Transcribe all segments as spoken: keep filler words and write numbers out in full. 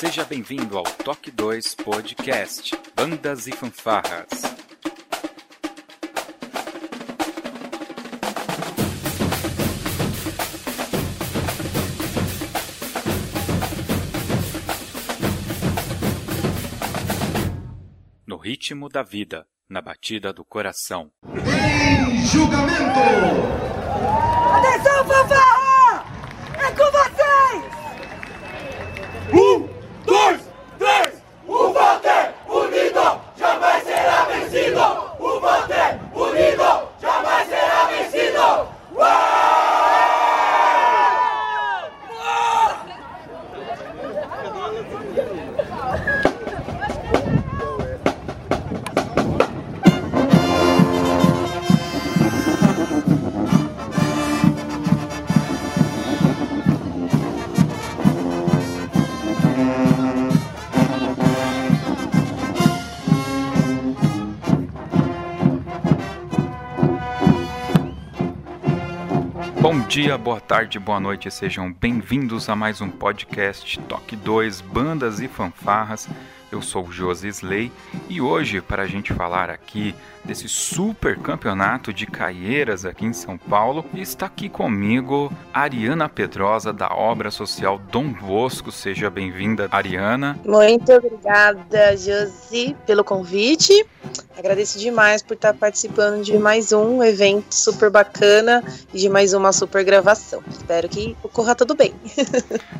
Seja bem-vindo ao Toque dois Podcast, Bandas e Fanfarras. No ritmo da vida, na batida do coração. Em julgamento! Atenção, fanfarra! É com vocês! Um, dois, três! O Voter unido jamais será vencido! O Voter unido jamais será vencido! Bom dia, boa tarde, boa noite, sejam bem-vindos a mais um podcast Toque dois, Bandas e Fanfarras. Eu sou o Josisley e hoje, para a gente falar aqui desse super campeonato de caieiras aqui em São Paulo, está aqui comigo Ariana Pedrosa, da Obra Social Dom Bosco. Seja bem-vinda, Ariana. Muito obrigada, Josi, pelo convite. Agradeço demais por estar participando de mais um evento super bacana e de mais uma super gravação. Espero que ocorra tudo bem.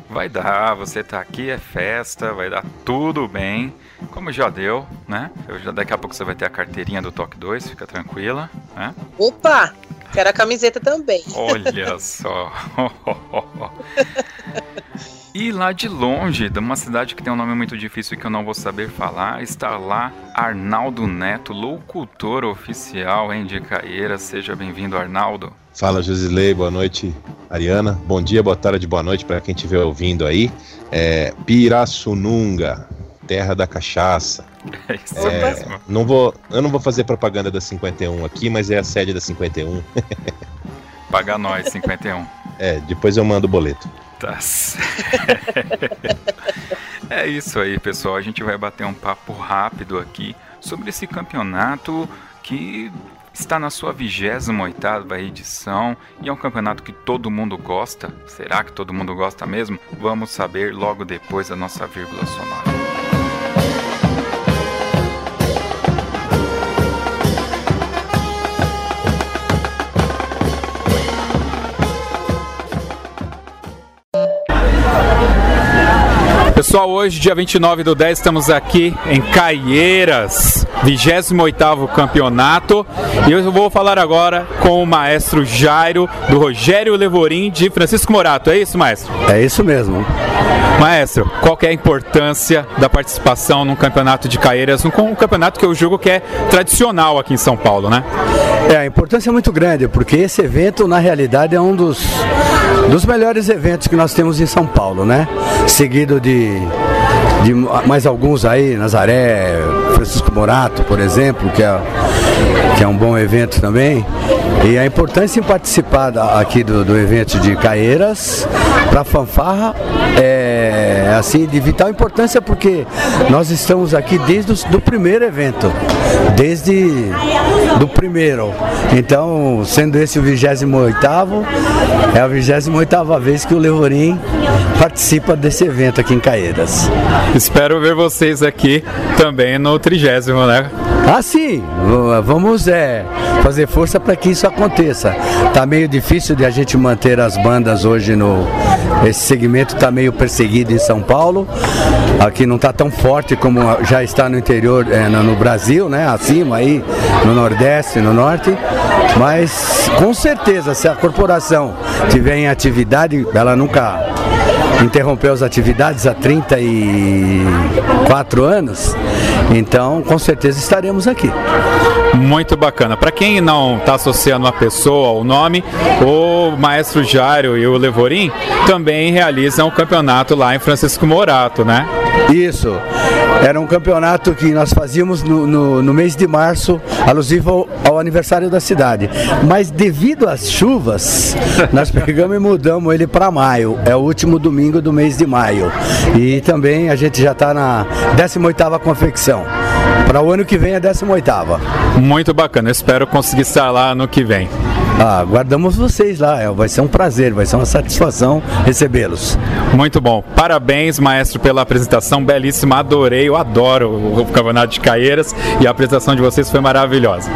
Vai dar, você tá aqui, é festa, vai dar tudo bem. Como já deu, né? Eu já, daqui a pouco você vai ter a carteirinha do Toque dois, fica tranquila, né? Opa! Quero a camiseta também. Olha só! E lá de longe, de uma cidade que tem um nome muito difícil e que eu não vou saber falar, está lá Arnaldo Neto, locutor oficial em de Caieira. Seja bem-vindo, Arnaldo. Fala, Josisley, boa noite, Ariana. Bom dia, boa tarde, boa noite para quem estiver ouvindo aí. É Pirassununga, terra da cachaça. É isso é, mesmo. Não vou, eu não vou fazer propaganda da cinquenta e um aqui, mas é a sede da cinquenta e um. Paga nós, cinquenta e um. É, depois eu mando o boleto. É isso aí, pessoal. A gente vai bater um papo rápido aqui sobre esse campeonato que está na sua vigésima oitava edição e é um campeonato que todo mundo gosta. Será que todo mundo gosta mesmo? Vamos saber logo depois da nossa vírgula sonora. Pessoal, hoje, dia vinte e nove do dez, estamos aqui em Caieiras, vigésimo oitavo campeonato. E eu vou falar agora com o maestro Jairo, do Rogério Levorim, de Francisco Morato. É isso, maestro? É isso mesmo. Maestro, qual que é a importância da participação num campeonato de Caieiras, um campeonato que eu julgo que é tradicional aqui em São Paulo, né? É, a importância é muito grande, porque esse evento, na realidade, é um dos, dos melhores eventos que nós temos em São Paulo, né? Seguido de de mais alguns aí, Nazaré, Francisco Morato, por exemplo, que é, que é um bom evento também. E a importância em participar aqui do, do evento de Caieiras para fanfarra é assim de vital importância, porque nós estamos aqui desde o do primeiro evento, desde do primeiro. Então, sendo esse o vigésimo oitavo, é a vigésima oitava vez que o Levorim participa desse evento aqui em Caieiras. Espero ver vocês aqui também no trigésimo, né? Ah, sim! Vamos é, fazer força para que isso aconteça. Tá meio difícil de a gente manter as bandas hoje no... Esse segmento tá meio perseguido em São Paulo. Aqui não tá tão forte como já está no interior, é, no Brasil, né? Acima aí, no Nordeste, no Norte. Mas, com certeza, se a corporação tiver em atividade, ela nunca interrompeu as atividades há trinta e quatro anos, então com certeza estaremos aqui. Muito bacana. Para quem não está associando a pessoa ao nome, o Maestro Jairo e o Levorim também realizam o campeonato lá em Francisco Morato, né? Isso. Era um campeonato que nós fazíamos no, no, no mês de março, alusivo ao, ao aniversário da cidade. Mas devido às chuvas, nós pegamos e mudamos ele para maio. É o último domingo do mês de maio. E também a gente já está na décima oitava confecção. Para o ano que vem é décima oitava. Muito bacana, eu espero conseguir estar lá ano que vem. Ah, aguardamos vocês lá, vai ser um prazer, vai ser uma satisfação recebê-los. Muito bom, parabéns maestro pela apresentação, belíssima, adorei, eu adoro o campeonato de Caieiras e a apresentação de vocês foi maravilhosa.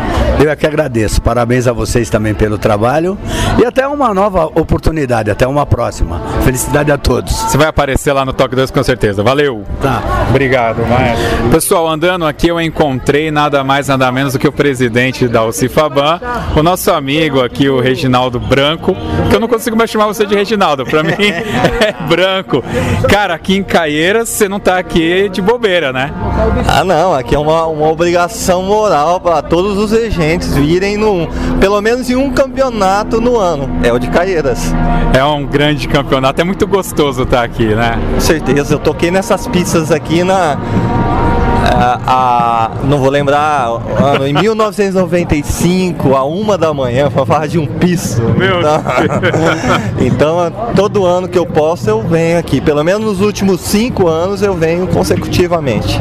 Eu é que agradeço, parabéns a vocês também pelo trabalho e até uma nova oportunidade, até uma próxima. Felicidade a todos. Você vai aparecer lá no Toque dois com certeza, valeu. Tá. Obrigado, maestro. Pessoal, andando aqui eu encontrei nada mais, nada menos do que o presidente da OCIFABAN, o nosso amigo aqui. Aqui o Reginaldo Branco, que eu não consigo mais chamar você de Reginaldo, pra mim é Branco. Cara, aqui em Caieiras você não tá aqui de bobeira, né? Ah não, aqui é uma, uma obrigação moral para todos os regentes virem num, pelo menos em um campeonato no ano, é o de Caieiras. É um grande campeonato, é muito gostoso estar aqui, né? Com certeza, eu toquei nessas pistas aqui na... A, a, não vou lembrar, ano, em mil novecentos e noventa e cinco, a uma da manhã, para falar de um piso. Meu então, então, todo ano que eu posso, eu venho aqui. Pelo menos nos últimos cinco anos, eu venho consecutivamente.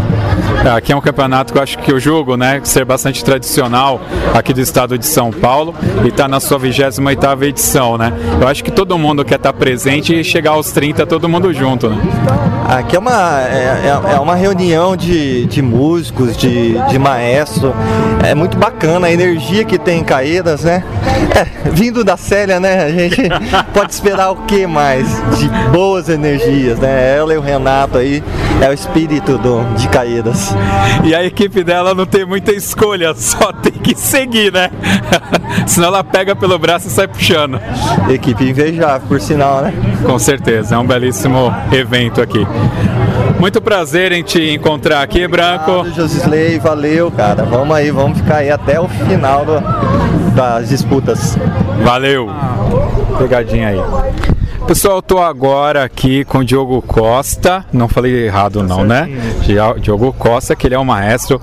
Aqui é um campeonato que eu acho que eu julgo, né, ser bastante tradicional aqui do estado de São Paulo e está na sua vigésima oitava edição, né? Eu acho que todo mundo quer estar presente e chegar aos trinta, todo mundo junto, né? Aqui é uma, é, é uma reunião de, de músicos, de, de maestro, é muito bacana a energia que tem em Caieiras, né? É, vindo da Célia, né, a gente pode esperar o que mais? De boas energias, né? Ela e o Renato aí, é o espírito do, de Caieiras. E a equipe dela não tem muita escolha, só tem que seguir, né? Senão ela pega pelo braço e sai puxando. Equipe invejável, por sinal, né? Com certeza, é um belíssimo evento aqui. Muito prazer em te encontrar aqui, Branco. Obrigado, Josisley, valeu, cara. Vamos aí, vamos ficar aí até o final do, das disputas. Valeu. Pegadinha aí. Pessoal, eu tô agora aqui com o Diogo Costa, não falei errado tá não, certinho, né? Diogo Costa, que ele é o maestro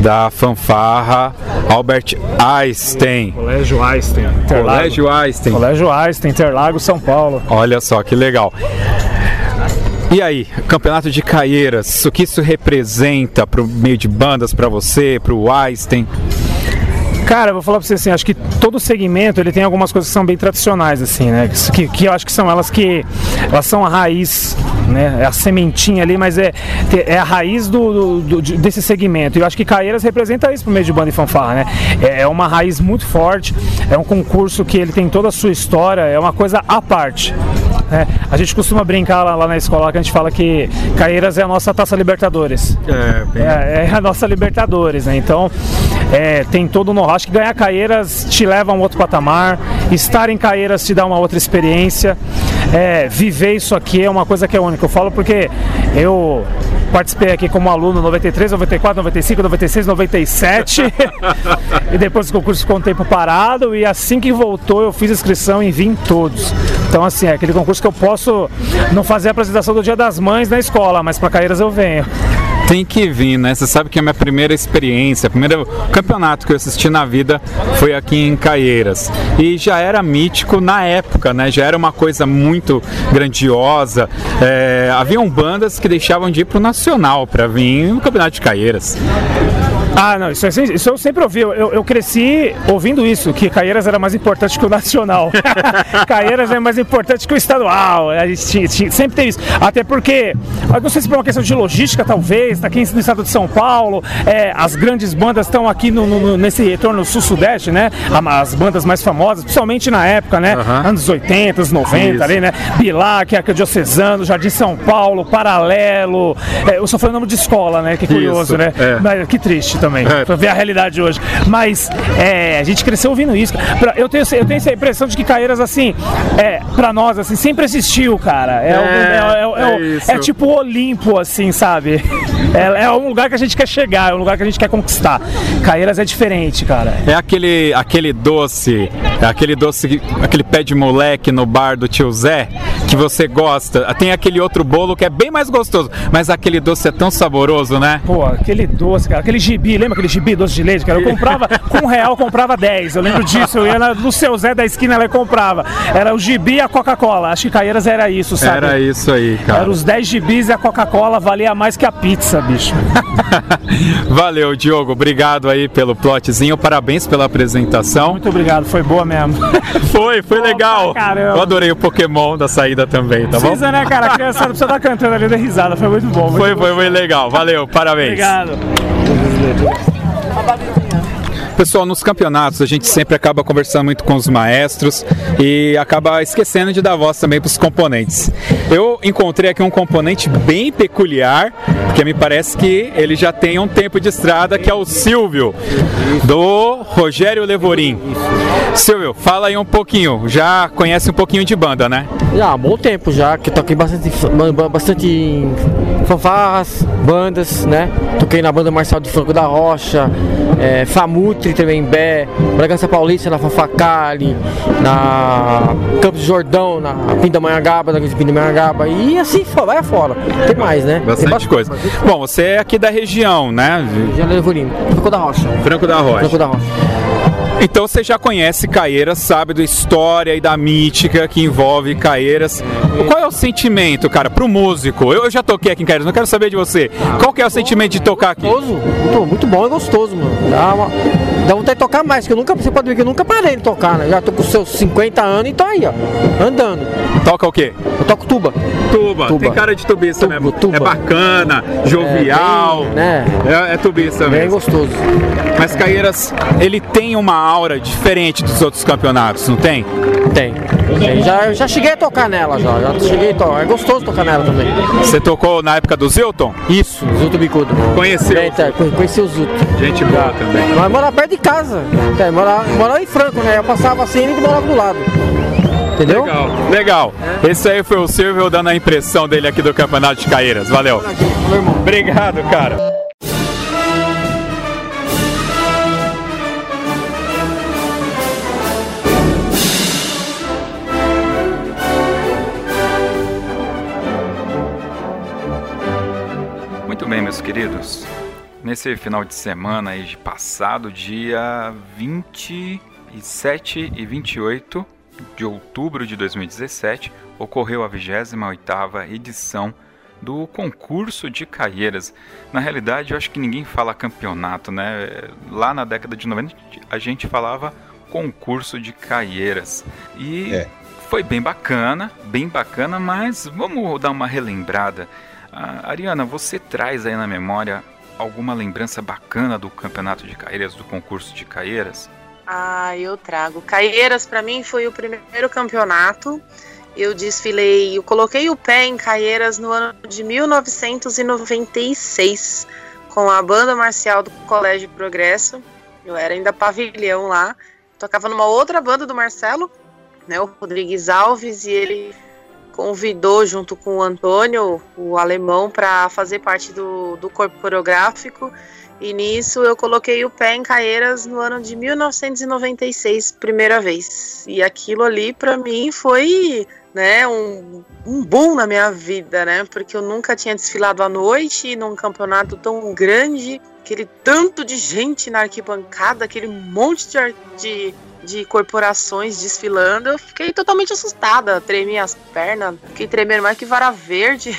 da fanfarra Albert Einstein. Colégio Einstein. Interlagos. Colégio Einstein. Colégio Einstein, Interlagos, São Paulo. Olha só, que legal. E aí, campeonato de Caieiras, o que isso representa pro meio de bandas, para você, pro Einstein? Cara, eu vou falar pra você assim, acho que todo segmento ele tem algumas coisas que são bem tradicionais assim, né, que, que eu acho que são elas que elas são a raiz, né, é a sementinha ali, mas é, é a raiz do, do, do, desse segmento, e eu acho que Caieiras representa isso pro meio de banda e fanfarra, né, é uma raiz muito forte, é um concurso que ele tem toda a sua história, é uma coisa à parte. É, a gente costuma brincar lá, lá na escola que a gente fala que Caieiras é a nossa Taça Libertadores. É, é, é a nossa Libertadores, né? Então é, tem todo o know-how. Acho que ganhar Caieiras te leva a um outro patamar, estar em Caieiras te dá uma outra experiência. É, viver isso aqui é uma coisa que é única. Eu falo porque eu participei aqui como aluno em noventa e três, noventa e quatro, noventa e cinco, noventa e seis, noventa e sete e depois o concurso ficou um tempo parado e assim que voltou eu fiz inscrição e vim em todos. Então assim, é aquele concurso que eu posso não fazer a apresentação do Dia das Mães na escola, mas para Caieiras eu venho. Tem que vir, né? Você sabe que a minha primeira experiência, o primeiro campeonato que eu assisti na vida foi aqui em Caieiras. E já era mítico na época, né? Já era uma coisa muito grandiosa. É, haviam bandas que deixavam de ir pro Nacional para vir no campeonato de Caieiras. Ah, não, isso, isso eu sempre ouvi, eu, eu cresci ouvindo isso, que Caieiras era mais importante que o Nacional. Caieiras é mais importante que o Estadual, a gente tinha, tinha, sempre tem isso, até porque, não sei se por uma questão de logística talvez, está aqui no estado de São Paulo, é, as grandes bandas estão aqui no, no, nesse retorno sul-sudeste, né, as bandas mais famosas, principalmente na época, né, uhum. Anos oitenta, noventa, isso. Ali, né, Bilac, Arquidiocesano, Jardim São Paulo, Paralelo, é, eu só falei o nome de escola, né, que curioso, isso, né, é. Mas, que triste. também, é. pra ver a realidade de hoje. Mas é, a gente cresceu ouvindo isso. Eu tenho, eu tenho essa impressão de que Caieiras, assim, é, pra nós, assim, sempre existiu, cara. É, é, é, é, é, é, é tipo o Olimpo, assim, sabe? É, é um lugar que a gente quer chegar, é um lugar que a gente quer conquistar. Caieiras é diferente, cara. É aquele, aquele doce, é aquele doce, aquele pé de moleque no bar do tio Zé, que você gosta. Tem aquele outro bolo que é bem mais gostoso, mas aquele doce é tão saboroso, né? Pô, aquele doce, cara, aquele gibi, lembra aquele gibi, doce de leite, cara? Eu comprava, com um real, comprava dez, eu lembro disso, eu ia na, no seu Zé da esquina, ela comprava. Era o gibi e a Coca-Cola, acho que Caieiras era isso, sabe? Era isso aí, cara. Era os dez gibis e a Coca-Cola valia mais que a pizza, bicho. Valeu, Diogo, obrigado aí pelo plotzinho, parabéns pela apresentação. Muito obrigado, foi boa mesmo. Foi, foi boa, legal. Caramba. Eu adorei o Pokémon da saída também, tá bom? Precisa, né, cara? A criança não precisa estar cantando ali, da risada, foi muito bom. Muito foi, bom. foi, foi legal, valeu, parabéns. Obrigado. Pessoal, nos campeonatos a gente sempre acaba conversando muito com os maestros e acaba esquecendo de dar voz também para os componentes. Eu encontrei aqui um componente bem peculiar, porque me parece que ele já tem um tempo de estrada, que é o Silvio, do Rogério Levorim. Silvio, fala aí um pouquinho, já conhece um pouquinho de banda, né? Já há bom tempo já, que toquei bastante, bastante fanfarras, bandas, né? Toquei na banda Marcelo de Franco da Rocha, é, Famut, também Bé, Bragança Paulista, na Fafacali, na Campos do Jordão, na Pindamonhangaba, na Pindamonhangaba, e assim vai afora. Tem mais, né? Bastante, Tem bastante coisa. Bastante. Bom, você é aqui da região, né? Região do Levorim, Franco da Rocha. Franco da Rocha. Franco da Rocha. Então você já conhece Caieiras, sabe da história e da mítica que envolve Caieiras. Qual é o sentimento, cara, pro músico? Eu já toquei aqui em Caieiras, não quero saber de você. Qual que é o sentimento de tocar aqui? Gostoso, muito, muito bom, é gostoso, mano. Dá, uma, dá vontade de tocar mais, que eu nunca, você pode ver que eu nunca parei de tocar, né? Já tô com seus cinquenta anos e tô aí, ó, andando. Toca o quê? Eu toco tuba. Tuba, tuba. Tem cara de tubista tuba, mesmo. Tuba. É bacana, jovial, é, bem, né? é, é tubista mesmo. Bem gostoso. Mas Caieiras, ele tem uma aura diferente dos outros campeonatos, não tem? Tem. tem. Já, já cheguei a tocar nela, já. já cheguei a to... É gostoso tocar nela também. Você tocou na época do Zilton? Isso, Zilton Bicudo. Conheceu? Eita, conheci o Zilton. Gente boa já. também. Mas morava perto de casa. Então, morava, morava em Franco, né? Eu passava assim e ele morava do lado. Entendeu? Legal. Legal. É. Esse aí foi o Silvio dando a impressão dele aqui do campeonato de Caieiras. Valeu. Obrigado, cara. Bem, meus queridos, nesse final de semana aí de passado, dia vinte e sete e vinte e oito de outubro de dois mil e dezessete, ocorreu a vigésima oitava edição do concurso de Caieiras. Na realidade, eu acho que ninguém fala campeonato, né? Lá na década de noventa a gente falava concurso de Caieiras e é. foi bem bacana, bem bacana, mas vamos dar uma relembrada. Ah, Ariana, você traz aí na memória alguma lembrança bacana do campeonato de Caieiras, do concurso de Caieiras? Ah, eu trago. Caieiras, para mim, foi o primeiro campeonato. Eu desfilei, eu coloquei o pé em Caieiras no ano de mil novecentos e noventa e seis, com a banda marcial do Colégio Progresso. Eu era ainda pavilhão lá. Tocava numa outra banda do Marcelo, né, o Rodrigues Alves, e ele convidou junto com o Antônio, o alemão, para fazer parte do, do corpo coreográfico, e nisso eu coloquei o pé em Caieiras no ano de mil novecentos e noventa e seis, primeira vez, e aquilo ali para mim foi, né, um, um boom na minha vida, né, porque eu nunca tinha desfilado à noite num campeonato tão grande, aquele tanto de gente na arquibancada, aquele monte de, de de corporações desfilando. Eu fiquei totalmente assustada, tremi as pernas, fiquei tremendo mais que vara verde,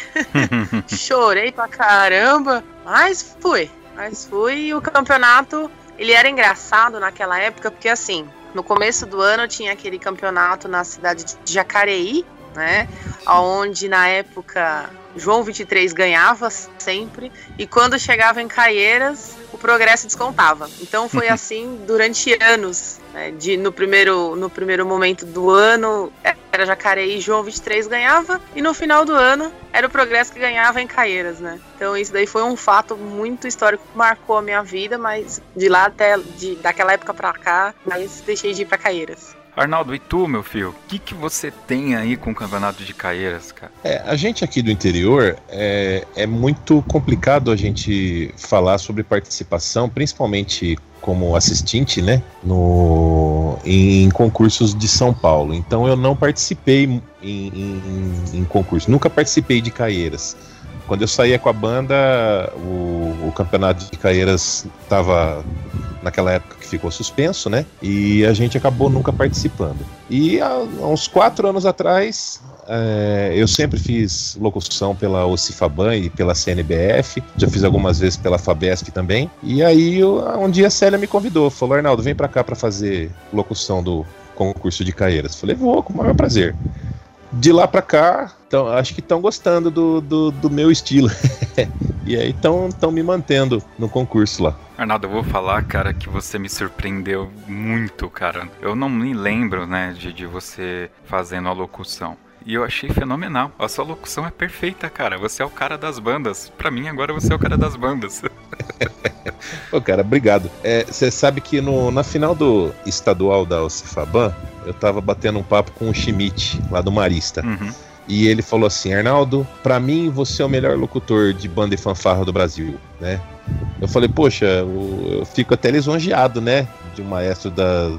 chorei pra caramba, mas fui, mas fui, e o campeonato, ele era engraçado naquela época, porque assim, no começo do ano tinha aquele campeonato na cidade de Jacareí, né, onde na época João vinte e três ganhava sempre, e quando chegava em Caieiras, o Progresso descontava. Então foi assim durante anos, né? De, no, primeiro, no primeiro momento do ano, era Jacareí e João vinte e três ganhava, e no final do ano era o Progresso que ganhava em Caieiras, né? Então isso daí foi um fato muito histórico que marcou a minha vida, mas de lá até, de, daquela época pra cá, mas deixei de ir pra Caieiras. Arnaldo, e tu, meu filho? O que, que você tem aí com o campeonato de Caieiras, cara? É, a gente aqui do interior, é, é muito complicado a gente falar sobre participação, principalmente como assistente, né, no, em concursos de São Paulo. Então eu não participei em, em, em concurso, nunca participei de Caieiras. Quando eu saía com a banda, o, o campeonato de Caieiras estava... naquela época que ficou suspenso, né? E a gente acabou nunca participando. E há uns quatro anos atrás, é, eu sempre fiz locução pela OCIFABAN e pela C N B F, já fiz algumas vezes pela FABESP também. E aí eu, um dia a Célia me convidou, falou: Arnaldo, vem pra cá pra fazer locução do concurso de Caieiras. Falei: vou, com o maior prazer. De lá pra cá, tão, acho que estão gostando do, do, do meu estilo. E aí estão me mantendo no concurso lá. Arnaldo, eu vou falar, cara, que você me surpreendeu muito, cara. Eu não me lembro, né, de, de você fazendo a locução. E eu achei fenomenal. A sua locução é perfeita, cara. Você é o cara das bandas. Pra mim, agora você é o cara das bandas. Ô, cara, obrigado. Você é, sabe que no, na final do estadual da OCIFABAN, eu tava batendo um papo com o Schmidt, lá do Marista. Uhum. E ele falou assim: Arnaldo, pra mim você é o melhor locutor de banda e fanfarra do Brasil, né? Eu falei: poxa, eu, eu fico até lisonjeado, né? De um maestro da,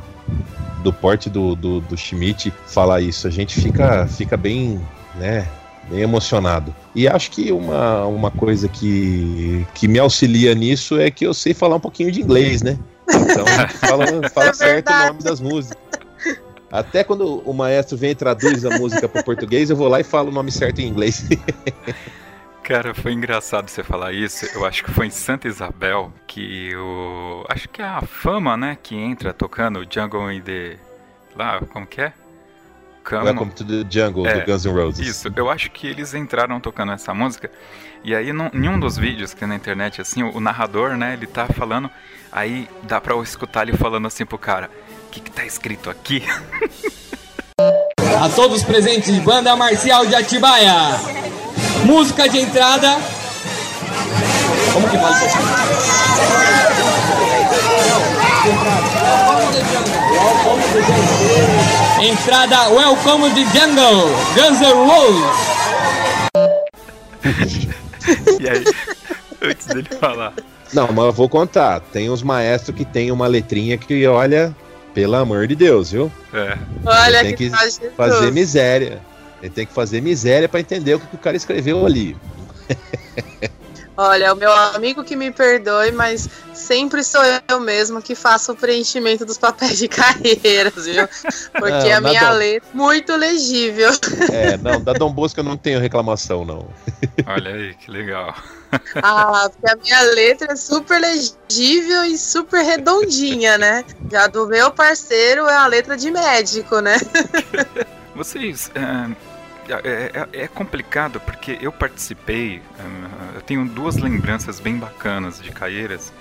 do porte do, do, do Schmidt falar isso. A gente fica, fica bem, né, bem emocionado. E acho que uma, uma coisa que, que me auxilia nisso é que eu sei falar um pouquinho de inglês, né? Então a gente fala, fala certo o nome das músicas. Até quando o maestro vem e traduz a música para o português, eu vou lá e falo o nome certo em inglês. Cara, foi engraçado você falar isso. Eu acho que foi em Santa Isabel que o... acho que é a Fama, né, que entra tocando Jungle in the... lá, como que é? Come... Welcome to the Jungle, é, do Guns N' Roses. Isso, eu acho que eles entraram tocando essa música. E aí, num, em um dos vídeos que tem na internet, assim, o, o narrador, né, ele tá falando... Aí dá pra eu escutar ele falando assim pro cara... O que, que tá escrito aqui? A todos os presentes, banda marcial de Atibaia. Música de entrada. Como que fala isso aqui? Entrada Welcome to Jungle, Guns N' Roses. E aí, antes dele falar. Não, mas eu vou contar. Tem uns maestros que tem uma letrinha que olha... Pelo amor de Deus, viu? É. Olha, tem que, que fazer Deus. miséria. Ele tem que fazer miséria pra entender o que o cara escreveu ali. Olha, o meu amigo que me perdoe, mas sempre sou eu mesmo que faço o preenchimento dos papéis de Caieiras, viu? Porque não, a minha Dom... letra é muito legível. É, não, da Dom Bosco eu não tenho reclamação, não. Olha aí, que legal. Ah, porque a minha letra é super legível e super redondinha, né? Já do meu parceiro é a letra de médico, né? Vocês... Uh... É, é, é complicado porque eu participei, eu tenho duas lembranças bem bacanas de Caieiras.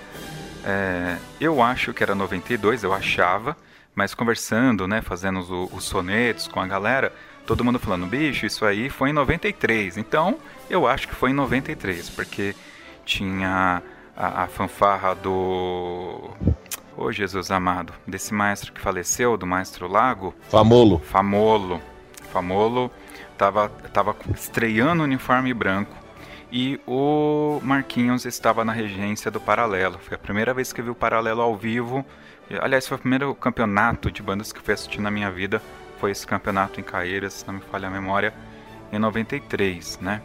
É, eu acho que era noventa e dois, eu achava, mas conversando, né, fazendo os, os sonetos com a galera, todo mundo falando, bicho, isso aí foi em noventa e três. Então, eu acho que foi em noventa e três, porque tinha a, a fanfarra do... Ô, Jesus amado, desse maestro que faleceu, do Maestro Lago. Famolo. Famolo. Famolo. Tava, tava estreando o uniforme branco e o Marquinhos estava na regência do Paralelo. Foi a primeira vez que eu vi o Paralelo ao vivo. Aliás, foi o primeiro campeonato de bandas que eu fui assistir na minha vida. Foi esse campeonato em Caieiras, se não me falha a memória, em noventa e três, né?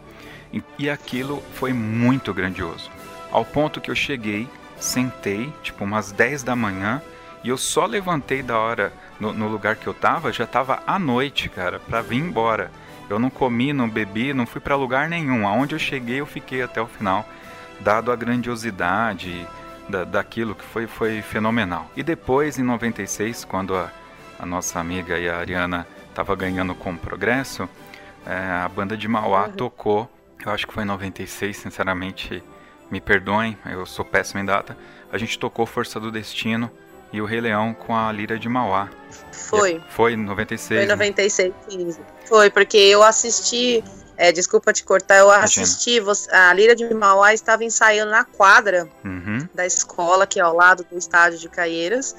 E, e aquilo foi muito grandioso. Ao ponto que eu cheguei, sentei, tipo umas dez da manhã, e eu só levantei da hora no, no lugar que eu tava, já tava à noite, cara, pra vir embora. Eu não comi, não bebi, não fui para lugar nenhum. Aonde eu cheguei, eu fiquei até o final, dado a grandiosidade da, daquilo que foi, foi fenomenal. E depois, em noventa e seis, quando a, a nossa amiga e a Ariana estava ganhando com o Progresso, é, a banda de Mauá uhum. tocou, eu acho que foi em noventa e seis, sinceramente, me perdoem, eu sou péssimo em data, a gente tocou Força do Destino, e o Rei Leão com a Lira de Mauá. Foi. Foi em noventa e seis. Foi em noventa e seis, né? Foi, porque eu assisti... É, desculpa te cortar, eu assisti, você, a Lira de Mauá estava ensaiando na quadra uhum. da escola, que é ao lado do estádio de Caieiras,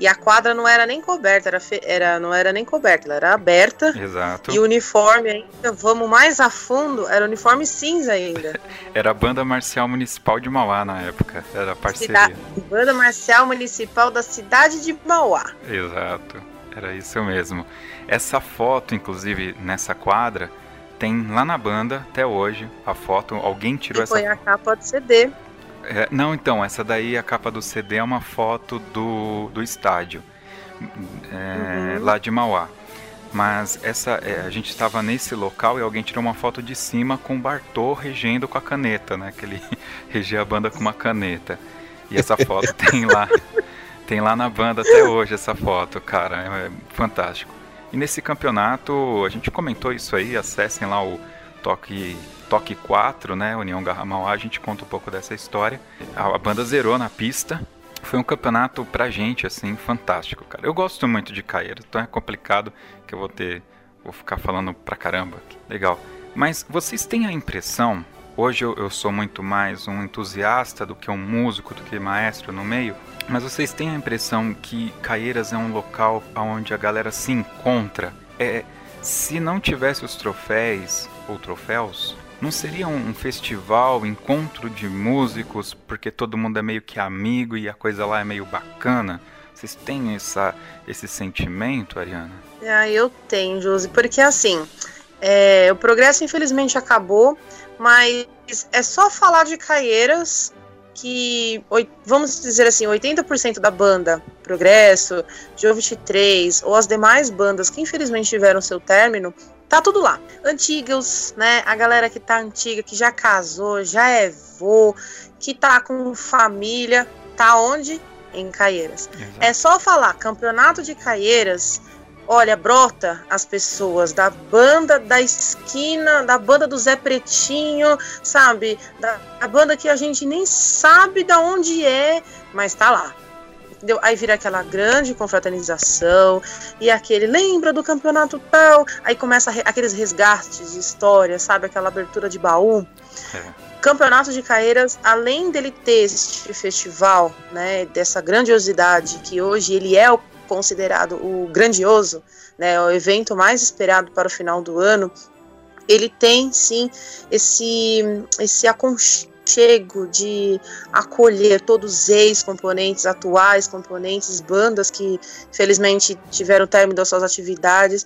e a quadra não era nem coberta, era, fe, era, não era nem coberta, ela era aberta. Exato. E o uniforme ainda, vamos mais a fundo, era uniforme cinza ainda. Era a Banda Marcial Municipal de Mauá na época, era a parceria. Cida- Banda Marcial Municipal da cidade de Mauá. Exato, era isso mesmo. Essa foto, inclusive, nessa quadra, tem lá na banda, até hoje, a foto, alguém tirou essa... Foi a capa do C D. É, não, então, essa daí, a capa do C D é uma foto do, do estádio, é, uhum. lá de Mauá. Mas essa, é, a gente estava nesse local e alguém tirou uma foto de cima com o Bartô regendo com a caneta, né? Que ele regia a banda com uma caneta. E essa foto tem lá, tem lá na banda até hoje, essa foto, cara, é, é fantástico. E nesse campeonato, a gente comentou isso aí, acessem lá o Toque, Toque quatro, né, União Garra Mauá, a gente conta um pouco dessa história. A, a banda zerou na pista, foi um campeonato pra gente, assim, fantástico, cara. Eu gosto muito de Caieiras, então é complicado que eu vou ter, vou ficar falando pra caramba aqui. Legal. Mas vocês têm a impressão, hoje eu, eu sou muito mais um entusiasta do que um músico, do que maestro no meio, mas vocês têm a impressão que Caieiras é um local onde a galera se encontra? É, se não tivesse os troféus, ou troféus, não seria um festival, encontro de músicos, porque todo mundo é meio que amigo e a coisa lá é meio bacana? Vocês têm essa, esse sentimento, Ariana? Ah, eu tenho, Josi, porque assim, é, o Progresso infelizmente acabou, mas é só falar de Caieiras... que, vamos dizer assim, oitenta por cento da banda Progresso, João vinte e três, ou as demais bandas que infelizmente tiveram seu término, tá tudo lá. Antigos, né, a galera que tá antiga, que já casou, já é vô, que tá com família, tá onde? Em Caieiras. Exato. É só falar, campeonato de Caieiras, olha, brota as pessoas da banda da esquina, da banda do Zé Pretinho, sabe? Da, a banda que a gente nem sabe de onde é, mas tá lá. Entendeu? Aí vira aquela grande confraternização, e aquele, lembra do campeonato tal? Aí começa re, aqueles resgates de história, sabe? Aquela abertura de baú. É. Campeonato de Caieiras, além dele ter este festival, né, dessa grandiosidade que hoje ele é o considerado o grandioso, né, o evento mais esperado para o final do ano, ele tem sim esse, esse aconchego de acolher todos os ex-componentes, atuais componentes, bandas que felizmente tiveram o término das suas atividades,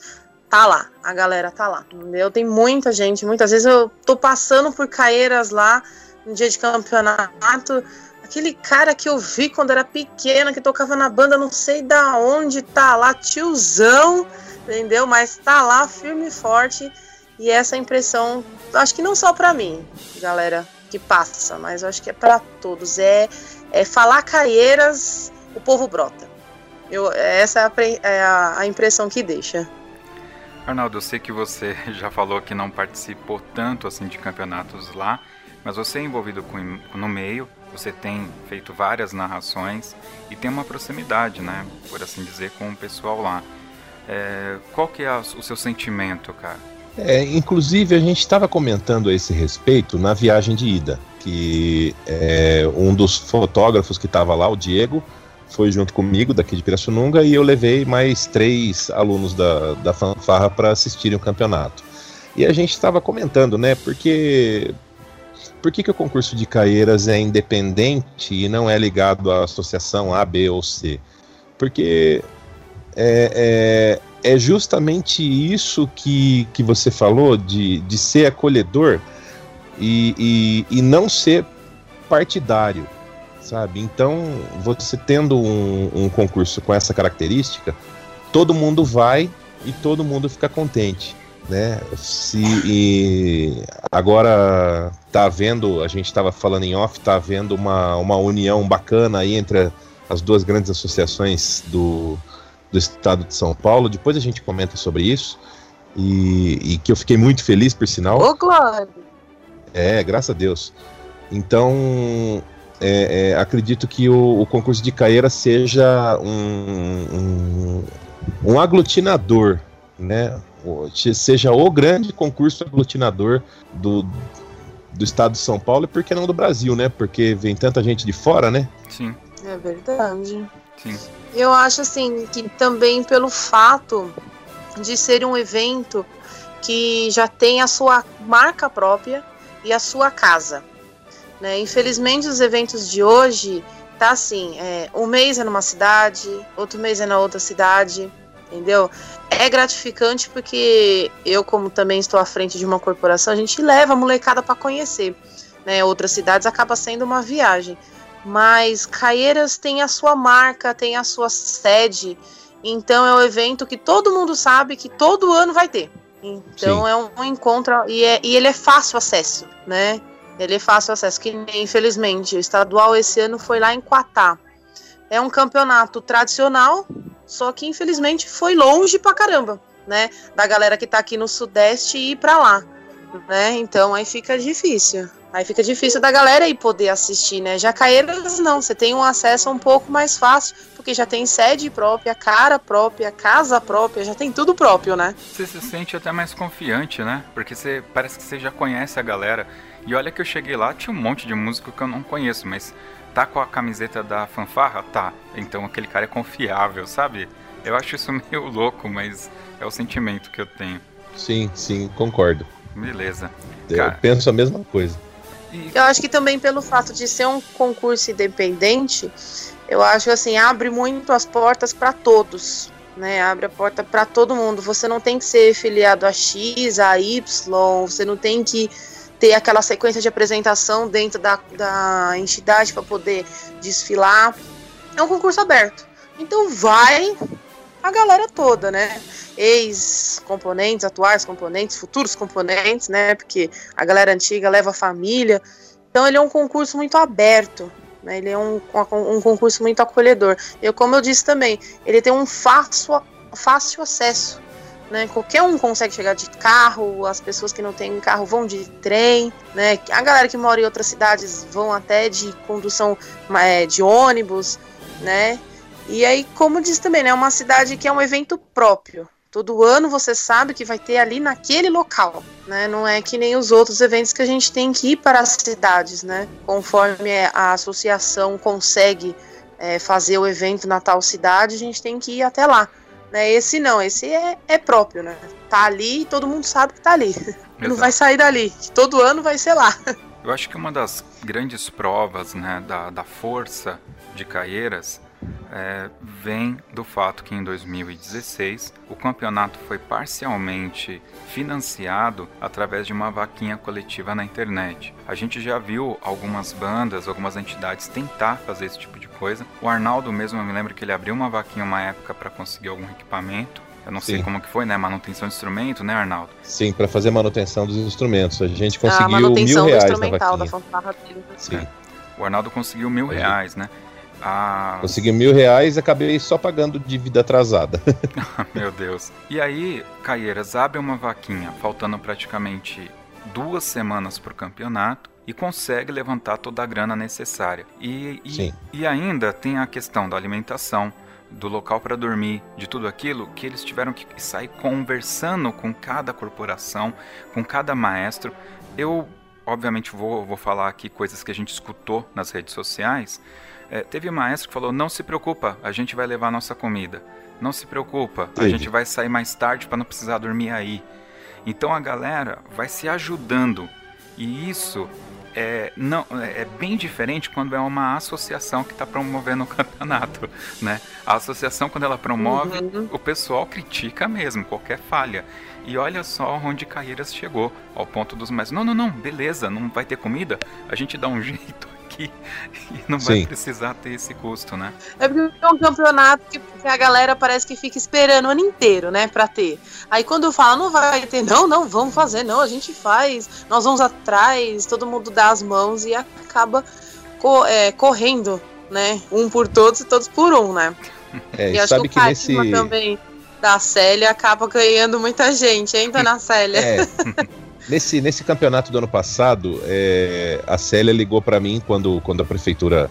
tá lá, a galera tá lá, entendeu? Tem muita gente, muitas vezes eu tô passando por Caieiras lá no dia de campeonato, aquele cara que eu vi quando era pequena, que tocava na banda, não sei da onde, tá lá, tiozão, entendeu? Mas tá lá, firme e forte, e essa impressão, acho que não só pra mim, galera, que passa, mas acho que é pra todos, é, é falar Caieiras, o povo brota. Eu, essa é a, pre, é a, a impressão que deixa. Arnaldo, eu sei que você já falou que não participou tanto assim de campeonatos lá, mas você é envolvido com, no meio, você tem feito várias narrações e tem uma proximidade, né, por assim dizer, com o pessoal lá. É, qual que é o seu sentimento, cara? É, inclusive, a gente estava comentando a esse respeito na viagem de ida, que é, um dos fotógrafos que estava lá, o Diego, foi junto comigo daqui de Pirassununga e eu levei mais três alunos da, da fanfarra para assistirem o campeonato. E a gente estava comentando, né, porque... Por que que o concurso de Caieiras é independente e não é ligado à associação A, B ou C? Porque é, é, é justamente isso que, que você falou, de, de ser acolhedor e, e, e não ser partidário, sabe? Então, você tendo um, um concurso com essa característica, todo mundo vai e todo mundo fica contente. Né? Se, e agora tá havendo, a gente estava falando em off, tá havendo uma, uma união bacana aí entre as duas grandes associações do, do estado de São Paulo, depois a gente comenta sobre isso, e, e que eu fiquei muito feliz, por sinal. Ô, Cláudio! É, graças a Deus. Então, é, é, acredito que o, o concurso de Caeira seja um, um, um aglutinador, né? Seja o grande concurso aglutinador do, do estado de São Paulo, e por que não do Brasil, né? Porque vem tanta gente de fora, né? Sim. É verdade. Sim. Eu acho assim que também pelo fato de ser um evento que já tem a sua marca própria e a sua casa, né? Infelizmente os eventos de hoje tá assim, é, um mês é numa cidade, outro mês é na outra cidade, entendeu? É gratificante porque eu, como também estou à frente de uma corporação, a gente leva a molecada para conhecer, né, outras cidades, acaba sendo uma viagem. Mas Caieiras tem a sua marca, tem a sua sede, então é um evento que todo mundo sabe que todo ano vai ter. Então Sim. é um, um encontro e, é, e ele é fácil acesso, né? Ele é fácil acesso, que infelizmente o estadual esse ano foi lá em Quatá. É um campeonato tradicional, só que infelizmente foi longe pra caramba, né? Da galera que tá aqui no Sudeste ir pra lá, né? Então aí fica difícil. Aí fica difícil da galera ir poder assistir, né? Jacaeiras não, você tem um acesso um pouco mais fácil, porque já tem sede própria, cara própria, casa própria, já tem tudo próprio, né? Você se sente até mais confiante, né? Porque você, parece que você já conhece a galera. E olha que eu cheguei lá, tinha um monte de músico que eu não conheço, mas tá com a camiseta da fanfarra? Tá. Então aquele cara é confiável, sabe? Eu acho isso meio louco, mas é o sentimento que eu tenho. Sim, sim, concordo. Beleza. Eu cara... penso a mesma coisa. Eu acho que também pelo fato de ser um concurso independente, eu acho assim, abre muito as portas para todos, né? Abre a porta para todo mundo. Você não tem que ser filiado a X, a Y, você não tem que ter aquela sequência de apresentação dentro da, da entidade para poder desfilar. É um concurso aberto. Então vai a galera toda, né? Ex-componentes, atuais componentes, futuros componentes, né? Porque a galera antiga leva a família. Então ele é um concurso muito aberto, né? Ele é um, um concurso muito acolhedor. E como eu disse também, ele tem um fácil, fácil acesso, né? Qualquer um consegue chegar de carro, as pessoas que não têm carro vão de trem, né? A galera que mora em outras cidades vão até de condução é, de ônibus, né? E aí, como diz também, né, é uma cidade que é um evento próprio. Todo ano você sabe que vai ter ali naquele local, né? Não é que nem os outros eventos que a gente tem que ir para as cidades, né? Conforme a associação consegue é, fazer o evento na tal cidade, a gente tem que ir até lá, né? Esse não, esse é, é próprio, né? Tá ali e todo mundo sabe que tá ali. Exato. Não vai sair dali, que todo ano vai ser lá. Eu acho que uma das grandes provas, né, da, da força de Caieiras... É, vem do fato que em dois mil e dezesseis o campeonato foi parcialmente financiado através de uma vaquinha coletiva na internet. A gente já viu algumas bandas, algumas entidades tentar fazer esse tipo de coisa. O Arnaldo mesmo, eu me lembro que ele abriu uma vaquinha uma época para conseguir algum equipamento. Eu não Sim. sei como que foi, né? Manutenção de instrumento, né, Arnaldo? Sim, para fazer manutenção dos instrumentos. A gente conseguiu a manutenção mil reais do instrumental na vaquinha. Da fanfarra dele. Sim. É. O Arnaldo conseguiu mil reais, né? Ah, consegui mil reais e acabei só pagando dívida atrasada. Meu Deus. E aí, Caieiras abre uma vaquinha, faltando praticamente duas semanas para o campeonato, e consegue levantar toda a grana necessária. E, e, e ainda tem a questão da alimentação, do local para dormir, de tudo aquilo, que eles tiveram que sair conversando com cada corporação, com cada maestro. Eu, obviamente, vou, vou falar aqui coisas que a gente escutou nas redes sociais. É, teve um maestro que falou, não se preocupa, a gente vai levar a nossa comida. Não se preocupa, a Sim. gente vai sair mais tarde para não precisar dormir aí. Então a galera vai se ajudando. E isso é, não, é bem diferente quando é uma associação que está promovendo o campeonato, né? A associação, quando ela promove, uhum. o pessoal critica mesmo, qualquer falha. E olha só onde Caieiras chegou, ao ponto dos mais... Não, não, não, beleza, não vai ter comida? A gente dá um jeito... E não vai Sim. precisar ter esse custo, né? É porque é um campeonato que a galera parece que fica esperando o ano inteiro, né, pra ter. Aí quando eu falo, não vai ter, não, não, vamos fazer, não, a gente faz, nós vamos atrás, todo mundo dá as mãos e acaba co- é, correndo, né? Um por todos e todos por um, né? É, e acho sabe que o carisma nesse... também da Célia acaba ganhando muita gente, hein, dona Célia? É. Nesse, nesse campeonato do ano passado, é, a Célia ligou para mim quando, quando a prefeitura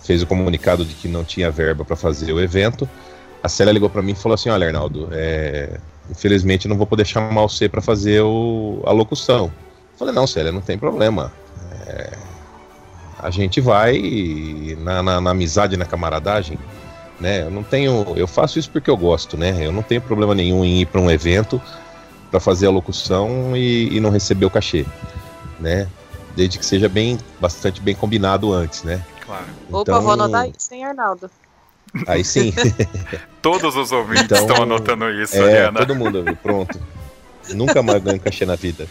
fez o comunicado de que não tinha verba para fazer o evento. A Célia ligou para mim e falou assim: olha, Arnaldo, é, infelizmente eu não vou poder chamar você para fazer o, a locução. Eu falei: não, Célia, não tem problema. É, a gente vai na, na, na amizade, na camaradagem, né? Eu não tenho, eu faço isso porque eu gosto, né? Eu não tenho problema nenhum em ir para um evento para fazer a locução e, e não receber o cachê, né? Desde que seja bem, bastante bem combinado antes, né? Claro. Então, opa, vou anotar isso, hein, Arnaldo? Aí sim. Todos os ouvintes então, estão anotando isso, é, Ariana. Todo mundo, pronto. Nunca mais ganho cachê na vida.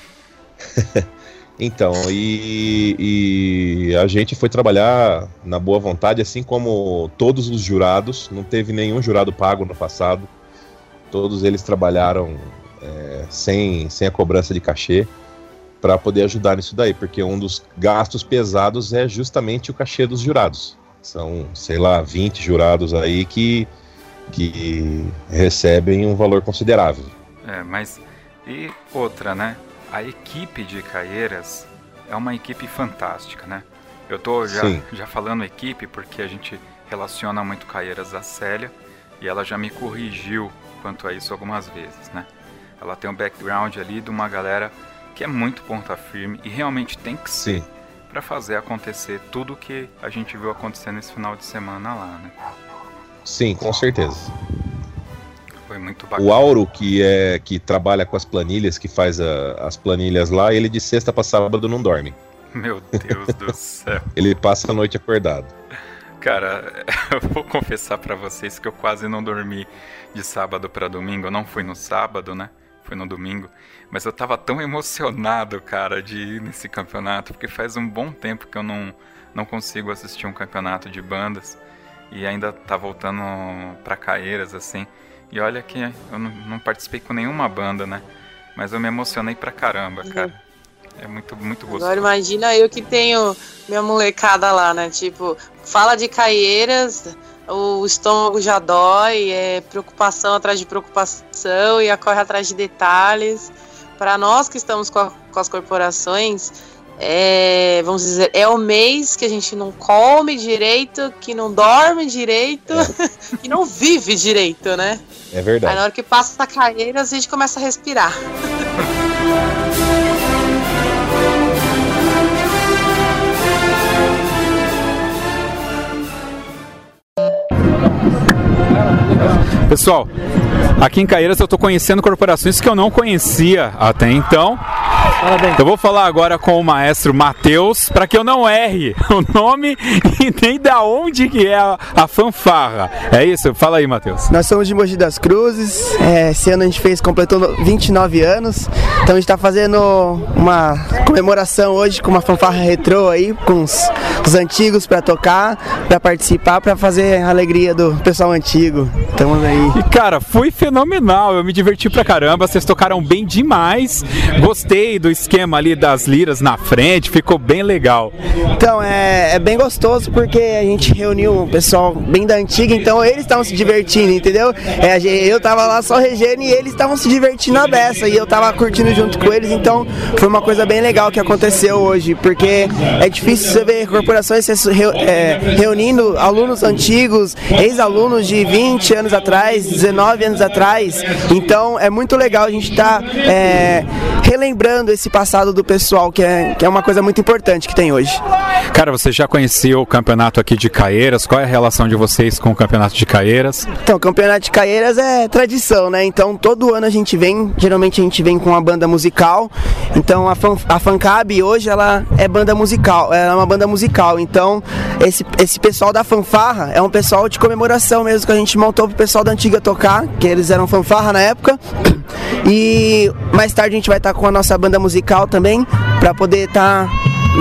Então, e, e a gente foi trabalhar na boa vontade, assim como todos os jurados. Não teve nenhum jurado pago no passado. Todos eles trabalharam é, sem, sem a cobrança de cachê para poder ajudar nisso daí, porque um dos gastos pesados é justamente o cachê dos jurados. São, sei lá, vinte jurados aí que, que recebem um valor considerável. É, mas e outra, né? A equipe de Caieiras é uma equipe fantástica, né? Eu tô já, já falando equipe porque a gente relaciona muito Caieiras à Célia e ela já me corrigiu quanto a isso algumas vezes, né? Ela tem um background ali de uma galera que é muito ponta firme e realmente tem que ser. Sim. Para fazer acontecer tudo o que a gente viu acontecendo esse final de semana lá, né? Sim, com certeza. Foi muito bacana. O Auro, que, é, que trabalha com as planilhas, que faz a, as planilhas lá, ele de sexta para sábado não dorme. Meu Deus do céu. Ele passa a noite acordado. Cara, eu vou confessar para vocês que eu quase não dormi de sábado para domingo. Eu não fui no sábado, né? Foi no domingo, mas eu tava tão emocionado, cara, de ir nesse campeonato, porque faz um bom tempo que eu não, não consigo assistir um campeonato de bandas, e ainda tá voltando pra Caieiras, assim, e olha que eu não, não participei com nenhuma banda, né, mas eu me emocionei pra caramba, cara, é muito, muito gostoso. Agora imagina eu que tenho minha molecada lá, né, tipo, fala de Caieiras... O estômago já dói, é preocupação atrás de preocupação e acorre atrás de detalhes. Para nós que estamos com, a, com as corporações, é, vamos dizer, é o mês que a gente não come direito, que não dorme direito, é. Que não vive direito, né? É verdade. Aí na hora que passa na carreira, a gente começa a respirar. Pessoal, aqui em Caieiras eu estou conhecendo corporações que eu não conhecia até então. Parabéns. Eu vou falar agora com o maestro Matheus, para que eu não erre o nome e nem da onde que é a, a fanfarra. É isso? Fala aí, Matheus. Nós somos de Mogi das Cruzes, é, esse ano a gente fez, completou vinte e nove anos, então a gente está fazendo uma comemoração hoje com uma fanfarra retrô aí, com os, os antigos para tocar, para participar, para fazer a alegria do pessoal antigo. Estamos aí. E cara, foi fenomenal, eu me diverti pra caramba, vocês tocaram bem demais, gostei do esquema ali das liras na frente, ficou bem legal. Então, é, é bem gostoso porque a gente reuniu um pessoal bem da antiga, então eles estavam se divertindo, entendeu? É, eu tava lá só regendo e eles estavam se divertindo a beça e eu tava curtindo junto com eles, então foi uma coisa bem legal que aconteceu hoje, porque é difícil você ver corporações se re, é, reunindo alunos antigos, ex-alunos de vinte anos atrás, dezenove anos atrás, então é muito legal a gente estar tá, é, relembrando esse passado do pessoal, que é, que é uma coisa muito importante que tem hoje. Cara, você já conheceu o campeonato aqui de Caieiras? Qual é a relação de vocês com o campeonato de Caieiras? Então, o campeonato de Caieiras é tradição, né? Então, todo ano a gente vem, geralmente a gente vem com uma banda musical, então a, fan, a FanCab hoje ela é banda musical, ela é uma banda musical, então esse, esse pessoal da fanfarra é um pessoal de comemoração mesmo que a gente montou pro pessoal da antiga tocar, que eles eram fanfarra na época, e mais tarde a gente vai estar com a nossa banda musical também, pra poder estar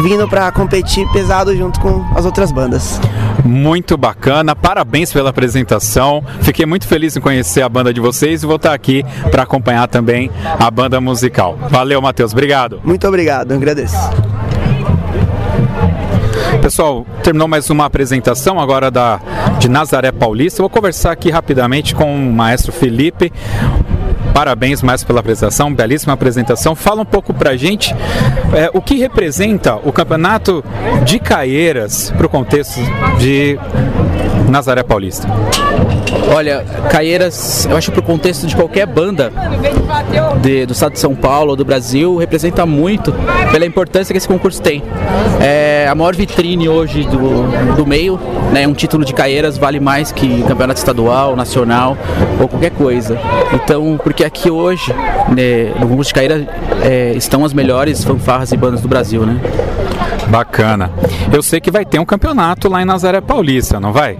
vindo pra competir pesado junto com as outras bandas. Muito bacana, parabéns pela apresentação, fiquei muito feliz em conhecer a banda de vocês e vou estar aqui pra acompanhar também a banda musical. Valeu, Matheus, obrigado. Muito obrigado, eu agradeço. Pessoal, terminou mais uma apresentação agora da, de Nazaré Paulista. Eu vou conversar aqui rapidamente com o maestro Felipe, Parabéns mais pela apresentação, belíssima apresentação. Fala um pouco pra gente é, o que representa o campeonato de Caieiras pro contexto de Nazaré Paulista. Olha, Caieiras, eu acho que pro contexto de qualquer banda de, do estado de São Paulo, do Brasil, representa muito pela importância que esse concurso tem. É a maior vitrine hoje do, do meio, né? Um título de Caieiras vale mais que campeonato estadual, nacional ou qualquer coisa. Então, porque aqui hoje, né, no concurso de Caieiras é, estão as melhores fanfarras e bandas do Brasil, né? Bacana. Eu sei que vai ter um campeonato lá em Nazaré Paulista, não vai?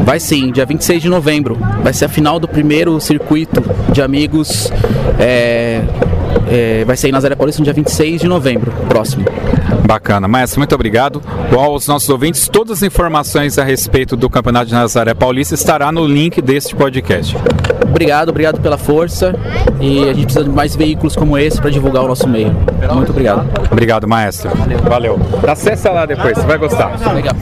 Vai sim, dia vinte e seis de novembro. Vai ser a final do primeiro circuito de amigos. É, é, vai ser em Nazaré Paulista no dia vinte e seis de novembro, próximo. Bacana, Maestro, muito obrigado. Bom, aos nossos ouvintes, todas as informações a respeito do Campeonato de Nazaré Paulista estará no link deste podcast. Obrigado, obrigado pela força, e a gente precisa de mais veículos como esse para divulgar o nosso meio. Muito obrigado. Obrigado, Maestro. Valeu. Acessa lá depois, você vai gostar. Legal.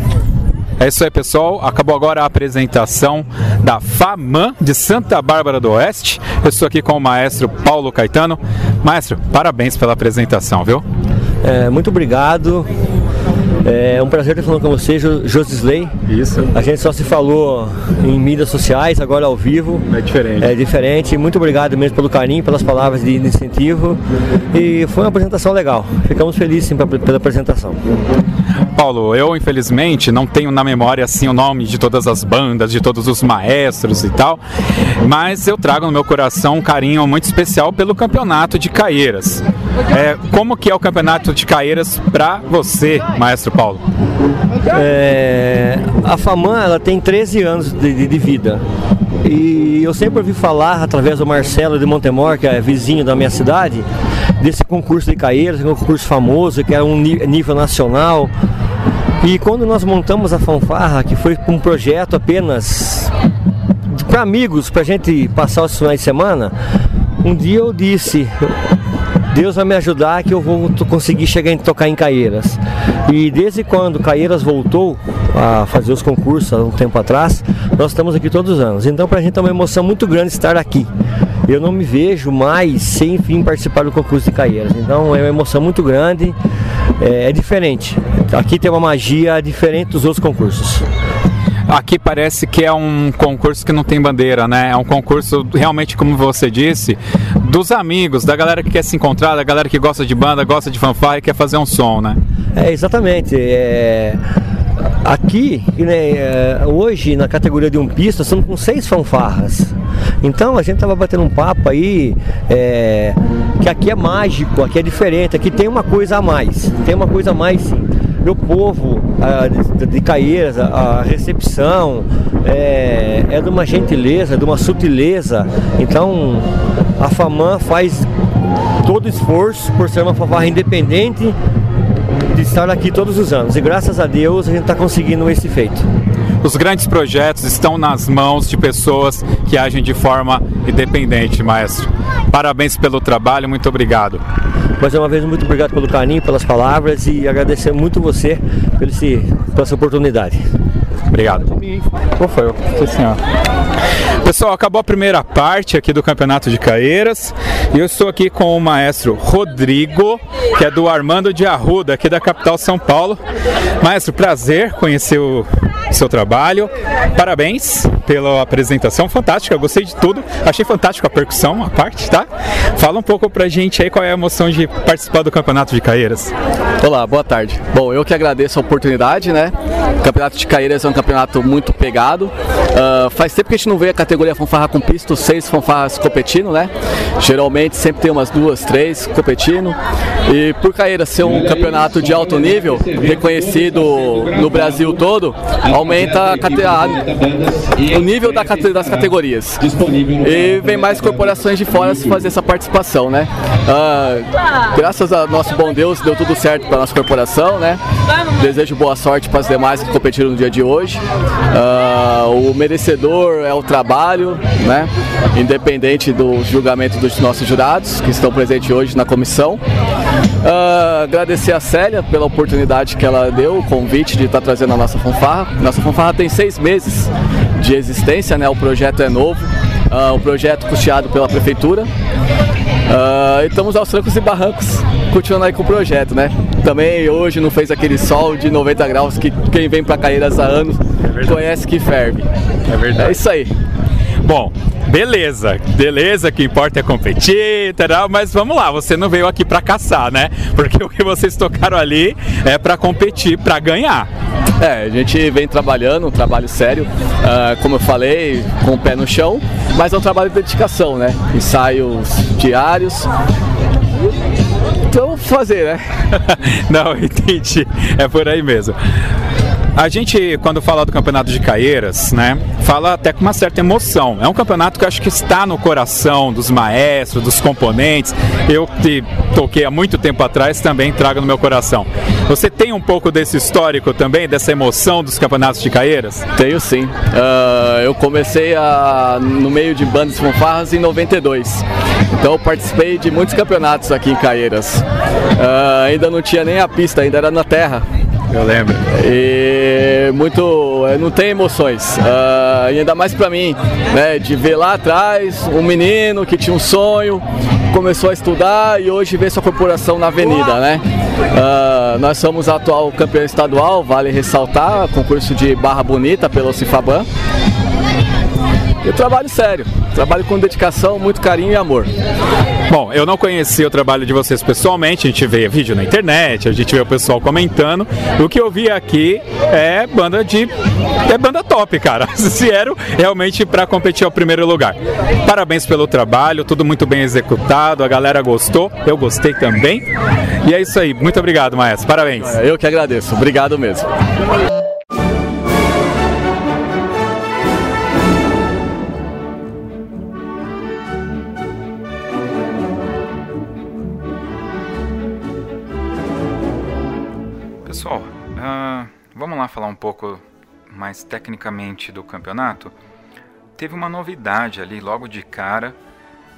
É isso aí, pessoal. Acabou agora a apresentação da FAMAN de Santa Bárbara do Oeste. Eu estou aqui com o Maestro Paulo Caetano. Maestro, parabéns pela apresentação, viu? É, muito obrigado. É um prazer estar falando com você, Josisley. Isso. A gente só se falou em mídias sociais, agora ao vivo. É diferente. É diferente. Muito obrigado mesmo pelo carinho, pelas palavras de incentivo. E foi uma apresentação legal. Ficamos felizes sim, pela apresentação. Paulo, eu infelizmente não tenho na memória assim o nome de todas as bandas, de todos os maestros e tal, mas eu trago no meu coração um carinho muito especial pelo campeonato de Caieiras. É, como que é o campeonato de Caieiras para você, Maestro Paulo? É, a FAMAN ela tem treze anos de, de, de vida. E eu sempre ouvi falar, através do Marcelo de Montemor, que é vizinho da minha cidade, desse concurso de Caieiras, que é um concurso famoso, que é um nível nacional. E quando nós montamos a fanfarra, que foi um projeto apenas para amigos, para a gente passar os finais de semana, um dia eu disse: Deus vai me ajudar que eu vou conseguir chegar a tocar em Caieiras. E desde quando Caieiras voltou a fazer os concursos, há um tempo atrás, nós estamos aqui todos os anos. Então, pra gente é uma emoção muito grande estar aqui. Eu não me vejo mais sem fim participar do concurso de Caieiras. Então, é uma emoção muito grande, é, é diferente. Aqui tem uma magia diferente dos outros concursos. Aqui parece que é um concurso que não tem bandeira, né? É um concurso realmente, como você disse, dos amigos, da galera que quer se encontrar, da galera que gosta de banda, gosta de fanfarra e quer fazer um som, né? É, exatamente. É... Aqui, né, hoje, na categoria de um pista, estamos com seis fanfarras. Então, a gente estava batendo um papo aí, é... que aqui é mágico, aqui é diferente, aqui tem uma coisa a mais. Tem uma coisa a mais, sim. Meu povo a, de, de Caieiras, a, a recepção é, é de uma gentileza, de uma sutileza. Então a FAMAN faz todo o esforço por ser uma fanfarra independente de estar aqui todos os anos. E graças a Deus a gente está conseguindo esse feito. Os grandes projetos estão nas mãos de pessoas que agem de forma independente, Maestro. Parabéns pelo trabalho, muito obrigado. Mais uma vez, muito obrigado pelo carinho, pelas palavras, e agradecer muito você por esse, por essa oportunidade. Obrigado. Qual foi? Eu? Foi senhor. Pessoal, acabou a primeira parte aqui do Campeonato de Caieiras, e eu estou aqui com o Maestro Rodrigo, que é do Armando de Arruda, aqui da capital São Paulo. Maestro, prazer conhecer o seu trabalho. Parabéns pela apresentação fantástica, eu gostei de tudo. Achei fantástico a percussão, a parte, tá? Fala um pouco pra gente aí qual é a emoção de participar do Campeonato de Caieiras. Olá, boa tarde. Bom, eu que agradeço a oportunidade, né? O Campeonato de Caieiras é um campeonato muito pegado. Uh, faz tempo que a gente não vê a categoria fanfarra com pisto, seis fanfarras competindo, né? Geralmente sempre tem umas duas, três competindo. E por Caieiras ser um campeonato de alto nível, reconhecido no Brasil todo, aumenta a cate... a... o nível da cate... das categorias. E vem mais corporações de fora se fazer essa participação, né? Uh, graças ao nosso bom Deus, deu tudo certo para a nossa corporação, né? Desejo boa sorte para as demais que competiram no dia de hoje. Uh, o merecedor é o trabalho, né? Independente do julgamento dos nossos jurados, que estão presentes hoje na comissão. Uh, agradecer a Célia pela oportunidade que ela deu, o convite de estar trazendo a nossa fanfarra. Nossa fanfarra tem seis meses de existência, né? O projeto é novo. uh, um projeto custeado pela prefeitura. Uh, e estamos aos trancos e barrancos, continuando aí com o projeto, né? Também hoje não fez aquele sol de noventa graus que quem vem para Caeiras há anos é conhece que ferve. É verdade. É isso aí. Bom, beleza, beleza, o que importa é competir, tal, mas vamos lá, você não veio aqui para caçar, né? Porque o que vocês tocaram ali é para competir, para ganhar. É, a gente vem trabalhando, um trabalho sério, uh, como eu falei, com o pé no chão, mas é um trabalho de dedicação, né? Ensaios diários. Então, fazer, né? Não, entendi, é por aí mesmo. A gente, quando fala do Campeonato de Caeiras, né, fala até com uma certa emoção. É um campeonato que eu acho que está no coração dos maestros, dos componentes. Eu que toquei há muito tempo atrás também trago no meu coração. Você tem um pouco desse histórico também, dessa emoção dos Campeonatos de Caeiras? Tenho sim. Uh, eu comecei a, no meio de bandas e fanfarras em noventa e dois. Então eu participei de muitos campeonatos aqui em Caeiras. Uh, ainda não tinha nem a pista, ainda era na terra. Eu lembro. E muito, não tem emoções, uh, e ainda mais pra mim, né, de ver lá atrás um menino que tinha um sonho, começou a estudar e hoje vê sua corporação na avenida, né? Uh, nós somos a atual campeão estadual, vale ressaltar, concurso de Barra Bonita pelo OCIFABAN. E trabalho sério, trabalho com dedicação, muito carinho e amor. Bom, eu não conheci o trabalho de vocês pessoalmente, a gente vê vídeo na internet, a gente vê o pessoal comentando. O que eu vi aqui é banda de... é banda top, cara. Se vieram realmente para competir ao primeiro lugar. Parabéns pelo trabalho, tudo muito bem executado, a galera gostou, eu gostei também. E é isso aí, muito obrigado, maestro, parabéns. Eu que agradeço, obrigado mesmo. Pessoal, uh, vamos lá falar um pouco mais tecnicamente do campeonato. Teve uma novidade ali logo de cara,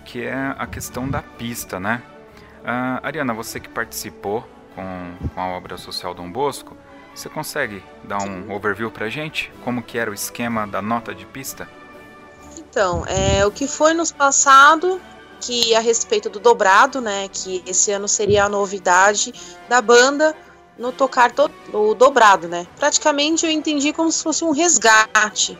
que é a questão da pista, né? Uh, Ariana, você que participou com, com a Obra Social Dom Bosco, você consegue dar um overview pra gente? Como que era o esquema da nota de pista? Então, é, o que foi nos passado... que a respeito do dobrado, né, que esse ano seria a novidade da banda no tocar to- o dobrado, né, praticamente eu entendi como se fosse um resgate,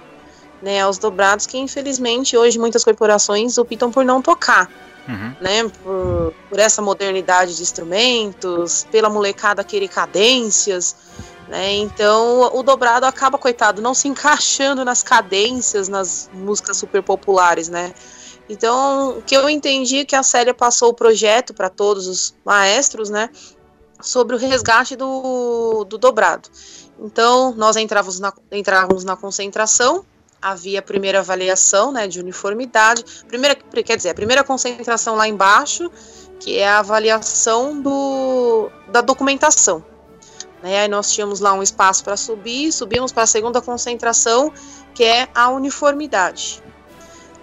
né, aos dobrados que infelizmente hoje muitas corporações optam por não tocar, uhum. né, por, por essa modernidade de instrumentos, pela molecada querer cadências, né, então o dobrado acaba, coitado, não se encaixando nas cadências, nas músicas super populares, né. Então, o que eu entendi é que a Célia passou o projeto para todos os maestros, né, sobre o resgate do, do dobrado. Então, nós entrávamos na, entrávamos na concentração, havia a primeira avaliação, né, de uniformidade, primeira, quer dizer, a primeira concentração lá embaixo, que é a avaliação do, da documentação. Né, aí nós tínhamos lá um espaço para subir, subimos para a segunda concentração, que é a uniformidade.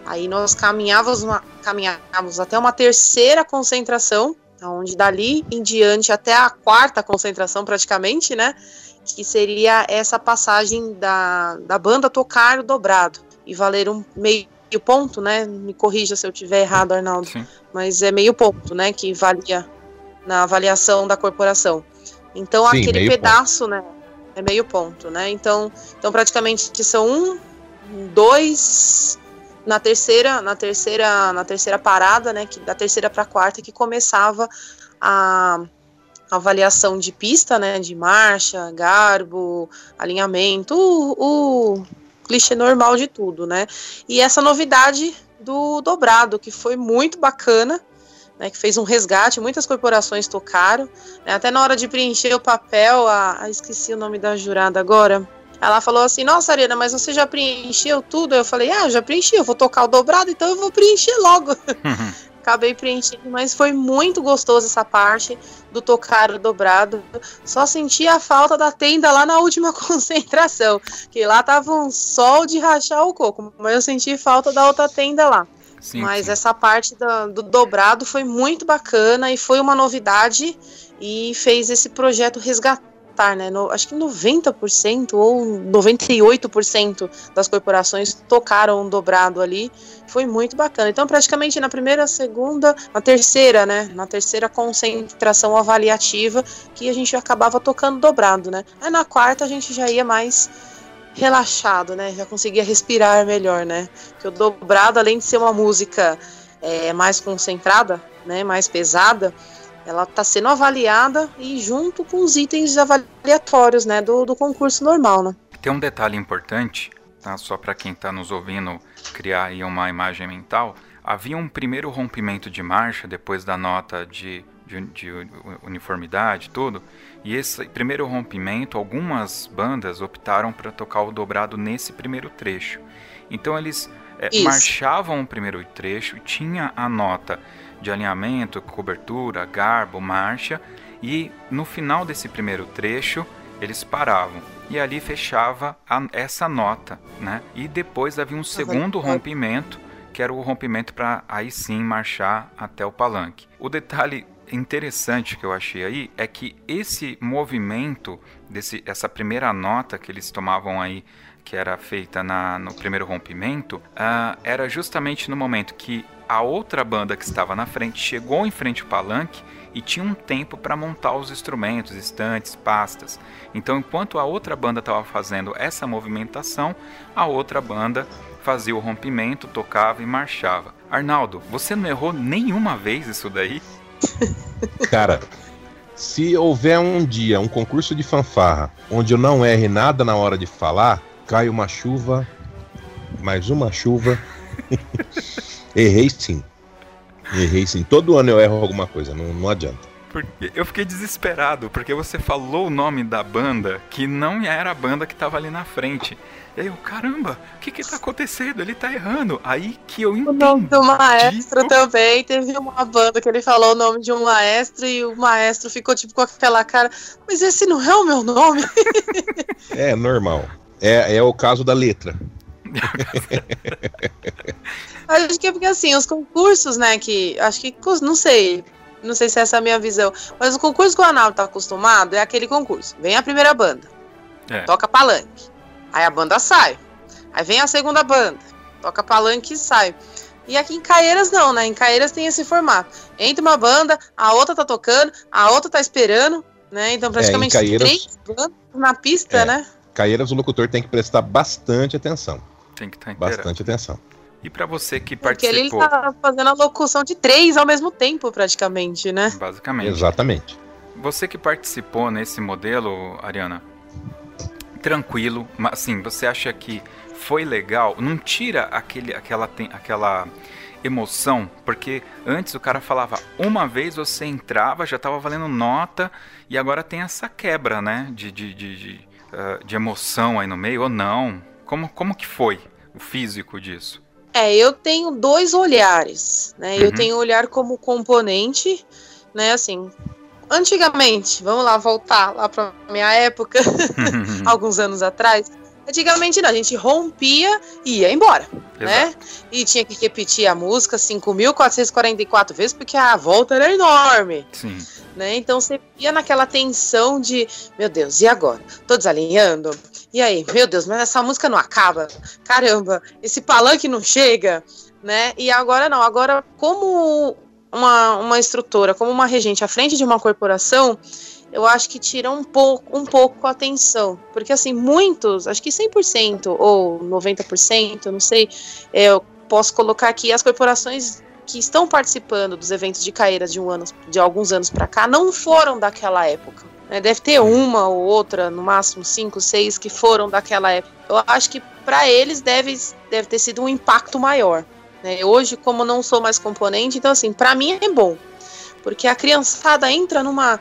Aí nós caminhávamos, uma, caminhávamos até uma terceira concentração, onde dali em diante até a quarta concentração praticamente, né? Que seria essa passagem da, da banda tocar o dobrado e valer um meio ponto, né? Me corrija se eu tiver errado, Arnaldo. Sim. Mas é meio ponto, né? Que valia na avaliação da corporação. Então, sim, aquele pedaço, ponto, né? É meio ponto, né? Então, então praticamente que são um, dois... Na terceira, na terceira, na terceira parada, né, que, da terceira para a quarta, que começava a, a avaliação de pista, né, de marcha, garbo, alinhamento, o, o clichê normal de tudo, né, e essa novidade do dobrado, que foi muito bacana, né, que fez um resgate, muitas corporações tocaram, né, até na hora de preencher o papel, a, a esqueci o nome da jurada agora... Ela falou assim, nossa, Ariana, mas você já preencheu tudo? Eu falei, ah, eu já preenchi, eu vou tocar o dobrado, então eu vou preencher logo. Uhum. Acabei preenchendo, mas foi muito gostoso essa parte do tocar o dobrado. Só senti a falta da tenda lá na última concentração, que lá tava um sol de rachar o coco, mas eu senti falta da outra tenda lá. Sim, mas sim. Essa parte do, do dobrado foi muito bacana e foi uma novidade e fez esse projeto resgatar tratar, né? No, acho que noventa por cento ou noventa e oito por cento das corporações tocaram dobrado ali. Foi muito bacana. Então, praticamente na primeira, segunda, na terceira, né? Na terceira concentração avaliativa que a gente acabava tocando dobrado, né? Aí na quarta a gente já ia mais relaxado, né? Já conseguia respirar melhor, né? Porque o dobrado, além de ser uma música é, mais concentrada, né? Mais pesada, ela está sendo avaliada e junto com os itens avaliatórios, né, do, do concurso normal, né? Tem um detalhe importante, tá? Só para quem está nos ouvindo criar aí uma imagem mental. Havia um primeiro rompimento de marcha depois da nota de, de, de uniformidade, tudo. E esse primeiro rompimento, algumas bandas optaram para tocar o dobrado nesse primeiro trecho. Então eles é, marchavam o primeiro trecho, tinha a nota de alinhamento, cobertura, garbo, marcha, e no final desse primeiro trecho eles paravam e ali fechava a, essa nota, né? E depois havia um segundo rompimento, que era o rompimento para aí sim marchar até o palanque. O detalhe interessante que eu achei aí é que esse movimento, desse, essa primeira nota que eles tomavam aí, que era feita na, no primeiro rompimento, uh, era justamente no momento que a outra banda que estava na frente chegou em frente ao palanque e tinha um tempo para montar os instrumentos, estantes, pastas. Então, enquanto a outra banda estava fazendo essa movimentação, a outra banda fazia o rompimento, tocava e marchava. Arnaldo, você não errou nenhuma vez isso daí? Cara, se houver um dia um concurso de fanfarra onde eu não erre nada na hora de falar, cai uma chuva, mais uma chuva... Errei sim, errei sim. Todo ano eu erro alguma coisa, não, não adianta. Porque eu fiquei desesperado, porque você falou o nome da banda que não era a banda que estava ali na frente. E aí eu, caramba, o que que tá acontecendo? Ele tá errando. Aí que eu entendi. O nome do maestro também, teve uma banda que ele falou o nome de um maestro e o maestro ficou tipo com aquela cara, mas esse não é o meu nome? É, normal. É, é o caso da letra. Acho que é porque assim, os concursos, né, que acho que, não sei não sei se essa é a minha visão, mas o concurso que o Arnaldo tá acostumado é aquele concurso, vem a primeira banda, é. toca palanque, aí a banda sai, aí vem a segunda banda, toca palanque e sai. E aqui em Caieiras não, né, em Caieiras tem esse formato, entra uma banda, a outra tá tocando, a outra tá esperando, né, então praticamente é, Caieiras, três bandas na pista, é, né. Caieiras o locutor tem que prestar bastante atenção. Tem que estar inteiro. Bastante atenção. E para você que participou... Porque ele está fazendo a locução de três ao mesmo tempo, praticamente, né? Basicamente. Exatamente. Você que participou nesse modelo, Ariana, tranquilo, assim, você acha que foi legal? Não tira aquele, aquela, aquela emoção, porque antes o cara falava uma vez, você entrava, já estava valendo nota, e agora tem essa quebra, né? De, de, de, de, uh, de emoção aí no meio, ou não... Como, como que foi o físico disso? É, eu tenho dois olhares, né? Uhum. Eu tenho o olhar como componente, né? Assim, antigamente, vamos lá voltar lá para minha época, uhum. alguns anos atrás. Antigamente não, a gente rompia e ia embora, exato, né? E tinha que repetir a música cinco mil quatrocentos e quarenta e quatro vezes, porque a volta era enorme. Sim. Né? Então você ia naquela tensão de, meu Deus, e agora? Tô desalinhando? E aí, meu Deus, mas essa música não acaba? Caramba, esse palanque não chega, né? E agora não, agora como uma, uma instrutora, como uma regente à frente de uma corporação... Eu acho que tira um pouco, um pouco a atenção, porque assim, muitos, acho que cem por cento ou noventa por cento, não sei, é, eu posso colocar aqui, as corporações que estão participando dos eventos de Caieiras de, um ano, de alguns anos para cá, não foram daquela época, né? Deve ter uma ou outra, no máximo cinco, seis, que foram daquela época. Eu acho que para eles deve, deve ter sido um impacto maior, né? Hoje, como eu não sou mais componente, então assim, para mim é bom, porque a criançada entra numa...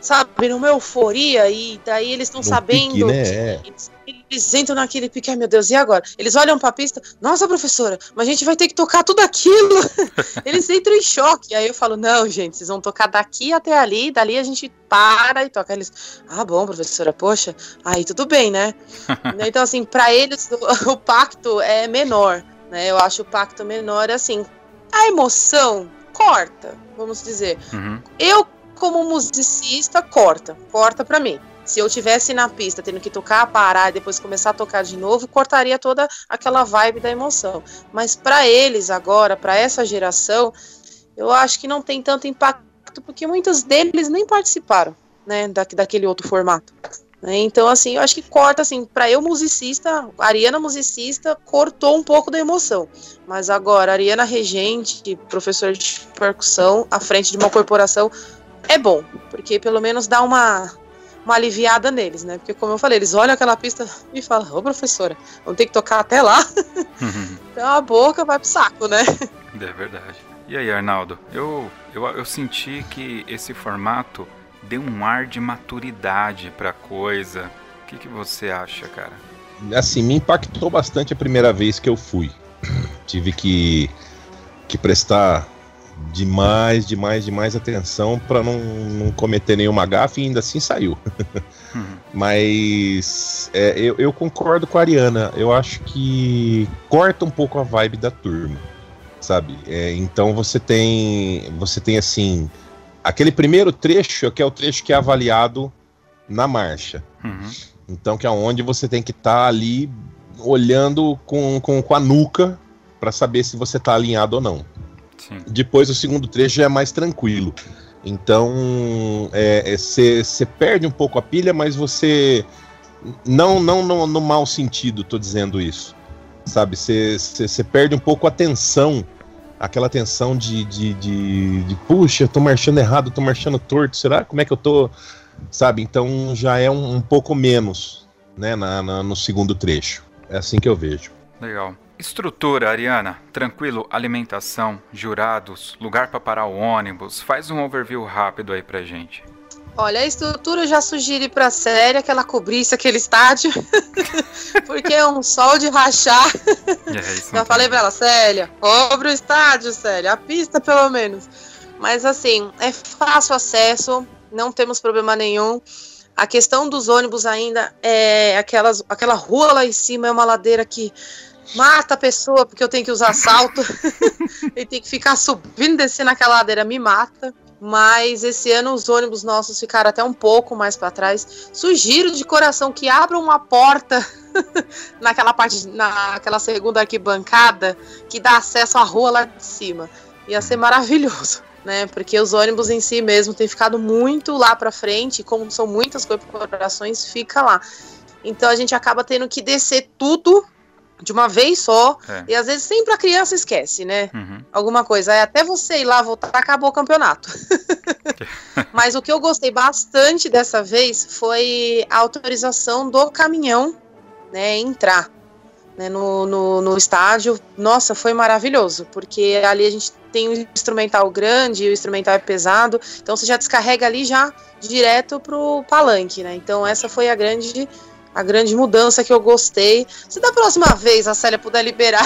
sabe, numa euforia, e daí eles estão sabendo pique, né? eles, eles entram naquele pique, ai meu Deus, e agora? Eles olham pra pista, nossa professora, mas a gente vai ter que tocar tudo aquilo. Eles entram em choque, aí eu falo, não gente, vocês vão tocar daqui até ali, dali a gente para e toca. Eles, ah bom professora, poxa, aí tudo bem, né? Então assim, pra eles o, o pacto é menor, né? Eu acho o pacto menor, assim, a emoção corta, vamos dizer. Uhum. Eu como musicista, corta, corta pra mim, se eu tivesse na pista tendo que tocar, parar e depois começar a tocar de novo, cortaria toda aquela vibe da emoção. Mas para eles agora, para essa geração, eu acho que não tem tanto impacto, porque muitos deles nem participaram, né, da, daquele outro formato. Então, assim, eu acho que corta, assim, para eu musicista, a Ariana musicista cortou um pouco da emoção, mas agora a Ariana regente, professora de percussão, à frente de uma corporação, é bom, porque pelo menos dá uma, uma aliviada neles, né, porque como eu falei, eles olham aquela pista e falam, ô professora, vamos ter que tocar até lá, então a boca vai pro saco, né. É verdade. E aí, Arnaldo, eu, eu, eu senti que esse formato deu um ar de maturidade pra coisa. O que, que você acha, cara? Assim, me impactou bastante a primeira vez que eu fui. Tive que, que prestar demais, demais, demais atenção pra não, não cometer nenhuma gafe, e ainda assim saiu. Hum. Mas é, eu, eu concordo com a Ariana. Eu acho que corta um pouco a vibe da turma, sabe? É, então você tem, você tem assim... Aquele primeiro trecho, que é o trecho que é avaliado na marcha. Uhum. Então, que é onde você tem que estar tá ali olhando com, com, com a nuca para saber se você está alinhado ou não. Sim. Depois, o segundo trecho é mais tranquilo. Então, você é, é, perde um pouco a pilha, mas você... Não, não, não no mau sentido, estou dizendo isso. Sabe? Você perde um pouco a tensão. Aquela tensão de, de, de, de puxa, eu tô marchando errado, tô marchando torto, será? Como é que eu tô? Sabe, então já é um, um pouco menos, né, na, na, no segundo trecho. É assim que eu vejo. Legal. Estrutura, Ariana. Tranquilo, alimentação, jurados, lugar pra parar o ônibus. Faz um overview rápido aí pra gente. Olha, a estrutura eu já sugiro para a Célia que ela cobrisse aquele estádio, porque é um sol de rachar. É, já falei para ela, Célia, cobre o estádio, Célia, a pista pelo menos. Mas assim, é fácil acesso, não temos problema nenhum. A questão dos ônibus ainda é aquelas, aquela rua lá em cima, é uma ladeira que mata a pessoa, porque eu tenho que usar salto, e tem que ficar subindo e descendo aquela ladeira, me mata. Mas esse ano os ônibus nossos ficaram até um pouco mais para trás. Sugiro de coração que abram uma porta naquela parte, naquela segunda arquibancada que dá acesso à rua lá de cima. Ia ser maravilhoso, né? Porque os ônibus em si mesmo têm ficado muito lá para frente, como são muitas corporações, fica lá. Então a gente acaba tendo que descer tudo de uma vez só, é. E às vezes sempre a criança esquece, né? Uhum. Alguma coisa. É, até você ir lá, voltar, acabou o campeonato. Mas o que eu gostei bastante dessa vez foi a autorização do caminhão, né, entrar, né, no, no, no estádio. Nossa, foi maravilhoso, porque ali a gente tem um instrumental grande e o instrumental é pesado, então você já descarrega ali já direto pro palanque, né? Então essa foi a grande... A grande mudança que eu gostei. Se da próxima vez a Célia puder liberar...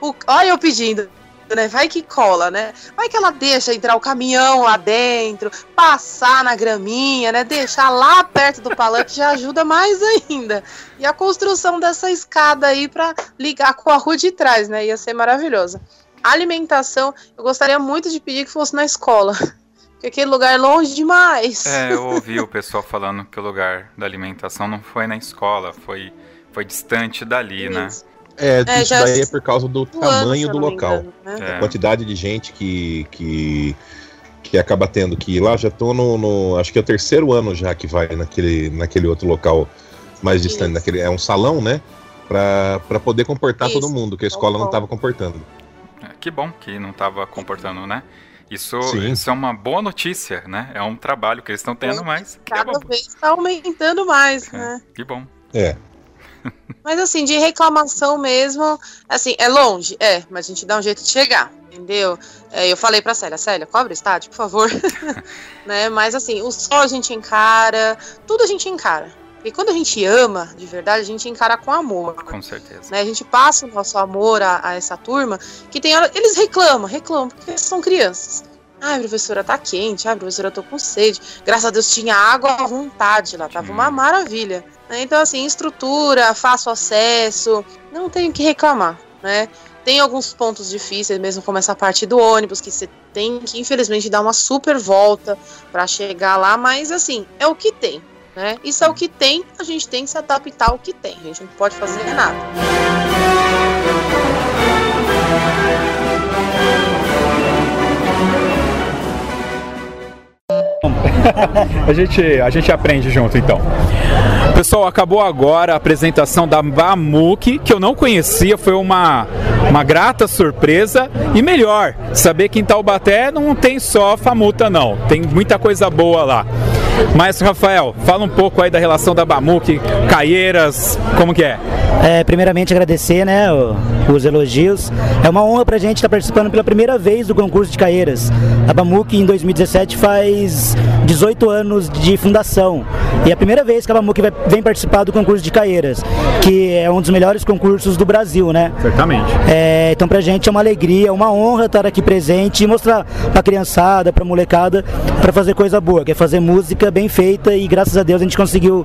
o... Olha eu pedindo, né? Vai que cola, né? Vai que ela deixa entrar o caminhão lá dentro, passar na graminha, né? Deixar lá perto do palanque já ajuda mais ainda. E a construção dessa escada aí para ligar com a rua de trás, né? Ia ser maravilhosa. A alimentação, eu gostaria muito de pedir que fosse na escola. Porque aquele lugar é longe demais. É, eu ouvi o pessoal falando que o lugar da alimentação não foi na escola, foi, foi distante dali, isso, né? É, é isso daí é por causa do tamanho do local. Engano, né? É. A quantidade de gente que, que, que acaba tendo que ir lá, já tô no, no... Acho que é o terceiro ano já que vai naquele, naquele outro local mais distante. Naquele, é um salão, né? Pra, pra poder comportar isso, todo mundo, que a escola não tava comportando. É, que bom que não tava comportando, né? Isso, isso é uma boa notícia, né? É um trabalho que eles estão tendo, mas... Cada vez está aumentando mais, é, né? Que bom. É. Mas assim, de reclamação mesmo, assim, é longe, é, mas a gente dá um jeito de chegar, entendeu? É, eu falei pra Célia, Célia, cobre o estádio, por favor. Né? Mas assim, o sol a gente encara, tudo a gente encara. E quando a gente ama, de verdade, a gente encara com amor. Com certeza. Né? A gente passa o nosso amor a, a essa turma, que tem hora, eles reclamam, reclamam, porque são crianças. Ai, professora, tá quente. Ai, professora, tô com sede. Graças a Deus tinha água à vontade lá, tava hum. uma maravilha. Então, assim, estrutura, fácil acesso, não tenho o que reclamar, né? Tem alguns pontos difíceis, mesmo como essa parte do ônibus, que você tem que, infelizmente, dar uma super volta pra chegar lá, mas, assim, é o que tem. né? Isso é o que tem, a gente tem que se adaptar ao que tem, a gente não pode fazer nada. A gente, a gente aprende junto, então. Pessoal, acabou agora a apresentação da BAMUC, que eu não conhecia, foi uma, uma grata surpresa. E melhor, saber que em Taubaté não tem só FAMUTA, não. Tem muita coisa boa lá. Mas, Rafael, fala um pouco aí da relação da BAMUC, Caieiras, como que é? É, primeiramente, agradecer, né, os elogios. É uma honra pra gente estar participando pela primeira vez do concurso de Caieiras. A BAMUC, em dois mil e dezessete, faz dezoito anos de fundação. E é a primeira vez que a BAMUC vai, vem participar do concurso de Caieiras, que é um dos melhores concursos do Brasil, né? Certamente. É, então, pra gente é uma alegria, uma honra estar aqui presente e mostrar pra criançada, pra molecada, pra fazer coisa boa, que é fazer música bem feita, e graças a Deus a gente conseguiu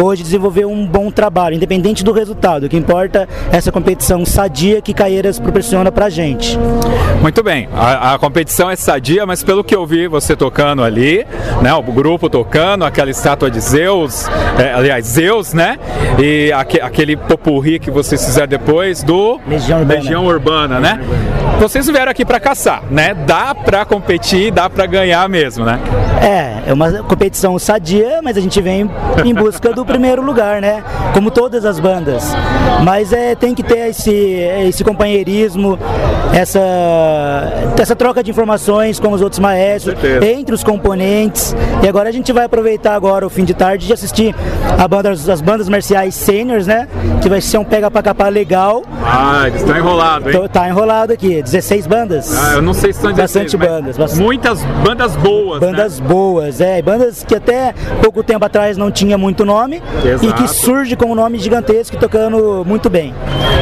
hoje desenvolver um bom trabalho, independente do resultado. O que importa é essa competição sadia que Caieiras proporciona pra gente. Muito bem, a, a competição é sadia, mas pelo que eu vi você tocando ali, né, o grupo tocando, aquela estátua de Zeus, é, aliás, Zeus, né, e aque, aquele popurri que vocês fizeram depois do Legião Urbana, Legião Urbana, né? Vocês vieram aqui pra caçar, né? Dá pra competir, dá pra ganhar mesmo, né? É, é uma competição sadia, mas a gente vem em busca do primeiro lugar, né? Como todas as bandas. Mas é, tem que ter esse, esse companheirismo, essa, essa troca de informações com os outros maestros, entre os componentes. E agora a gente vai aproveitar agora o fim de tarde de assistir a banda, as bandas marciais seniors, né? Que vai ser um pega pra capar legal. Ah, eles estão enrolados, hein? Tá enrolado aqui, dezesseis bandas. Ah, eu não sei se são dezesseis, bastante bandas. Bastante... Muitas bandas boas, Bandas né? boas, é. Bandas que até pouco tempo atrás não tinha muito nome. Exato. E que surge com um nome gigantesco, tocando muito bem.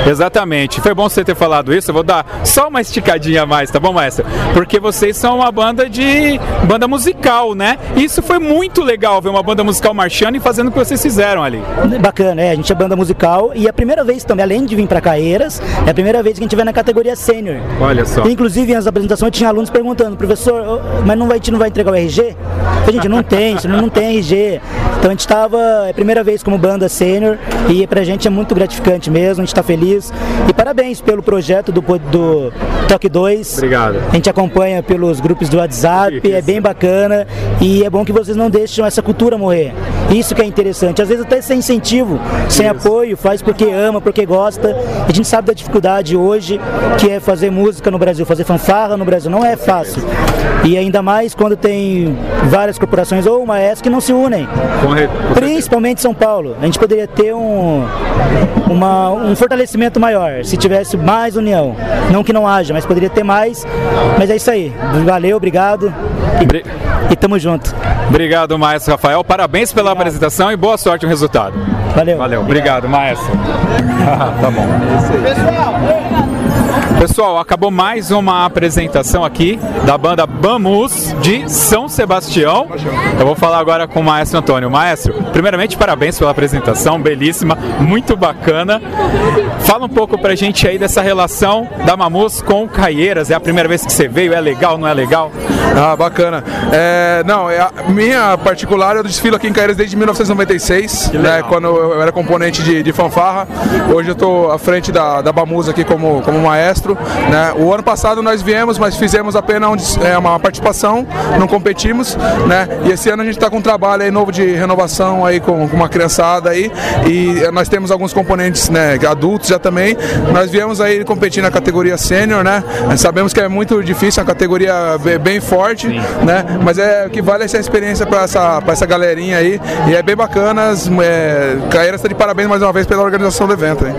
Exatamente. Foi bom você ter falado isso. Eu vou dar só uma esticadinha a mais, tá bom, maestro? Porque vocês são uma banda de... banda musical, né? Isso foi muito legal, ver uma banda musical marchando e fazendo o que vocês fizeram ali. Bacana, é. A gente é banda musical e é a primeira vez também, além de vir pra Caieiras, é a primeira vez que a gente vai na categoria sênior. Olha só. Inclusive, nas apresentações, tinha alunos perguntando: professor, mas não vai, a gente não vai entregar o R G? A gente não tem, não tem R G. Então a gente estava, é a primeira vez como banda sênior, e pra gente é muito gratificante mesmo, a gente tá feliz. E parabéns pelo projeto do, do Toque dois. Obrigado. A gente acompanha pelos grupos do WhatsApp, isso. É bem bacana, e é bom que vocês não deixam essa cultura morrer. Isso que é interessante. Às vezes até sem incentivo, sem isso. apoio, faz porque ama, porque gosta. A gente sabe da dificuldade hoje que é fazer música no Brasil, fazer fanfarra no Brasil, não é fácil. E ainda mais quando tem várias corporações ou maestros que não se unem. Correto. Principalmente São Paulo. A gente poderia ter um, uma, um fortalecimento maior se tivesse mais união. Não que não haja, mas poderia ter mais. Mas é isso aí. Valeu, obrigado. E, e tamo junto. Obrigado, maestro Rafael. Parabéns pela obrigado. apresentação e boa sorte no resultado. Valeu. Valeu. Obrigado, obrigado maestro. Ah, tá bom. Pessoal, Pessoal, acabou mais uma apresentação aqui da banda BAMUS de São Sebastião. Eu vou falar agora com o maestro Antônio. Maestro, primeiramente, parabéns pela apresentação, belíssima, muito bacana. Fala um pouco pra gente aí dessa relação da BAMUS com Caieiras. É a primeira vez que você veio, é legal, não é legal? Ah, bacana. É, não, é a minha particular, eu desfilo aqui em Caieiras desde mil novecentos e noventa e seis, né, quando eu era componente de, de fanfarra. Hoje eu tô à frente da, da BAMUS aqui como, como maestro. Né? O ano passado nós viemos, mas fizemos apenas é, uma participação, não competimos, né? E esse ano a gente está com um trabalho aí novo de renovação aí com, com uma criançada aí, e nós temos alguns componentes, né, adultos já também. Nós viemos aí competir na categoria sênior, né? Sabemos que é muito difícil, é uma categoria bem forte, né? Mas é o que vale essa experiência para essa, essa galerinha aí, e é bem bacana. É, Caieiras está de parabéns mais uma vez pela organização do evento. Hein?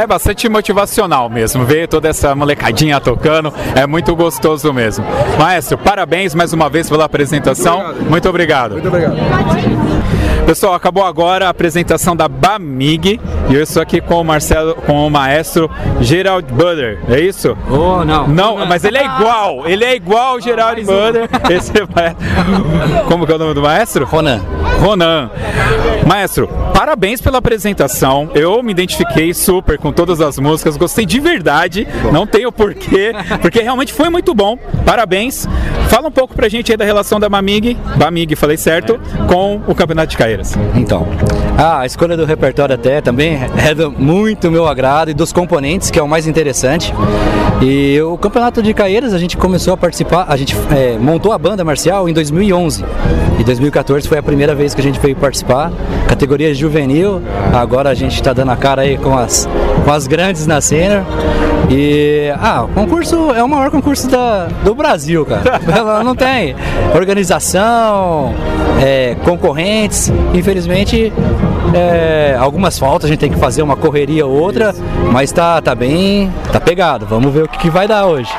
É bastante motivacional mesmo, ver toda essa molecadinha tocando, é muito gostoso mesmo. Maestro, parabéns mais uma vez pela apresentação, muito obrigado. Muito obrigado. Pessoal, acabou agora a apresentação da BAMIG, e eu estou aqui com o Marcelo, com o maestro Gerald Butter, é isso? Oh, não. Não, mas ele é igual, ele é igual ao Gerald oh, Butter. Um. Esse é... Como que é o nome do maestro? Ronan. Ronan. Maestro, parabéns pela apresentação, eu me identifiquei super com todas as músicas, gostei de verdade, não tenho porquê, porque realmente foi muito bom, parabéns. Fala um pouco pra gente aí da relação da BAMIG, BAMIG, falei certo, com o Campeonato de Caieiras. Palmeiras. Então, a escolha do repertório até também é do muito meu agrado e dos componentes, que é o mais interessante. E o Campeonato de Caieiras a gente começou a participar, a gente é, montou a banda marcial em dois mil e onze. E dois mil e quatorze foi a primeira vez que a gente veio participar, categoria juvenil. Agora a gente está dando a cara aí com as, com as grandes na cena. E, ah, o concurso é o maior concurso da, do Brasil, cara. Ela não tem organização, é, concorrentes, infelizmente. É, algumas faltas, a gente tem que fazer uma correria ou outra, mas tá, tá bem, tá pegado, vamos ver o que, que vai dar hoje.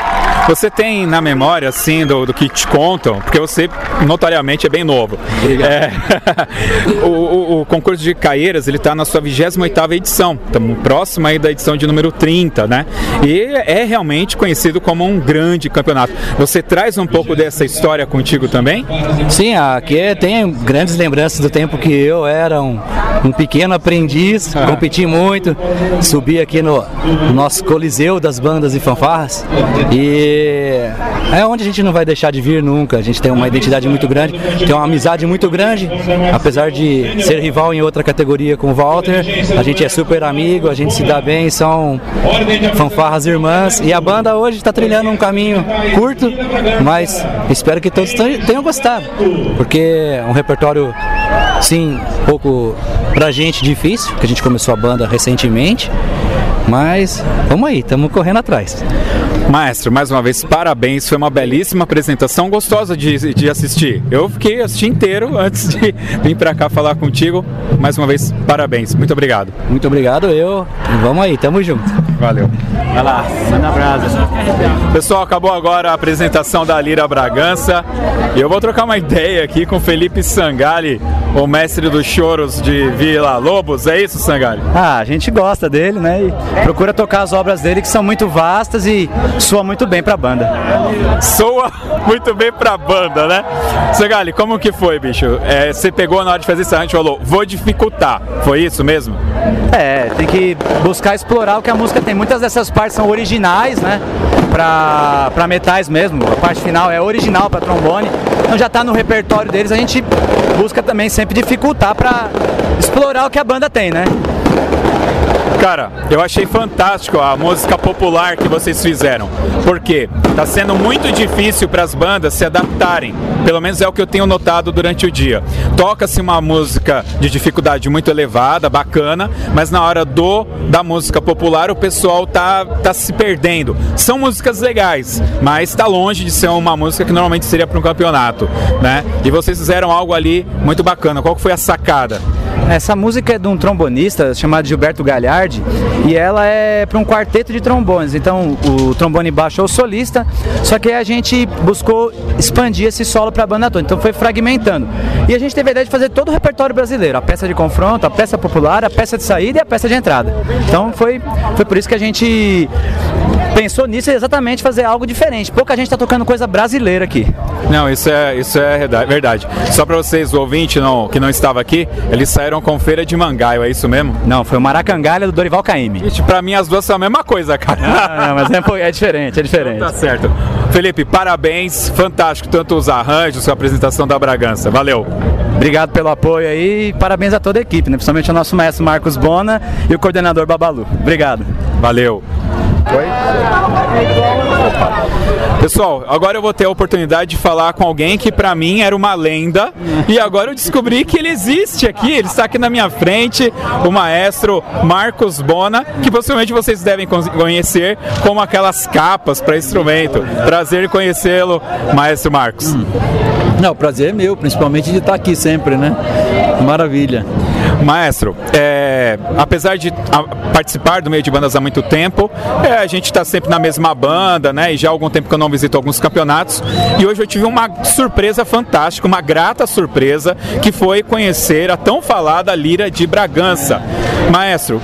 Você tem na memória, assim, do, do que te contam, porque você, notoriamente, é bem novo. Obrigado. É, o, o, o concurso de Caieiras, ele tá na sua vigésima oitava edição, estamos próximo aí da edição de número trinta, né? E é realmente conhecido como um grande campeonato. Você traz um pouco dessa história contigo também? Sim, aqui é, tem grandes lembranças do tempo que eu era um, um pequeno aprendiz, ah. competi muito, subi aqui no, no nosso coliseu das bandas e fanfarras, e é onde a gente não vai deixar de vir nunca. A gente tem uma identidade muito grande, tem uma amizade muito grande, apesar de ser rival em outra categoria com o Walter. A gente é super amigo, a gente se dá bem, são fanfarras irmãs. E a banda hoje está trilhando um caminho curto, mas espero que todos tenham gostado, porque é um repertório, sim, um pouco pra gente difícil, porque a gente começou a banda recentemente. Mas vamos aí, estamos correndo atrás. Maestro, mais uma vez, parabéns. Foi uma belíssima apresentação, gostosa de, de assistir. Eu fiquei assistindo inteiro antes de vir pra cá falar contigo. Mais uma vez, parabéns. Muito obrigado. Muito obrigado, eu. Vamos aí, tamo junto. Valeu. Vai lá, manda brasa. Pessoal, acabou agora a apresentação da Lira Bragança. E eu vou trocar uma ideia aqui com Felipe Sangalli, o mestre dos choros de Villa-Lobos. É isso, Sangalli? Ah, a gente gosta dele, né? E... procura tocar as obras dele, que são muito vastas e soa muito bem pra banda. Soa muito bem pra banda, né? Sangalli, como que foi, bicho? É, você pegou na hora de fazer esse arranjo e falou, vou dificultar. Foi isso mesmo? É, tem que buscar explorar o que a música tem. Muitas dessas partes são originais, né? Pra, pra metais mesmo. A parte final é original pra trombone. Então já tá no repertório deles. A gente busca também sempre dificultar pra explorar o que a banda tem, né? Cara, eu achei fantástico a música popular que vocês fizeram, porque tá sendo muito difícil para as bandas se adaptarem, pelo menos é o que eu tenho notado durante o dia. Toca-se uma música de dificuldade muito elevada, bacana, mas na hora do, da música popular o pessoal tá, tá se perdendo. São músicas legais, mas tá longe de ser uma música que normalmente seria para um campeonato, né? E vocês fizeram algo ali muito bacana. Qual que foi a sacada? Essa música é de um trombonista chamado Gilberto Galhardi e ela é para um quarteto de trombones. Então o trombone baixo é o solista, só que a gente buscou expandir esse solo para a banda toda, então foi fragmentando. E a gente teve a ideia de fazer todo o repertório brasileiro, a peça de confronto, a peça popular, a peça de saída e a peça de entrada. Então foi, foi por isso que a gente pensou nisso, exatamente fazer algo diferente. Pouca gente está tocando coisa brasileira aqui. Não, isso é, isso é verdade. Só para vocês, o ouvinte não, que não estava aqui, eles saíram com Feira de Mangaio, é isso mesmo? Não, foi o Maracangalha do Dorival Caymmi. Gente, para mim as duas são a mesma coisa, cara. Ah, não, mas é, é diferente, é diferente. Então tá certo. Felipe, parabéns, fantástico, tanto os arranjos, a apresentação da Bragança. Valeu. Obrigado pelo apoio aí e parabéns a toda a equipe, né? Principalmente ao nosso maestro Marcos Bona e o coordenador Babalu. Obrigado. Valeu. Oi? Pessoal, agora eu vou ter a oportunidade de falar com alguém que pra mim era uma lenda e agora eu descobri que ele existe aqui, ele está aqui na minha frente, o maestro Marcos Bona, que possivelmente vocês devem conhecer como aquelas capas para instrumento. Prazer em conhecê-lo, maestro Marcos. Não, o prazer é meu, principalmente de estar aqui sempre, né? Maravilha. Maestro, é, apesar de participar do meio de bandas há muito tempo, é, a gente está sempre na mesma banda, né? E já há algum tempo que eu não visito alguns campeonatos. E hoje eu tive uma surpresa fantástica, uma grata surpresa, que foi conhecer a tão falada Lira de Bragança. Maestro,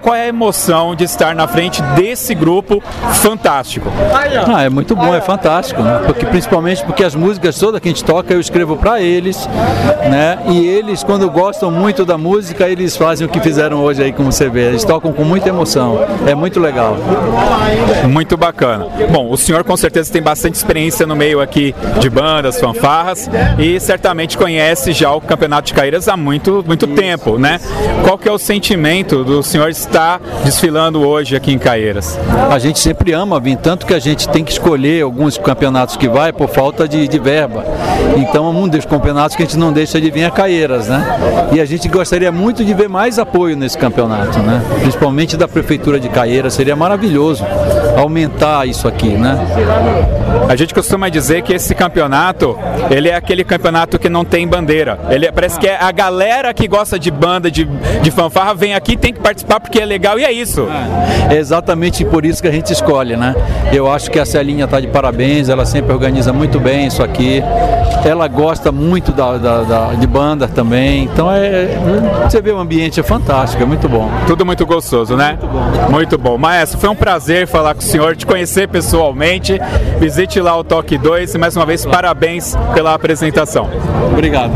qual é a emoção de estar na frente desse grupo fantástico? Ah, é muito bom, é fantástico, né? Porque, principalmente porque as músicas todas que a gente toca eu escrevo para eles, né? E eles, quando gostam muito espírito da música, eles fazem o que fizeram hoje aí, como você vê. Eles tocam com muita emoção. É muito legal. Muito bacana. Bom, o senhor com certeza tem bastante experiência no meio aqui de bandas, fanfarras, e certamente conhece já o Campeonato de Caeiras há muito, muito tempo, né? Qual que é o sentimento do senhor estar desfilando hoje aqui em Caeiras? A gente sempre ama vir, tanto que a gente tem que escolher alguns campeonatos que vai por falta de, de verba. Então é um dos campeonatos que a gente não deixa de vir a Caeiras, né? E a gente gostaria muito de ver mais apoio nesse campeonato, né? Principalmente da Prefeitura de Caeiras, seria maravilhoso aumentar isso aqui, né? A gente costuma dizer que esse campeonato, ele é aquele campeonato que não tem bandeira. Ele é, parece que é a galera que gosta de banda, de, de fanfarra, vem aqui, tem que participar porque é legal e é isso. É exatamente por isso que a gente escolhe, né? Eu acho que a Celinha tá de parabéns, ela sempre organiza muito bem isso aqui. Ela gosta muito da, da, da, de banda também, então é, você vê o ambiente é fantástico, é muito bom. Tudo muito gostoso, né? Muito bom. Muito bom. Maestro, foi um prazer falar com o senhor, te conhecer pessoalmente. Visite lá o Toque dois e mais uma vez parabéns pela apresentação. Obrigado.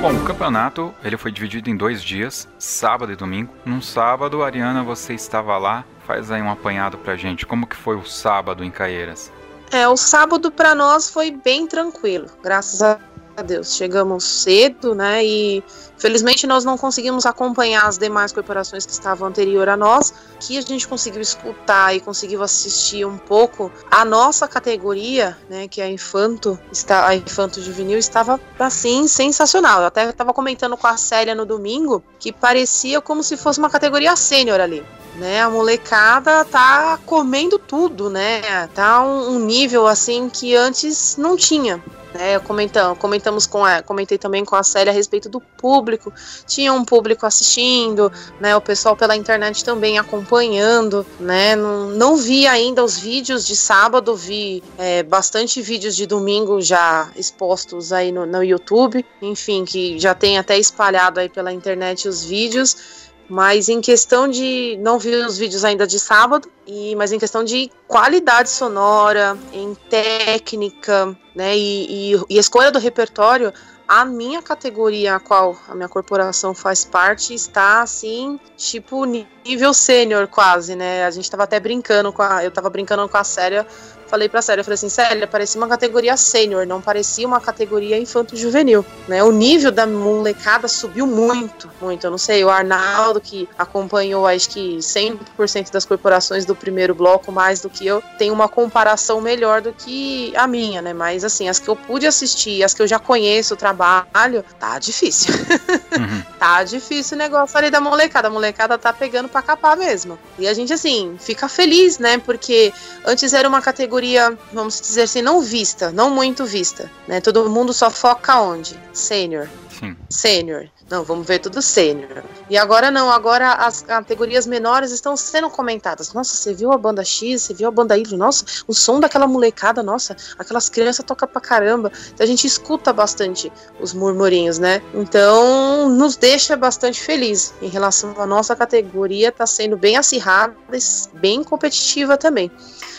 Bom, o campeonato ele foi dividido em dois dias, sábado e domingo. Num sábado, Ariana, você estava lá, faz aí um apanhado pra gente. Como que foi o sábado em Caeiras? É, o sábado pra nós foi bem tranquilo, graças a Deus. Chegamos cedo, né, e felizmente nós não conseguimos acompanhar as demais corporações que estavam anterior a nós, que a gente conseguiu escutar e conseguiu assistir um pouco. A nossa categoria, né, que é a Infanto, a Infanto Juvenil, estava assim, sensacional. Eu até estava comentando com a Célia no domingo, que parecia como se fosse uma categoria sênior ali, né, a molecada tá comendo tudo, né, tá um, um nível assim que antes não tinha. É, comentamos, comentamos com a, comentei também com a Célia a respeito do público. Tinha um público assistindo, né, o pessoal pela internet também acompanhando, né, não, não vi ainda os vídeos de sábado, vi é, bastante vídeos de domingo já expostos aí no, no YouTube, enfim, que já tem até espalhado aí pela internet os vídeos. Mas em questão de... Não vi os vídeos ainda de sábado, e, mas em questão de qualidade sonora, em técnica, né, e, e, e escolha do repertório, a minha categoria, a qual a minha corporação faz parte, está assim, tipo nível sênior quase, né? A gente tava até brincando com a... Eu tava brincando com a Célia, falei pra Célia, eu falei assim, Célia, parecia uma categoria sênior, não parecia uma categoria infanto-juvenil, né? O nível da molecada subiu muito, muito. Eu não sei, o Arnaldo, que acompanhou, acho que cem por cento das corporações do primeiro bloco, mais do que eu, tem uma comparação melhor do que a minha, né? Mas, assim, as que eu pude assistir, as que eu já conheço o trabalho, tá difícil. Uhum. Tá difícil o negócio ali da molecada. A molecada tá pegando pra capar mesmo. E a gente, assim, fica feliz, né? Porque antes era uma categoria, vamos dizer assim, não vista, não muito vista, né? Todo mundo só foca onde? Sênior. Sim. Sênior. Não, vamos ver tudo sênior. E agora não, agora as categorias menores estão sendo comentadas. Nossa, você viu a banda X, você viu a banda Y, nossa, o som daquela molecada, nossa, aquelas crianças tocam pra caramba. Então a gente escuta bastante os murmurinhos, né? Então nos deixa bastante feliz. Em relação à nossa categoria, tá sendo bem acirrada, bem competitiva também.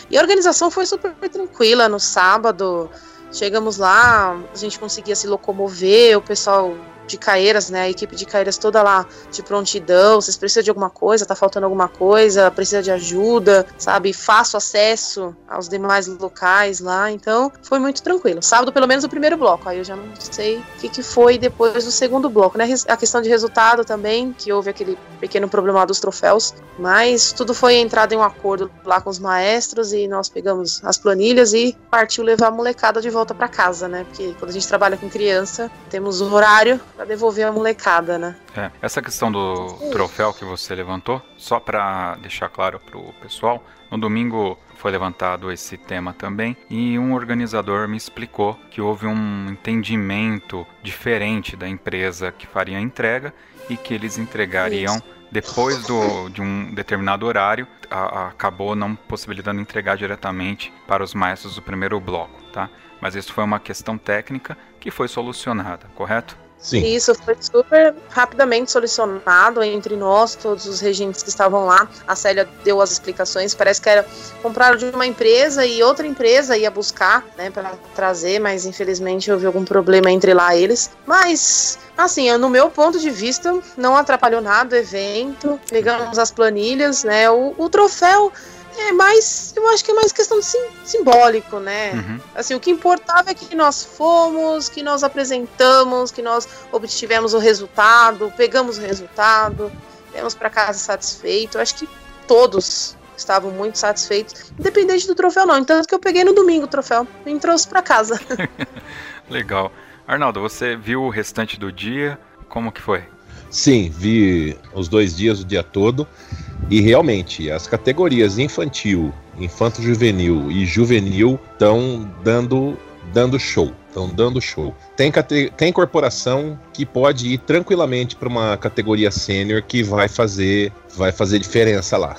E a organização foi super tranquila no sábado. Chegamos lá, a gente conseguia se locomover, o pessoal de Caeiras, né, a equipe de Caeiras toda lá de prontidão, vocês precisam de alguma coisa, tá faltando alguma coisa, precisa de ajuda, sabe, fácil acesso aos demais locais lá, então foi muito tranquilo. Sábado, pelo menos o primeiro bloco, aí eu já não sei o que, que foi depois do segundo bloco, né, a questão de resultado também, que houve aquele pequeno problema dos troféus, mas tudo foi entrado em um acordo lá com os maestros e nós pegamos as planilhas e partiu levar a molecada de volta pra casa, né, porque quando a gente trabalha com criança, temos o horário pra devolver a molecada, né? É, essa questão do troféu que você levantou, só pra deixar claro pro pessoal, no domingo foi levantado esse tema também e um organizador me explicou que houve um entendimento diferente da empresa que faria a entrega e que eles entregariam... Isso. Depois do, de um determinado horário, a, a, acabou não possibilitando entregar diretamente para os maestros do primeiro bloco, tá? Mas isso foi uma questão técnica que foi solucionada, correto? Sim. E isso foi super rapidamente solucionado entre nós, todos os regentes que estavam lá. A Célia deu as explicações, parece que era comprado de uma empresa e outra empresa ia buscar, né, para trazer, mas infelizmente houve algum problema entre lá e eles. Mas, assim, no meu ponto de vista, não atrapalhou nada o evento, pegamos as planilhas, né, o, o troféu... É mais, eu acho que é mais questão de sim, simbólico, né? Uhum. Assim, o que importava é que nós fomos, que nós apresentamos, que nós obtivemos o resultado, pegamos o resultado, viemos para casa satisfeito. Eu acho que todos estavam muito satisfeitos, independente do troféu não. Então, que eu peguei no domingo o troféu e me trouxe para casa. Legal. Arnaldo, você viu o restante do dia? Como que foi? Sim, vi os dois dias, o dia todo, e realmente as categorias infantil, infanto-juvenil e juvenil estão dando, dando show, estão dando show. Tem, tem corporação que pode ir tranquilamente para uma categoria sênior que vai fazer, vai fazer diferença lá.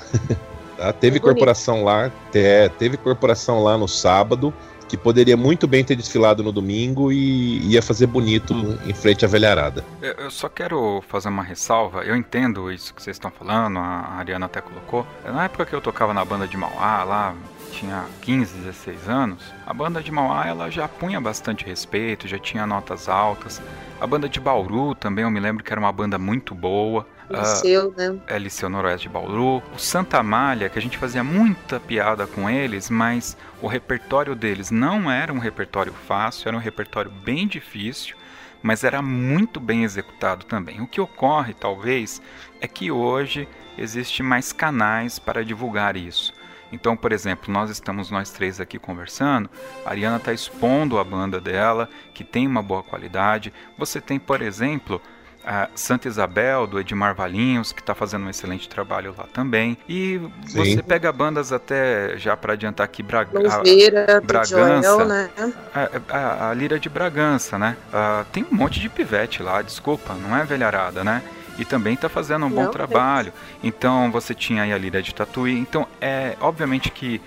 Tá? Teve corporação lá, é, teve corporação lá no sábado, que poderia muito bem ter desfilado no domingo e ia fazer bonito em frente à velharada. Eu só quero fazer uma ressalva. Eu entendo isso que vocês estão falando, a Ariana até colocou. Na época que eu tocava na banda de Mauá, lá tinha quinze, dezesseis anos, a banda de Mauá ela já punha bastante respeito, já tinha notas altas. A banda de Bauru também, eu me lembro que era uma banda muito boa. Liceu, né? É, Liceu Noroeste de Bauru. O Santa Amália, que a gente fazia muita piada com eles, mas o repertório deles não era um repertório fácil, era um repertório bem difícil, mas era muito bem executado também. O que ocorre, talvez, é que hoje existe mais canais para divulgar isso. Então, por exemplo, nós estamos nós três aqui conversando, a Ariana está expondo a banda dela, que tem uma boa qualidade. Você tem, por exemplo... a Santa Isabel, do Edmar Valinhos, que está fazendo um excelente trabalho lá também. E sim, você pega bandas até, já para adiantar aqui, Bra- a, Lira, Bragança, Joel, né? a, a, a Lira de Bragança, né? Uh, tem um monte de pivete lá, desculpa, não é velharada, né? E também está fazendo um não, bom trabalho. É. Então você tinha aí a Lira de Tatuí. Então, é, obviamente que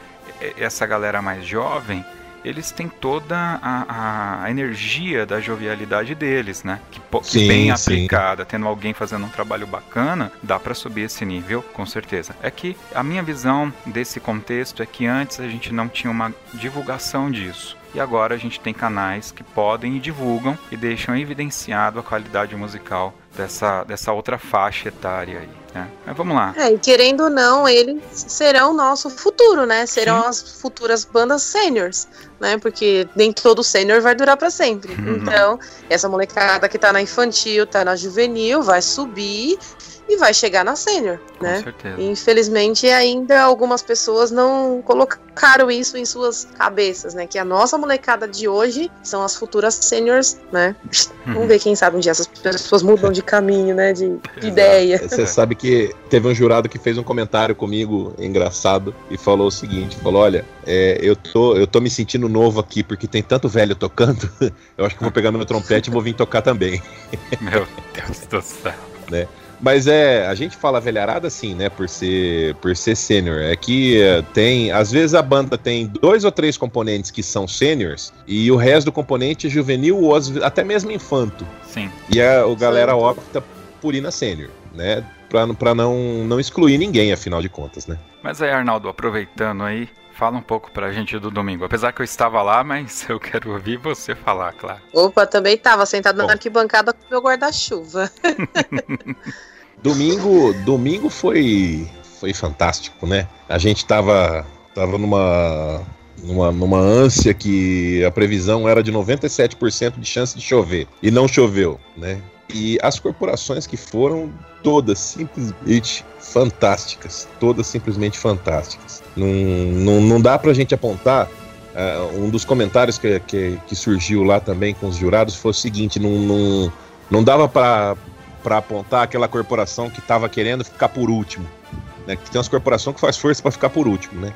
essa galera mais jovem, eles têm toda a, a energia da jovialidade deles, né? Que, que sim, bem aplicada, sim, tendo alguém fazendo um trabalho bacana, dá para subir esse nível, com certeza. É que a minha visão desse contexto é que antes a gente não tinha uma divulgação disso. E agora a gente tem canais que podem e divulgam e deixam evidenciado a qualidade musical dessa, dessa outra faixa etária aí, né? Mas vamos lá. É, e querendo ou não, eles serão o nosso futuro, né? Serão, sim, as futuras bandas sêniors, né? Porque nem todo sênior vai durar para sempre. Hum, então, não. Essa molecada que tá na infantil, tá na juvenil, vai subir... e vai chegar na sênior, né? Com certeza. E, infelizmente, ainda algumas pessoas não colocaram isso em suas cabeças, né? Que a nossa molecada de hoje são as futuras sêniors, né? Uhum. Vamos ver, quem sabe um dia essas pessoas mudam de caminho, né? De, de ideia. Você sabe que teve um jurado que fez um comentário comigo engraçado e falou o seguinte, falou, olha, é, eu, tô, eu tô me sentindo novo aqui porque tem tanto velho tocando, eu acho que vou pegar meu trompete e vou vir tocar também. Meu Deus do céu. Né? Mas é, a gente fala velharada assim, né, por ser, por ser sênior, é que tem, às vezes a banda tem dois ou três componentes que são sêniors e o resto do componente é juvenil ou até mesmo infanto. Sim. E a o galera opta por ir na sênior, né, pra, pra não, não excluir ninguém, afinal de contas, né. Mas aí, Arnaldo, aproveitando aí, fala um pouco pra gente do domingo. Apesar que eu estava lá, mas eu quero ouvir você falar, claro. Opa, também estava sentado na arquibancada com meu guarda-chuva. domingo, domingo foi, foi fantástico, né? A gente tava, tava numa, numa, numa ânsia que a previsão era de noventa e sete por cento de chance de chover. E não choveu, né? E as corporações que foram, todas simplesmente fantásticas. Todas simplesmente fantásticas. Não, não, não dá pra gente apontar. Uh, um dos comentários que, que, que surgiu lá também com os jurados foi o seguinte: não, não, não dava pra, pra apontar aquela corporação que tava querendo ficar por último. Né? Que tem umas corporações que faz força pra ficar por último, né?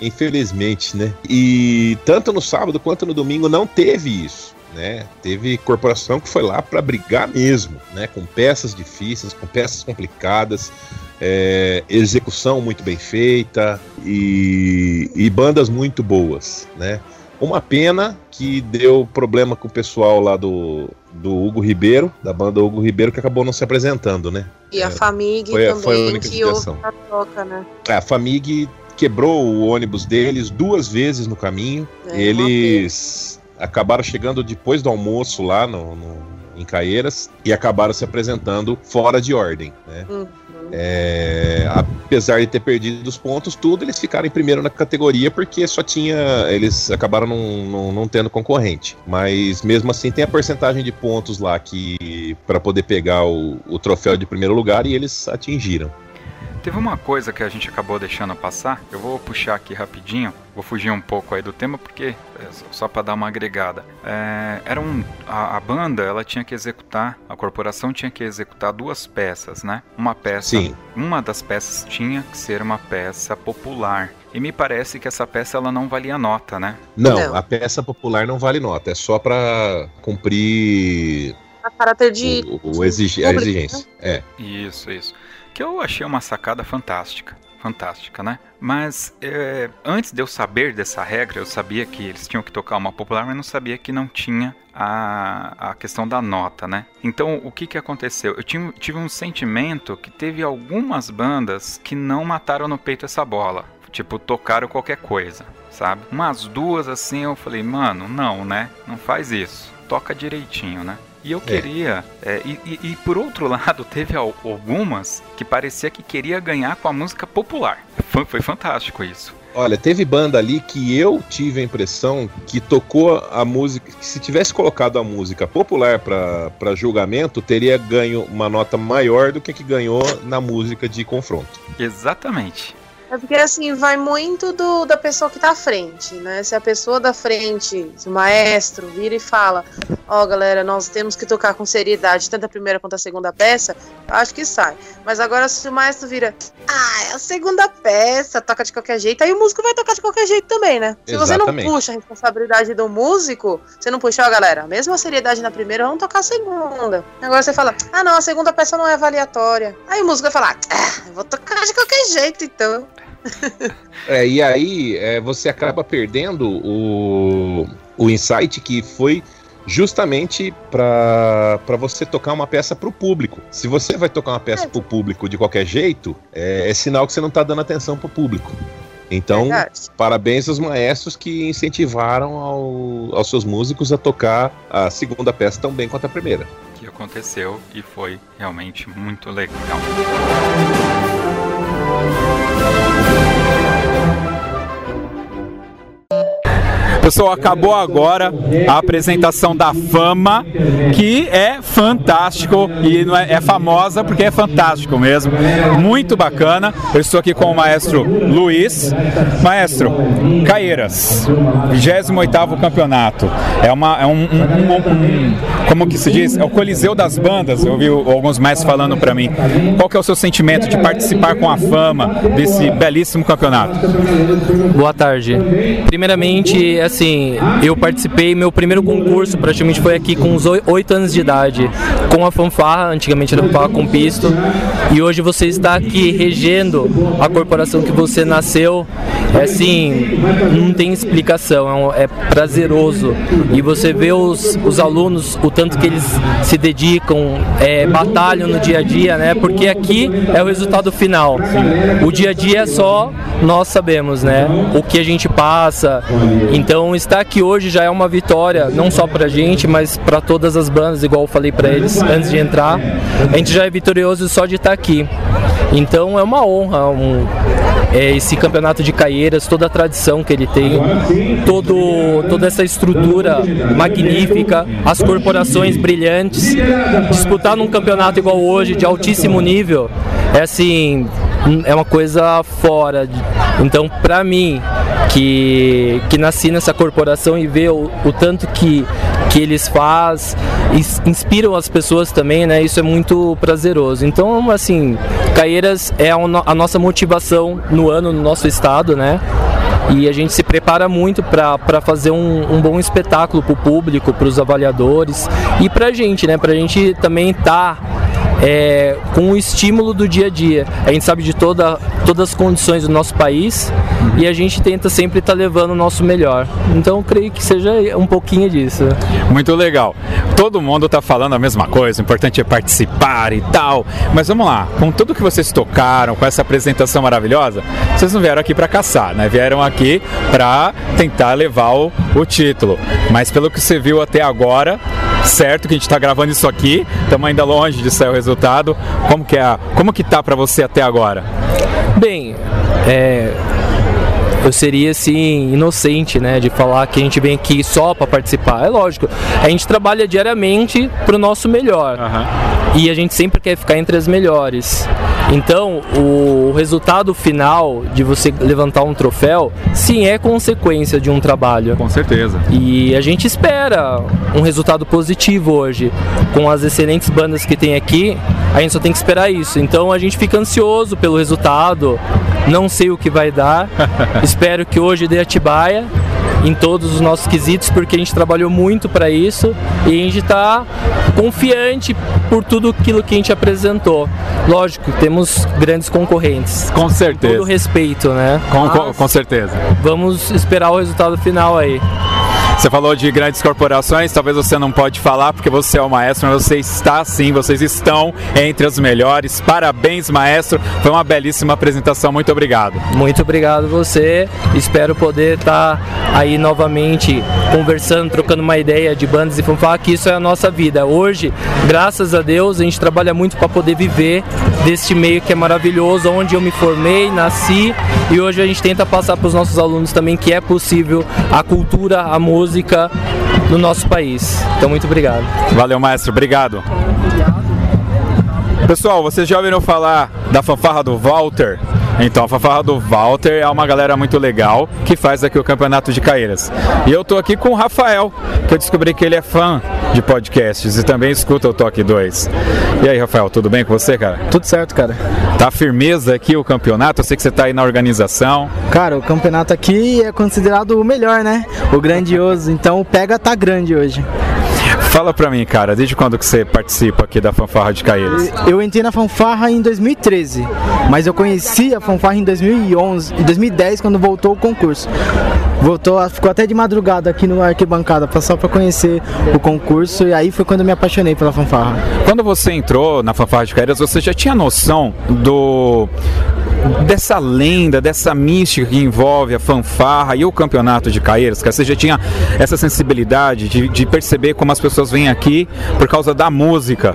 Infelizmente, né? E tanto no sábado quanto no domingo não teve isso. Né? Teve corporação que foi lá para brigar mesmo, né? Com peças difíceis, com peças complicadas, é, execução muito bem feita e, e bandas muito boas, né? Uma pena que deu problema com o pessoal lá do, do Hugo Ribeiro, da banda Hugo Ribeiro, que acabou não se apresentando, né? E é, a Famig foi, também, foi a única que houve na troca, né? A Famig quebrou o ônibus deles duas vezes no caminho. É, eles acabaram chegando depois do almoço lá no, no, em Caieiras e acabaram se apresentando fora de ordem, né? Hum. É, apesar de ter perdido os pontos tudo, eles ficaram em primeiro na categoria porque só tinha, eles acabaram não, não, não tendo concorrente, mas mesmo assim tem a porcentagem de pontos lá que para poder pegar o, o troféu de primeiro lugar, e eles atingiram. Teve uma coisa que a gente acabou deixando passar, eu vou puxar aqui rapidinho, vou fugir um pouco aí do tema, porque só para dar uma agregada. É, era um, a, a banda, ela tinha que executar, a corporação tinha que executar duas peças, né? Uma peça, sim, uma das peças tinha que ser uma peça popular. E me parece que essa peça ela não valia nota, né? Não, não. A peça popular não vale nota, é só para cumprir a caráter de o, o exig... público, a exigência. Né? É. Isso, isso. Que eu achei uma sacada fantástica, fantástica, né? Mas é, antes de eu saber dessa regra, eu sabia que eles tinham que tocar uma popular, mas não sabia que não tinha a, a questão da nota, né? Então, o que que aconteceu? Eu tive, tive um sentimento que teve algumas bandas que não mataram no peito essa bola, tipo, tocaram qualquer coisa, sabe? Umas duas, assim, eu falei, mano, não, né? Não faz isso, toca direitinho, né? E eu queria, é. É, e, e, e por outro lado, teve algumas que parecia que queria ganhar com a música popular. Foi, foi fantástico isso. Olha, teve banda ali que eu tive a impressão que tocou a música, que se tivesse colocado a música popular para julgamento, teria ganho uma nota maior do que a que ganhou na música de confronto. Exatamente. É porque, assim, vai muito do, da pessoa que tá à frente, né? Se a pessoa da frente, se o maestro vira e fala, ó, oh, galera, nós temos que tocar com seriedade, tanto a primeira quanto a segunda peça, acho que sai. Mas agora, se o maestro vira, ah, é a segunda peça, toca de qualquer jeito, aí o músico vai tocar de qualquer jeito também, né? Se Exatamente. Você não puxa a responsabilidade do músico, você não puxa, ó, oh, galera, mesmo a seriedade na primeira, vamos tocar a segunda. Agora você fala, ah, não, a segunda peça não é avaliatória. Aí o músico vai falar, ah, eu vou tocar de qualquer jeito, então. É, e aí é, você acaba perdendo o, o insight que foi justamente para você tocar uma peça para o público. Se você vai tocar uma peça para o público de qualquer jeito, é, é sinal que você não está dando atenção para o público. Então, verdade. Parabéns aos maestros que incentivaram ao, aos seus músicos a tocar a segunda peça tão bem quanto a primeira. Que aconteceu e foi realmente muito legal. Pessoal, acabou agora a apresentação da Fama, que é fantástico e não é, é famosa porque é fantástico mesmo, muito bacana. Eu estou aqui com o maestro Luiz. Maestro, Caieiras, vigésimo oitavo campeonato, é, uma, é um, um, um, um, como que se diz, é o coliseu das bandas. Eu ouvi alguns maestros falando para mim. Qual que é o seu sentimento de participar com a Fama desse belíssimo campeonato? Boa tarde. Primeiramente, assim, Sim, eu participei, meu primeiro concurso praticamente foi aqui com os oito anos de idade, com a fanfarra, antigamente era fanfarra com pisto, e hoje você está aqui regendo a corporação que você nasceu, assim, não tem explicação, é, um, é prazeroso, e você vê os, os alunos, o tanto que eles se dedicam, é, batalham no dia a dia, né, porque aqui é o resultado final, o dia a dia é só nós sabemos, né, o que a gente passa, então estar aqui hoje já é uma vitória, não só pra gente, mas pra todas as bandas, igual eu falei pra eles antes de entrar. A gente já é vitorioso só de estar aqui. Então é uma honra um, é, esse campeonato de Caieiras, toda a tradição que ele tem, todo, toda essa estrutura magnífica, as corporações brilhantes. Disputar num campeonato igual hoje, de altíssimo nível, é assim, é uma coisa fora. Então, pra mim, que, que nasci nessa corporação e ver o, o tanto que, que eles fazem, inspiram as pessoas também, né? Isso é muito prazeroso. Então, assim, Caieiras é a nossa motivação no ano, no nosso estado, né? E a gente se prepara muito para fazer um, um bom espetáculo para o público, para os avaliadores e para a gente, né? Para a gente também estar tá é, com o estímulo do dia a dia. A gente sabe de toda, todas as condições do nosso país, uhum, e a gente tenta sempre estar tá levando o nosso melhor. Então, eu creio que seja um pouquinho disso. Muito legal. Todo mundo está falando a mesma coisa, o importante é participar e tal. Mas vamos lá, com tudo que vocês tocaram, com essa apresentação maravilhosa, vocês não vieram aqui para caçar, né? Vieram aqui para tentar levar o, o título. Mas pelo que você viu até agora, certo que a gente está gravando isso aqui, estamos ainda longe de sair o resultado. Como que é, como que tá para você até agora? Bem, é, eu seria assim inocente, né, de falar que a gente vem aqui só para participar. É lógico, a gente trabalha diariamente para o nosso melhor, uhum, e a gente sempre quer ficar entre as melhores. Então, o resultado final de você levantar um troféu, sim, é consequência de um trabalho. Com certeza. E a gente espera um resultado positivo hoje. Com as excelentes bandas que tem aqui, a gente só tem que esperar isso. Então, a gente fica ansioso pelo resultado, não sei o que vai dar. Espero que hoje dê Atibaia em todos os nossos quesitos, porque a gente trabalhou muito para isso e a gente está confiante por tudo aquilo que a gente apresentou. Lógico, temos grandes concorrentes. Com certeza. Com todo respeito, né? Com, com, com certeza. Vamos esperar o resultado final aí. Você falou de grandes corporações, talvez você não pode falar porque você é o maestro, mas você está sim, vocês estão entre os melhores. Parabéns, maestro, foi uma belíssima apresentação, muito obrigado. Muito obrigado você, espero poder estar aí novamente conversando, trocando uma ideia de bandas e falar que isso é a nossa vida. Hoje, graças a Deus, a gente trabalha muito para poder viver deste meio que é maravilhoso, onde eu me formei, nasci, e hoje a gente tenta passar para os nossos alunos também que é possível a cultura, a música, música no nosso país. Então, muito obrigado. Valeu, maestro. Obrigado. Pessoal, vocês já ouviram falar da fanfarra do Walter? Então, a fanfarra do Walter é uma galera muito legal que faz aqui o Campeonato de Caeiras. E eu tô aqui com o Rafael, que eu descobri que ele é fã de podcasts e também escuta o Toque dois. E aí, Rafael, tudo bem com você, cara? Tudo certo, cara. Tá firmeza aqui o campeonato? Eu sei que você tá aí na organização. Cara, o campeonato aqui é considerado o melhor, né? O grandioso. Então, o pega tá grande hoje. Fala pra mim, cara, desde quando que você participa aqui da fanfarra de Caeiras? Eu entrei na fanfarra em dois mil e treze, mas eu conheci a fanfarra em dois mil e onze, em dois mil e dez, quando voltou o concurso. Voltou, ficou até de madrugada aqui no arquibancada, só pra conhecer o concurso, e aí foi quando eu me apaixonei pela fanfarra. Quando você entrou na fanfarra de Caeiras, você já tinha noção do... dessa lenda, dessa mística que envolve a fanfarra e o Campeonato de Caeiras, cara? Você já tinha essa sensibilidade de, de perceber como as pessoas vêm aqui por causa da música?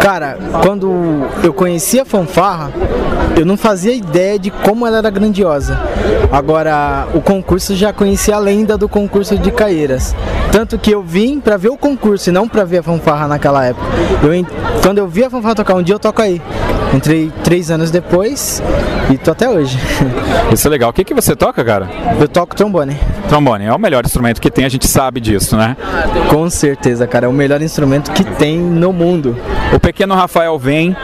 Cara, quando eu conheci a fanfarra, eu não fazia ideia de como ela era grandiosa. Agora, o concurso, já conhecia a lenda do concurso de Caeiras. Tanto que eu vim pra ver o concurso e não pra ver a fanfarra naquela época. Eu, quando eu vi a fanfarra tocar, um dia eu toco aí. Entrei três anos depois e tô até hoje. Isso é legal. O que, que você toca, cara? Eu toco trombone. Trombone é o melhor instrumento que tem, a gente sabe disso, né? Com certeza, cara. É o melhor instrumento que tem no mundo. O pequeno Rafael vem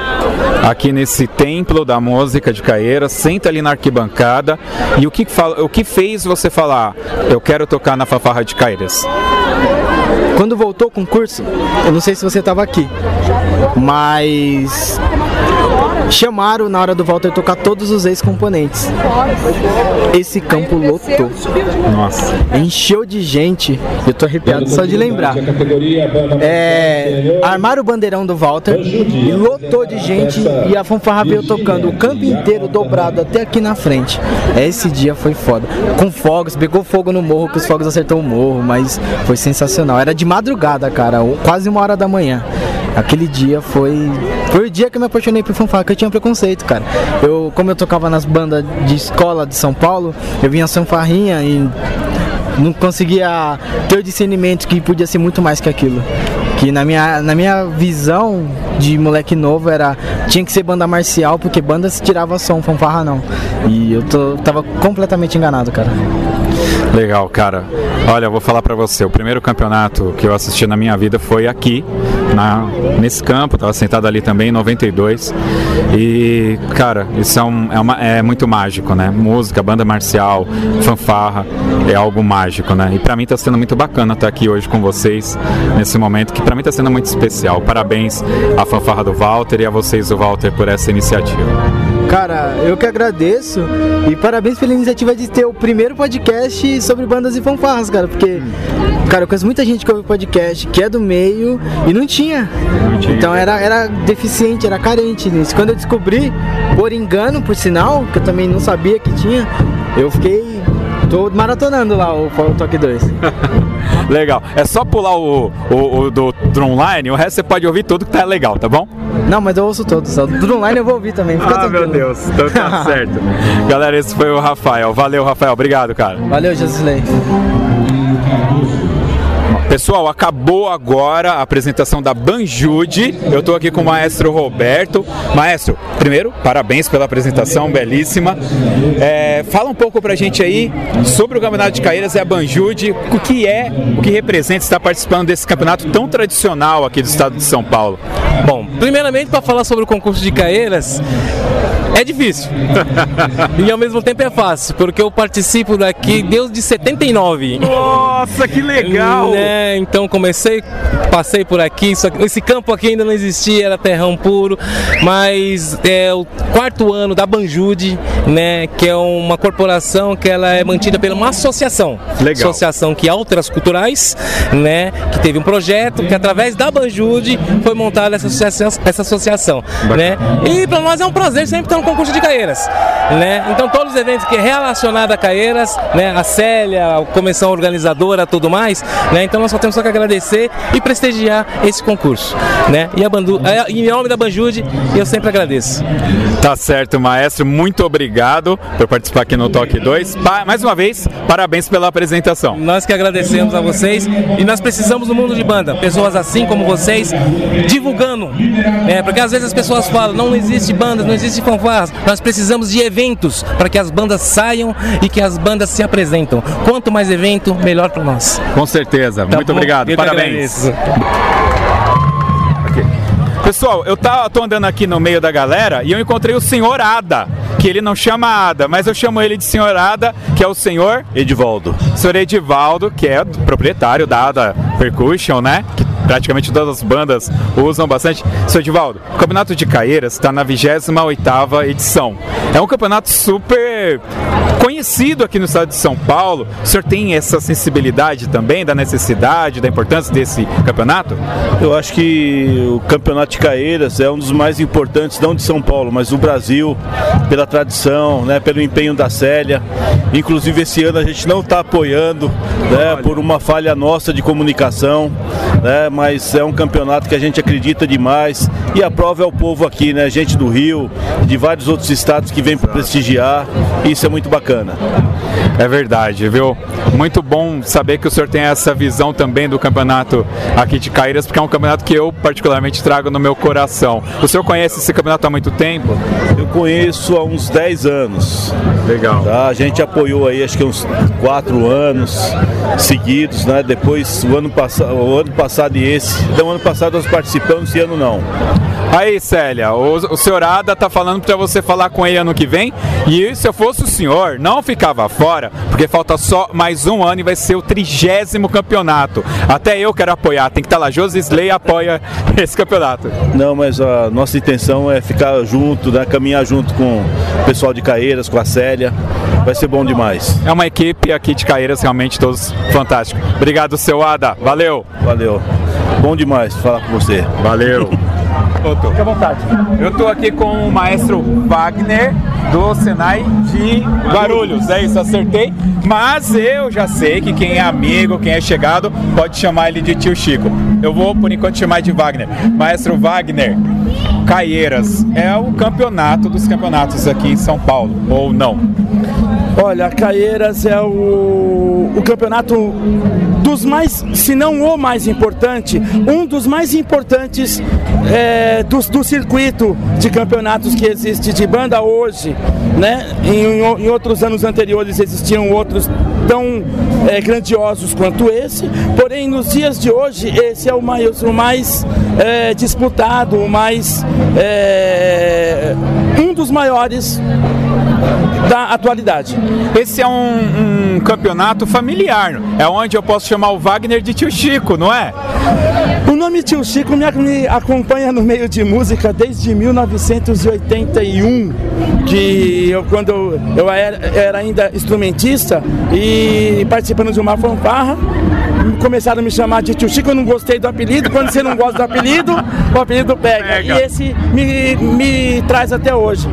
aqui nesse templo da música de Caeiras, senta ali na arquibancada. E o que, o que fez você falar, eu quero tocar na fanfarra de Caeiras? Quando voltou o concurso, eu não sei se você estava aqui, mas... chamaram na hora do Walter tocar todos os ex-componentes. Esse campo lotou. Nossa. Encheu de gente. Eu tô arrepiado só de lembrar. É, armaram o bandeirão do Walter, lotou de gente e a fanfarra veio tocando o campo inteiro dobrado até aqui na frente. Esse dia foi foda. Com fogos, pegou fogo no morro, que os fogos acertou o morro, mas foi sensacional. Era de madrugada, cara, quase uma hora da manhã. Aquele dia foi... foi o dia que eu me apaixonei por fanfarra, que eu tinha preconceito, cara. Eu, como eu tocava nas bandas de escola de São Paulo, eu vinha fanfarrinha e não conseguia ter o discernimento que podia ser muito mais que aquilo. Que na minha, na minha visão de moleque novo era... tinha que ser banda marcial, porque banda se tirava som, fanfarra não. E eu tô, tava completamente enganado, cara. Legal, cara. Olha, eu vou falar pra você, o primeiro campeonato que eu assisti na minha vida foi aqui, na, nesse campo, tava sentado ali também, em noventa e dois, e, cara, isso é, um, é, uma, é muito mágico, né? Música, banda marcial, fanfarra, é algo mágico, né? E pra mim tá sendo muito bacana estar aqui hoje com vocês, nesse momento, que pra mim tá sendo muito especial. Parabéns à fanfarra do Walter e a vocês, o Walter, por essa iniciativa. Cara, eu que agradeço e parabéns pela iniciativa de ter o primeiro podcast sobre bandas e fanfarras, cara, porque, cara, eu conheço muita gente que ouve podcast, que é do meio e não tinha, não tinha então era, era deficiente, era carente nisso. Quando eu descobri, por engano, por sinal, que eu também não sabia que tinha, eu fiquei, tô maratonando lá o Toque dois. Legal, é só pular o, o, o do Drumline, o resto você pode ouvir tudo que tá legal, tá bom? Não, mas eu ouço todos, o Drumline eu vou ouvir também. Fica ah, tranquilo. Meu Deus, então tá certo. Galera, esse foi o Rafael, valeu Rafael, obrigado, cara. Valeu, Josisley. Pessoal, acabou agora a apresentação da Banjude. Eu estou aqui com o Maestro Roberto. Maestro, primeiro, parabéns pela apresentação, belíssima. É, fala um pouco pra gente aí sobre o Campeonato de Caeiras e a Banjude. O que é, o que representa estar participando desse campeonato tão tradicional aqui do estado de São Paulo? Bom, primeiramente, para falar sobre o concurso de Caeiras, é difícil e ao mesmo tempo é fácil, porque eu participo daqui desde setenta e nove. Nossa, que legal! Né? Então comecei, passei por aqui, só que esse campo aqui ainda não existia, era terrão puro, mas é o quarto ano da Banjude, né, que é uma corporação que ela é mantida pela uma associação. Legal. Associação que é Outras Culturais, né, que teve um projeto que através da Banjude foi montada essa associação, essa associação, né? E para nós é um prazer sempre estar concurso de Caeiras, né? Então todos os eventos que é relacionado a Caeiras, né? A Célia, a comissão organizadora, tudo mais, né? Então nós só temos só que agradecer e prestigiar esse concurso, né? E a Bandu, a, em nome da Banjude, eu sempre agradeço. Tá certo, Maestro, muito obrigado por participar aqui no Toque dois. Pa, mais uma vez, parabéns pela apresentação. Nós que agradecemos a vocês e nós precisamos do mundo de banda, pessoas assim como vocês, divulgando, né? Porque às vezes as pessoas falam, não existe banda, não existe fanfarra. Nós precisamos de eventos para que as bandas saiam e que as bandas se apresentam. Quanto mais evento, melhor para nós. Com certeza. Tá muito bom, obrigado. Parabéns. Pessoal, eu tô andando aqui no meio da galera e eu encontrei o senhor Ada, que ele não chama Ada, mas eu chamo ele de senhor Ada, que é o senhor... Edivaldo. O senhor Edivaldo, que é proprietário da Ada Percussion, né? Que praticamente todas as bandas usam bastante. Seu Edivaldo, o Campeonato de Caeiras está na vigésima oitava edição. É um campeonato super conhecido aqui no estado de São Paulo. O senhor tem essa sensibilidade também da necessidade, da importância desse campeonato? Eu acho que o Campeonato de Caeiras é um dos mais importantes, não de São Paulo, mas do Brasil, pela tradição, né, pelo empenho da Célia. Inclusive esse ano a gente não está apoiando, né, por uma falha nossa de comunicação, né, mas é um campeonato que a gente acredita demais e a prova é o povo aqui, né? Gente do Rio, de vários outros estados que vem para prestigiar, isso é muito bacana. É verdade, viu? Muito bom saber que o senhor tem essa visão também do campeonato aqui de Caeiras, porque é um campeonato que eu particularmente trago no meu coração. O senhor conhece esse campeonato há muito tempo? Eu conheço há uns dez anos. Legal. Tá? A gente apoiou aí acho que uns quatro anos seguidos, né? Depois o ano, pass... o ano passado e esse. Então ano passado nós participamos, esse ano não. Aí, Célia, o, o senhor Ada tá falando para você falar com ele ano que vem, e se eu fosse o senhor, não ficava fora, porque falta só mais um ano e vai ser o trigésimo campeonato. Até eu quero apoiar, tem que estar lá, Josisley apoia esse campeonato. Não, mas a nossa intenção é ficar junto, né, caminhar junto com o pessoal de Caeiras, com a Célia, vai ser bom demais. É uma equipe aqui de Caeiras, realmente todos fantásticos. Obrigado, seu Ada, valeu. Valeu, bom demais falar com você. Valeu. Fique à vontade. Eu estou aqui com o Maestro Wagner do Senai de Guarulhos, é isso, acertei. Mas eu já sei que quem é amigo, quem é chegado, pode chamar ele de tio Chico. Eu vou, por enquanto, chamar de Wagner. Maestro Wagner, Caeiras é o campeonato dos campeonatos aqui em São Paulo, ou não? Olha, Caieiras é o, o campeonato dos mais, se não o mais importante, um dos mais importantes é, do, do circuito de campeonatos que existe de banda hoje, né? Em, em outros anos anteriores existiam outros tão é, grandiosos quanto esse, porém nos dias de hoje esse é o mais, o mais é, disputado, o mais é, um dos maiores da atualidade. Esse é um, um campeonato familiar, é onde eu posso chamar o Wagner de Tio Chico, não é? O nome Tio Chico me, me acompanha no meio de música desde mil novecentos e oitenta e um, que eu, quando eu, eu era, era ainda instrumentista e participando de uma fanfarra, começaram a me chamar de Tio Chico. Eu não gostei do apelido. Quando você não gosta do apelido, o apelido pega. pega. E esse me, me traz até hoje.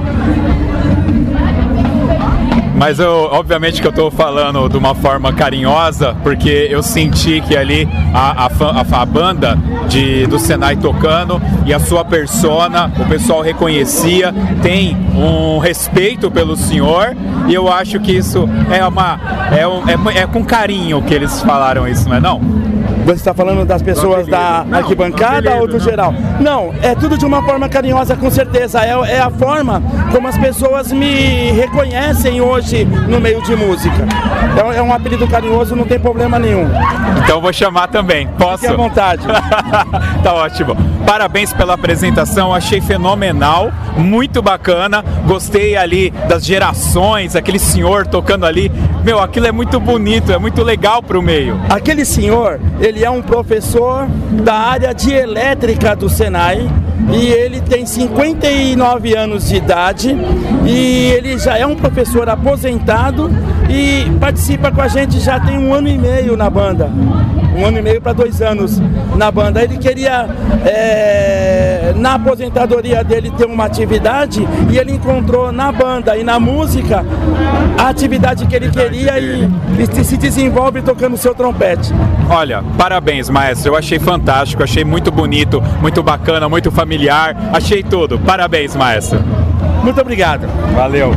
Mas eu, obviamente que eu estou falando de uma forma carinhosa, porque eu senti que ali a, a, fã, a, a banda de, do Senai tocando e a sua persona, o pessoal reconhecia, tem um respeito pelo senhor, e eu acho que isso é uma é, um, é, é com carinho que eles falaram isso, não é não? Você está falando das pessoas da arquibancada ou do geral? Não, é tudo de uma forma carinhosa, com certeza. É, é a forma como as pessoas me reconhecem hoje no meio de música. É, é um apelido carinhoso, não tem problema nenhum. Então vou chamar também, posso? Fique à vontade. Tá ótimo. Parabéns pela apresentação, achei fenomenal, muito bacana. Gostei ali das gerações, aquele senhor tocando ali. Meu, aquilo é muito bonito, é muito legal pro meio. Aquele senhor, ele é um professor da área de elétrica do Senai e ele tem cinquenta e nove anos de idade e ele já é um professor aposentado e participa com a gente já tem um ano e meio na banda. Um ano e meio para dois anos na banda. Ele queria, é, na aposentadoria dele, ter uma atividade e ele encontrou na banda e na música a atividade que ele queria e, e se desenvolve tocando o seu trompete. Olha, parabéns, maestro. Eu achei fantástico, achei muito bonito, muito bacana, muito familiar. Achei tudo. Parabéns, maestro. Muito obrigado. Valeu.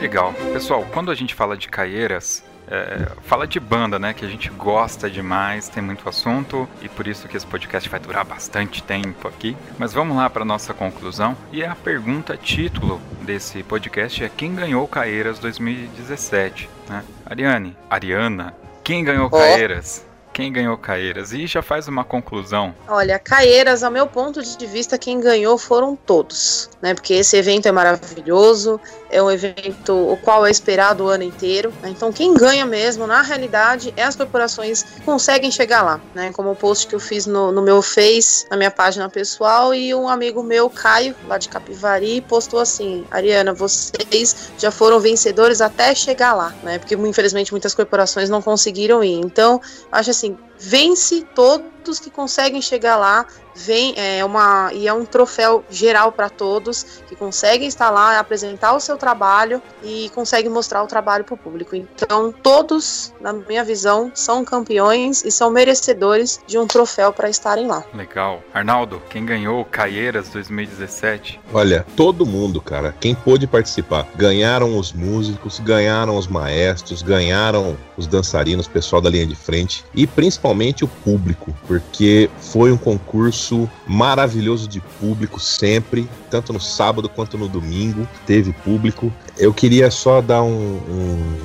Legal. Pessoal, quando a gente fala de Caieiras, é, fala de banda, né? Que a gente gosta demais, tem muito assunto e por isso que esse podcast vai durar bastante tempo aqui. Mas vamos lá para nossa conclusão. E a pergunta título desse podcast é: quem ganhou Caieiras dois mil e dezessete? Né? Ariane, Ariana, quem ganhou oh. Caieiras? Quem ganhou Caieiras? E já faz uma conclusão. Olha, Caieiras, ao meu ponto de vista, quem ganhou foram todos, né? Porque esse evento é maravilhoso, é um evento o qual é esperado o ano inteiro, né? Então quem ganha mesmo, na realidade, é as corporações que conseguem chegar lá, né? Como o post que eu fiz no, no meu Face, na minha página pessoal, e um amigo meu, Caio, lá de Capivari, postou assim: Ariana, vocês já foram vencedores até chegar lá, né? Porque infelizmente muitas corporações não conseguiram ir. Então, acho assim, vence todos que conseguem chegar lá, vem, é uma, e é um troféu geral para todos que conseguem estar lá, apresentar o seu trabalho e conseguem mostrar o trabalho para o público. Então todos, na minha visão, são campeões e são merecedores de um troféu para estarem lá. Legal. Arnaldo, quem ganhou Caieiras dois mil e dezessete? Olha, todo mundo, cara, quem pôde participar. Ganharam os músicos, ganharam os maestros, ganharam os dançarinos, o pessoal da linha de frente e principalmente o público, porque foi um concurso maravilhoso de público sempre, tanto no sábado quanto no domingo, teve público. Eu queria só dar um, um,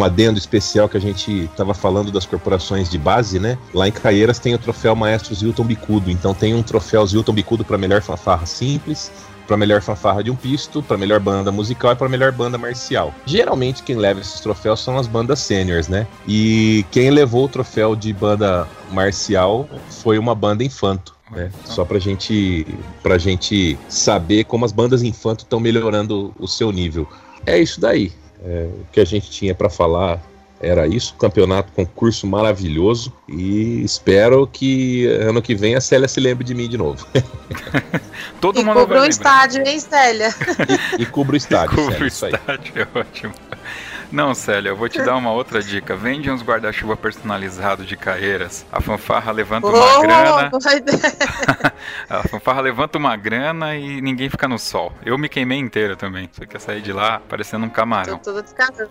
um adendo especial que a gente estava falando das corporações de base, né? Lá em Caieiras tem o troféu Maestro Zilton Bicudo, então tem um troféu Zilton Bicudo para melhor fanfarra simples, para melhor fanfarra de um pisto, para melhor banda musical e para melhor banda marcial. Geralmente quem leva esses troféus são as bandas sêniores, né? E quem levou o troféu de banda marcial foi uma banda infanto, né? Só pra gente, pra gente saber como as bandas infanto estão melhorando o seu nível. É isso daí. É, o que a gente tinha para falar era isso, campeonato, concurso maravilhoso, e espero que ano que vem a Célia se lembre de mim de novo. Todo e mundo cobrou o estádio, hein, Célia? E, e cubra o estádio, Célia, o estádio, é ótimo. Não, Célia, eu vou te dar uma outra dica. Vende uns guarda-chuva personalizados de carreiras. A fanfarra levanta oh, uma grana. A fanfarra levanta uma grana e ninguém fica no sol. Eu me queimei inteiro também. Só que ia sair de lá parecendo um camarão. Tô toda descarada.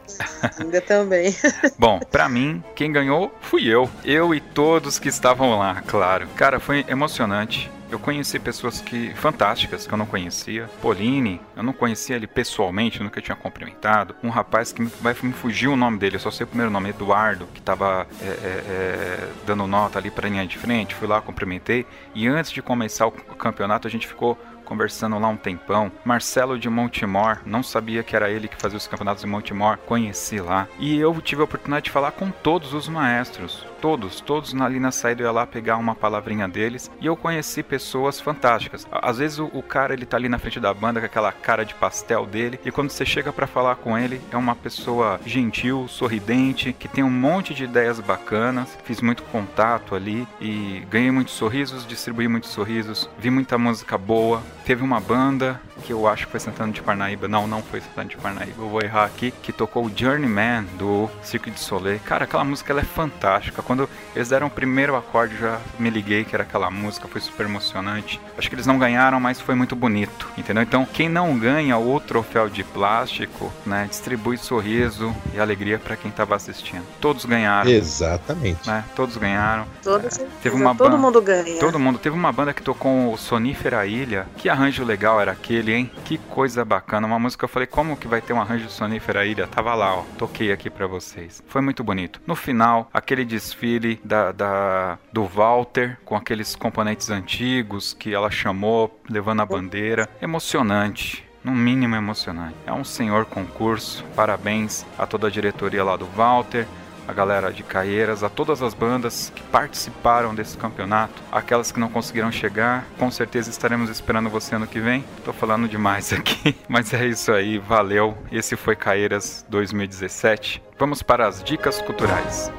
Ainda também. Bom, pra mim, quem ganhou fui eu. Eu e todos que estavam lá, claro. Cara, foi emocionante. Eu conheci pessoas que, fantásticas que eu não conhecia. Pauline, eu não conhecia ele pessoalmente, nunca tinha cumprimentado. Um rapaz que me, vai me fugir o nome dele, eu só sei o primeiro nome, Eduardo, que estava é, é, dando nota ali para a linha de frente. Fui lá, cumprimentei. E antes de começar o campeonato, a gente ficou conversando lá um tempão. Marcelo de Montemor, não sabia que era ele que fazia os campeonatos de Montemor, conheci lá. E eu tive a oportunidade de falar com todos os maestros. Todos, todos ali na saída eu ia lá pegar uma palavrinha deles. E eu conheci pessoas fantásticas. Às vezes o, o cara, ele tá ali na frente da banda com aquela cara de pastel dele. E quando você chega pra falar com ele, é uma pessoa gentil, sorridente, que tem um monte de ideias bacanas. Fiz muito contato ali e ganhei muitos sorrisos, distribuí muitos sorrisos. Vi muita música boa. Teve uma banda que eu acho que foi Santana de Parnaíba. Não, não foi Santana de Parnaíba, eu vou errar aqui. Que tocou o Journeyman do Cirque du Soleil. Cara, aquela música ela é fantástica. Quando eles deram o primeiro acorde, eu já me liguei que era aquela música. Foi super emocionante. Acho que eles não ganharam, mas foi muito bonito, entendeu? Então, quem não ganha o troféu de plástico, né, distribui sorriso e alegria pra quem tava assistindo. Todos ganharam. Exatamente. Né? Todos ganharam. Todos, é, teve uma todo banda, mundo ganha. Todo mundo. Teve uma banda que tocou o Sonífera Ilha. Que arranjo legal era aquele, hein? Que coisa bacana, uma música que eu falei, como que vai ter um arranjo Sonífera Ilha? Tava lá, ó, toquei aqui pra vocês. Foi muito bonito. No final, aquele desfile da, da, do Walter, com aqueles componentes antigos que ela chamou, levando a bandeira. Emocionante. No mínimo emocionante. É um senhor concurso. Parabéns a toda a diretoria lá do Walter, a galera de Caieiras, a todas as bandas que participaram desse campeonato, aquelas que não conseguiram chegar, com certeza estaremos esperando você ano que vem. Tô falando demais aqui, mas é isso aí, valeu. Esse foi Caieiras dois mil e dezessete. Vamos para as dicas culturais.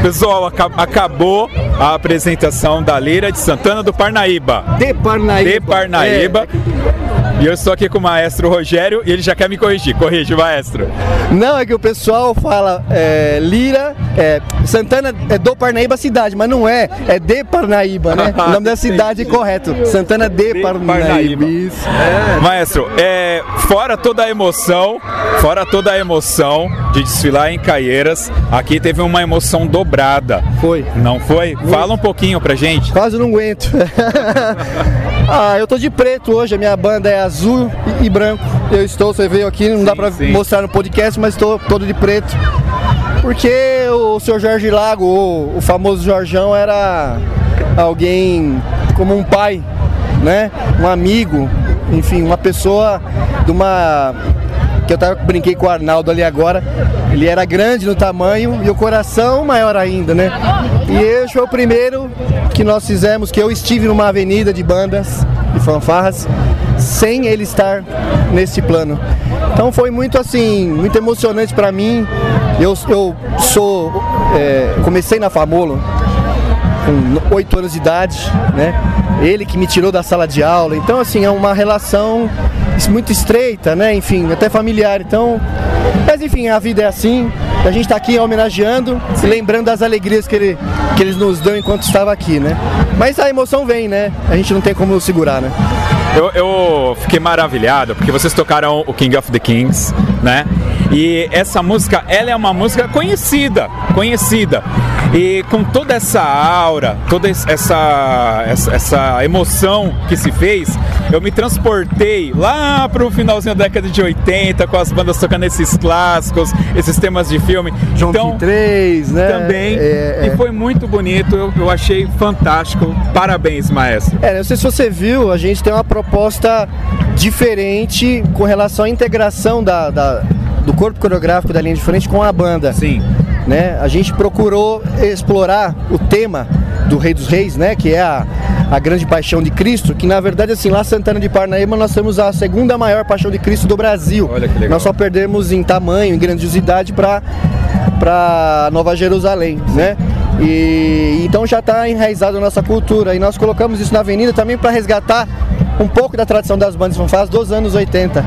Pessoal, ac- acabou a apresentação da Lira de Santana do Parnaíba. De Parnaíba. De Parnaíba. É. E eu estou aqui com o maestro Rogério e ele já quer me corrigir. Corrige, maestro. Não, é que o pessoal fala é, Lira, é, Santana é do Parnaíba cidade, mas não é, é de Parnaíba, né? O nome da cidade é correto, Santana de, de Parnaíba. É. Maestro, é, fora toda a emoção, fora toda a emoção de desfilar em Caieiras, aqui teve uma emoção dobrada. Foi. Não foi? Foi. Fala um pouquinho pra gente. Quase não aguento. Ah, eu tô de preto hoje, a minha banda é azul e, e branco. Eu estou, você veio aqui, não sim, dá pra sim. mostrar no podcast, mas estou todo de preto. Porque o senhor Jorge Lago, o, o famoso Jorjão, era alguém como um pai, né? Um amigo, enfim, uma pessoa de uma... que eu tava, brinquei com o Arnaldo ali agora, ele era grande no tamanho e o coração maior ainda, né? E esse foi o primeiro que nós fizemos, que eu estive numa avenida de bandas e fanfarras, sem ele estar nesse plano. Então foi muito assim, muito emocionante pra mim. Eu, eu sou, é, comecei na Famolo com oito anos de idade, né? Ele que me tirou da sala de aula, então assim, é uma relação muito estreita, né, enfim, até familiar, então, mas enfim, a vida é assim, a gente tá aqui homenageando e lembrando das alegrias que ele, que eles nos dão enquanto estava aqui, né, mas a emoção vem, né, a gente não tem como segurar, né. Eu, eu fiquei maravilhado, porque vocês tocaram o King of the Kings, né? E essa música, ela é uma música conhecida, conhecida. E com toda essa aura, toda essa, essa, essa emoção que se fez, eu me transportei lá pro finalzinho da década de oitenta, com as bandas tocando esses clássicos, esses temas de filme. João vinte e três, né? Também. É, é. E foi muito bonito, eu, eu achei fantástico. Parabéns, maestro. É, não sei se você viu, a gente tem uma proposta diferente com relação à integração da, da, do corpo coreográfico da linha de frente com a banda. Sim. Né? A gente procurou explorar o tema do Rei dos Reis, né? Que é a, a grande paixão de Cristo, que na verdade assim, lá Santana de Parnaíba nós temos a segunda maior paixão de Cristo do Brasil. Olha que legal. Nós só perdemos em tamanho, em grandiosidade para para Nova Jerusalém, né? E então já está enraizado a nossa cultura e nós colocamos isso na avenida também para resgatar um pouco da tradição das bandas fanfarras dos anos oitenta.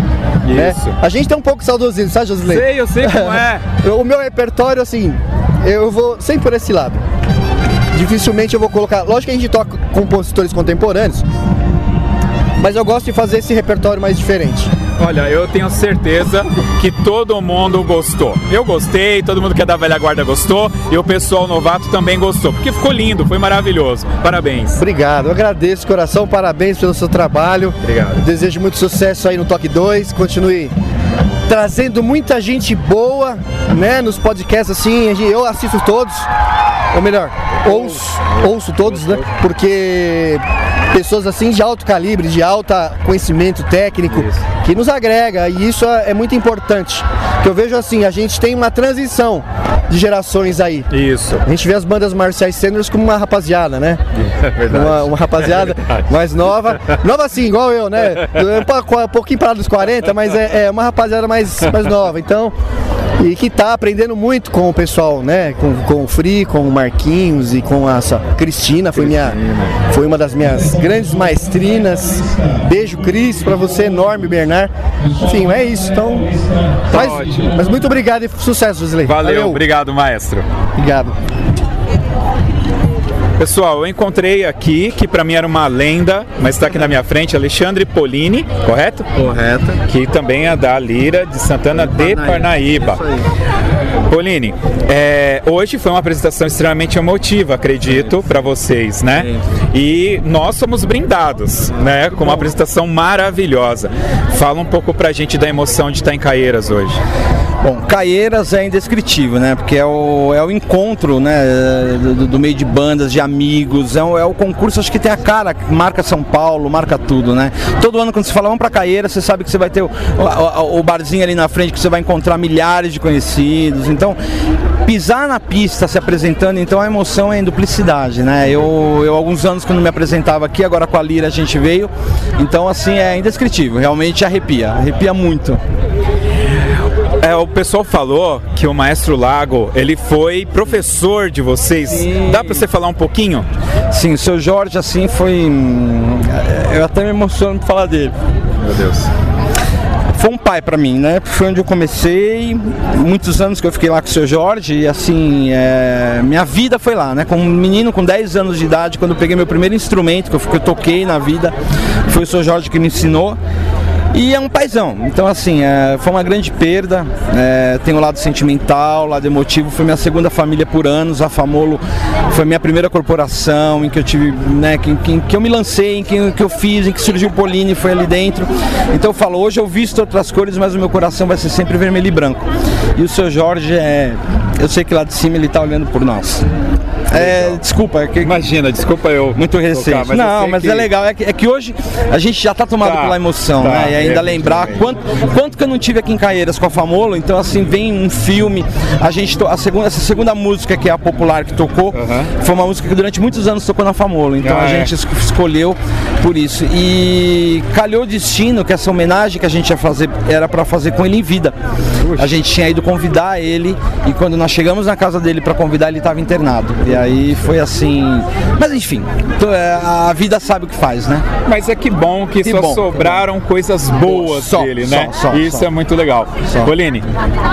Isso. Né? A gente tem um pouco de saudosismo, sabe, Josisley? Sei, eu sei como é. O meu repertório, assim, eu vou sempre por esse lado. Dificilmente eu vou colocar... Lógico que a gente toca compositores contemporâneos, mas eu gosto de fazer esse repertório mais diferente. Olha, eu tenho certeza que todo mundo gostou. Eu gostei, todo mundo que é da velha guarda gostou, e o pessoal novato também gostou, porque ficou lindo, foi maravilhoso. Parabéns. Obrigado, eu agradeço de coração, parabéns pelo seu trabalho. Obrigado. Desejo muito sucesso aí no Toque dois, continue trazendo muita gente boa, né, nos podcasts assim, eu assisto todos, ou melhor, ouço, ouço todos, né, porque... pessoas assim de alto calibre, de alto conhecimento técnico, isso, que nos agrega, e isso é muito importante. Que eu vejo assim, a gente tem uma transição de gerações aí. Isso. A gente vê as bandas marciais sêniores como uma rapaziada, né? É verdade. Uma, uma rapaziada é verdade. mais nova. Nova assim, igual eu, né? Um pouquinho parado dos quarenta, mas é, é uma rapaziada mais, mais nova. Então... e que tá aprendendo muito com o pessoal, né? Com, com o Free, com o Marquinhos e com a sua Cristina, foi, minha, foi uma das minhas grandes maestrinas. Beijo, Cris, pra você, enorme, Bernard. Enfim, é isso, então. Mas, mas muito obrigado e sucesso, Josisley. Valeu, Valeu, obrigado, maestro. Obrigado. Pessoal, eu encontrei aqui, que pra mim era uma lenda, mas está aqui na minha frente, Alexandre Polini, correto? Correto. Que também é da Lira de Santana de Parnaíba. Isso aí. Polini, é, hoje foi uma apresentação extremamente emotiva, acredito, para vocês, né? E nós somos brindados, né? Com uma apresentação maravilhosa. Fala um pouco pra gente da emoção de estar em Caieiras hoje. Bom, Caieiras é indescritível, né? Porque é o, é o encontro, né? Do, do meio de bandas, de amigos, é o, é o concurso, acho que tem a cara, marca São Paulo, marca tudo, né? Todo ano quando você fala, vamos pra Caieiras, você sabe que você vai ter o, o, o barzinho ali na frente, que você vai encontrar milhares de conhecidos, então... pisar na pista, se apresentando, então a emoção é em duplicidade, né? Eu, eu alguns anos quando me apresentava aqui, agora com a Lira a gente veio, então assim é indescritível, realmente arrepia, arrepia muito. É, o pessoal falou que o Maestro Lago, ele foi professor de vocês. Sim. Dá pra você falar um pouquinho? Sim, o seu Jorge assim foi... eu até me emociono de falar dele. Meu Deus. Foi um pai pra mim, né? Foi onde eu comecei, muitos anos que eu fiquei lá com o seu Jorge, e assim, é... minha vida foi lá, né? Como um menino com dez anos de idade, quando eu peguei meu primeiro instrumento, que eu, que eu toquei na vida, foi o seu Jorge que me ensinou. E é um paizão, então assim, é, foi uma grande perda, é, tem o lado sentimental, o lado emotivo, foi minha segunda família por anos, a Famolo foi minha primeira corporação em que eu tive, né, que, que, que eu me lancei, em que, em que eu fiz, em que surgiu o Polini, foi ali dentro, então eu falo, hoje eu visto outras cores, mas o meu coração vai ser sempre vermelho e branco, e o seu Jorge, é, eu sei que lá de cima ele tá olhando por nós. É, desculpa, é que... imagina, desculpa eu muito recente. Não, eu mas que... é legal, é que, é que hoje a gente já tá tomado tá, pela emoção, tá, né? E ainda é lembrar quanto, quanto que eu não tive aqui em Caieiras com a Famolo, então assim, vem um filme, a gente, to... a segunda, essa segunda música que é a popular que tocou, uh-huh, foi uma música que durante muitos anos tocou na Famolo, então ah, a gente é. escolheu por isso. E calhou o destino que essa homenagem que a gente ia fazer, era pra fazer com ele em vida. Puxa. A gente tinha ido convidar ele, e quando nós chegamos na casa dele pra convidar, ele tava internado. E aí foi assim, mas enfim, a vida sabe o que faz, né? Mas é que bom que, que só bom, sobraram que coisas boas só, dele, só, né? Só, Isso só. é muito legal. Polini,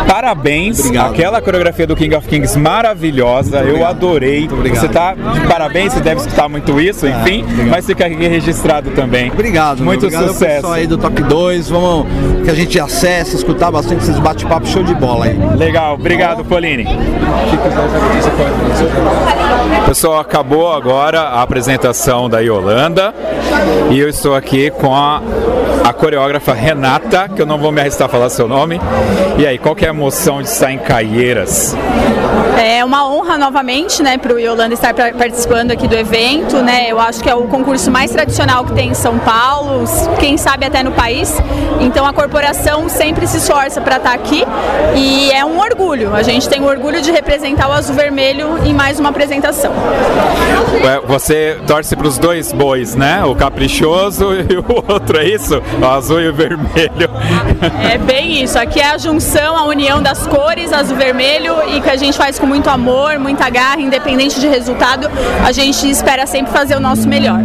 parabéns. Obrigado. Aquela coreografia do King of Kings maravilhosa, muito eu obrigado. adorei. Você tá de parabéns, você deve escutar muito isso, é, enfim, obrigado. mas fica aqui registrado também. Obrigado. Muito obrigado sucesso. Pessoal aí do Top dois, vamos que a gente acesse, escutar bastante esses bate-papos, show de bola aí. Legal, obrigado, então, Polini. Pessoal, acabou agora a apresentação da Yolanda e eu estou aqui com a, a coreógrafa Renata, que eu não vou me arriscar a falar seu nome. E aí, qual que é a emoção de estar em Caieiras? É uma honra novamente, né, para o Yolanda estar participando aqui do evento, né? Eu acho que é o concurso mais tradicional que tem em São Paulo, quem sabe até no país. Então a corporação sempre se esforça para estar aqui e é um orgulho. A gente tem o orgulho de representar o Azul Vermelho em mais uma apresentação. Você torce para os dois bois, né? O caprichoso e o outro, é isso? O azul e o vermelho. É bem isso. Aqui é a junção, a união das cores, azul e vermelho, e que a gente faz com muito amor, muita garra, independente de resultado, a gente espera sempre fazer o nosso melhor.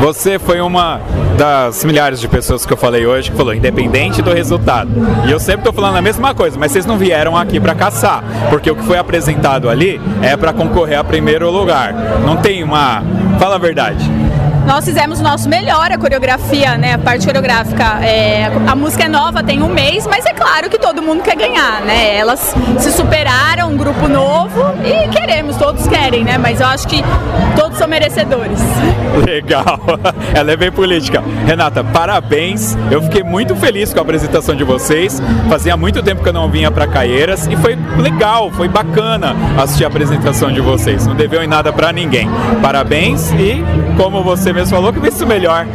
Você foi uma das milhares de pessoas que eu falei hoje que falou, independente do resultado. E eu sempre estou falando a mesma coisa, mas vocês não vieram aqui para caçar, porque o que foi apresentado ali é para concorrer a primeiro lugar. Não tem uma... Fala a verdade. Nós fizemos o nosso melhor, a coreografia, né, a parte coreográfica, é, a música é nova, tem um mês, mas é claro que todo mundo quer ganhar, né, elas se superaram, um grupo novo, e queremos, todos querem, né, mas eu acho que todos são merecedores. Legal, ela é bem política. Renata, parabéns, eu fiquei muito feliz com a apresentação de vocês, fazia muito tempo que eu não vinha para Caieiras, e foi legal, foi bacana assistir a apresentação de vocês, não deveu em nada para ninguém. Parabéns, e como você mesmo falou, que fez o melhor.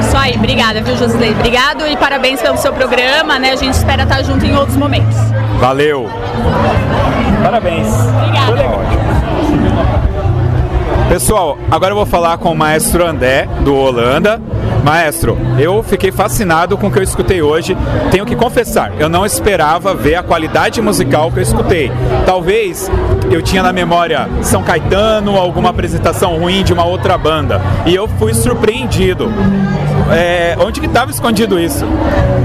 Isso aí, obrigada, viu, Josisley? Obrigado e parabéns pelo seu programa, né? A gente espera estar junto em outros momentos. Valeu! Parabéns! Obrigada! Foi legal. Pessoal, agora eu vou falar com o Maestro André, do Holanda. Maestro, eu fiquei fascinado com o que eu escutei hoje. Tenho que confessar, eu não esperava ver a qualidade musical que eu escutei. Talvez eu tinha na memória São Caetano, alguma apresentação ruim de uma outra banda. E eu fui surpreendido. É, onde que estava escondido isso?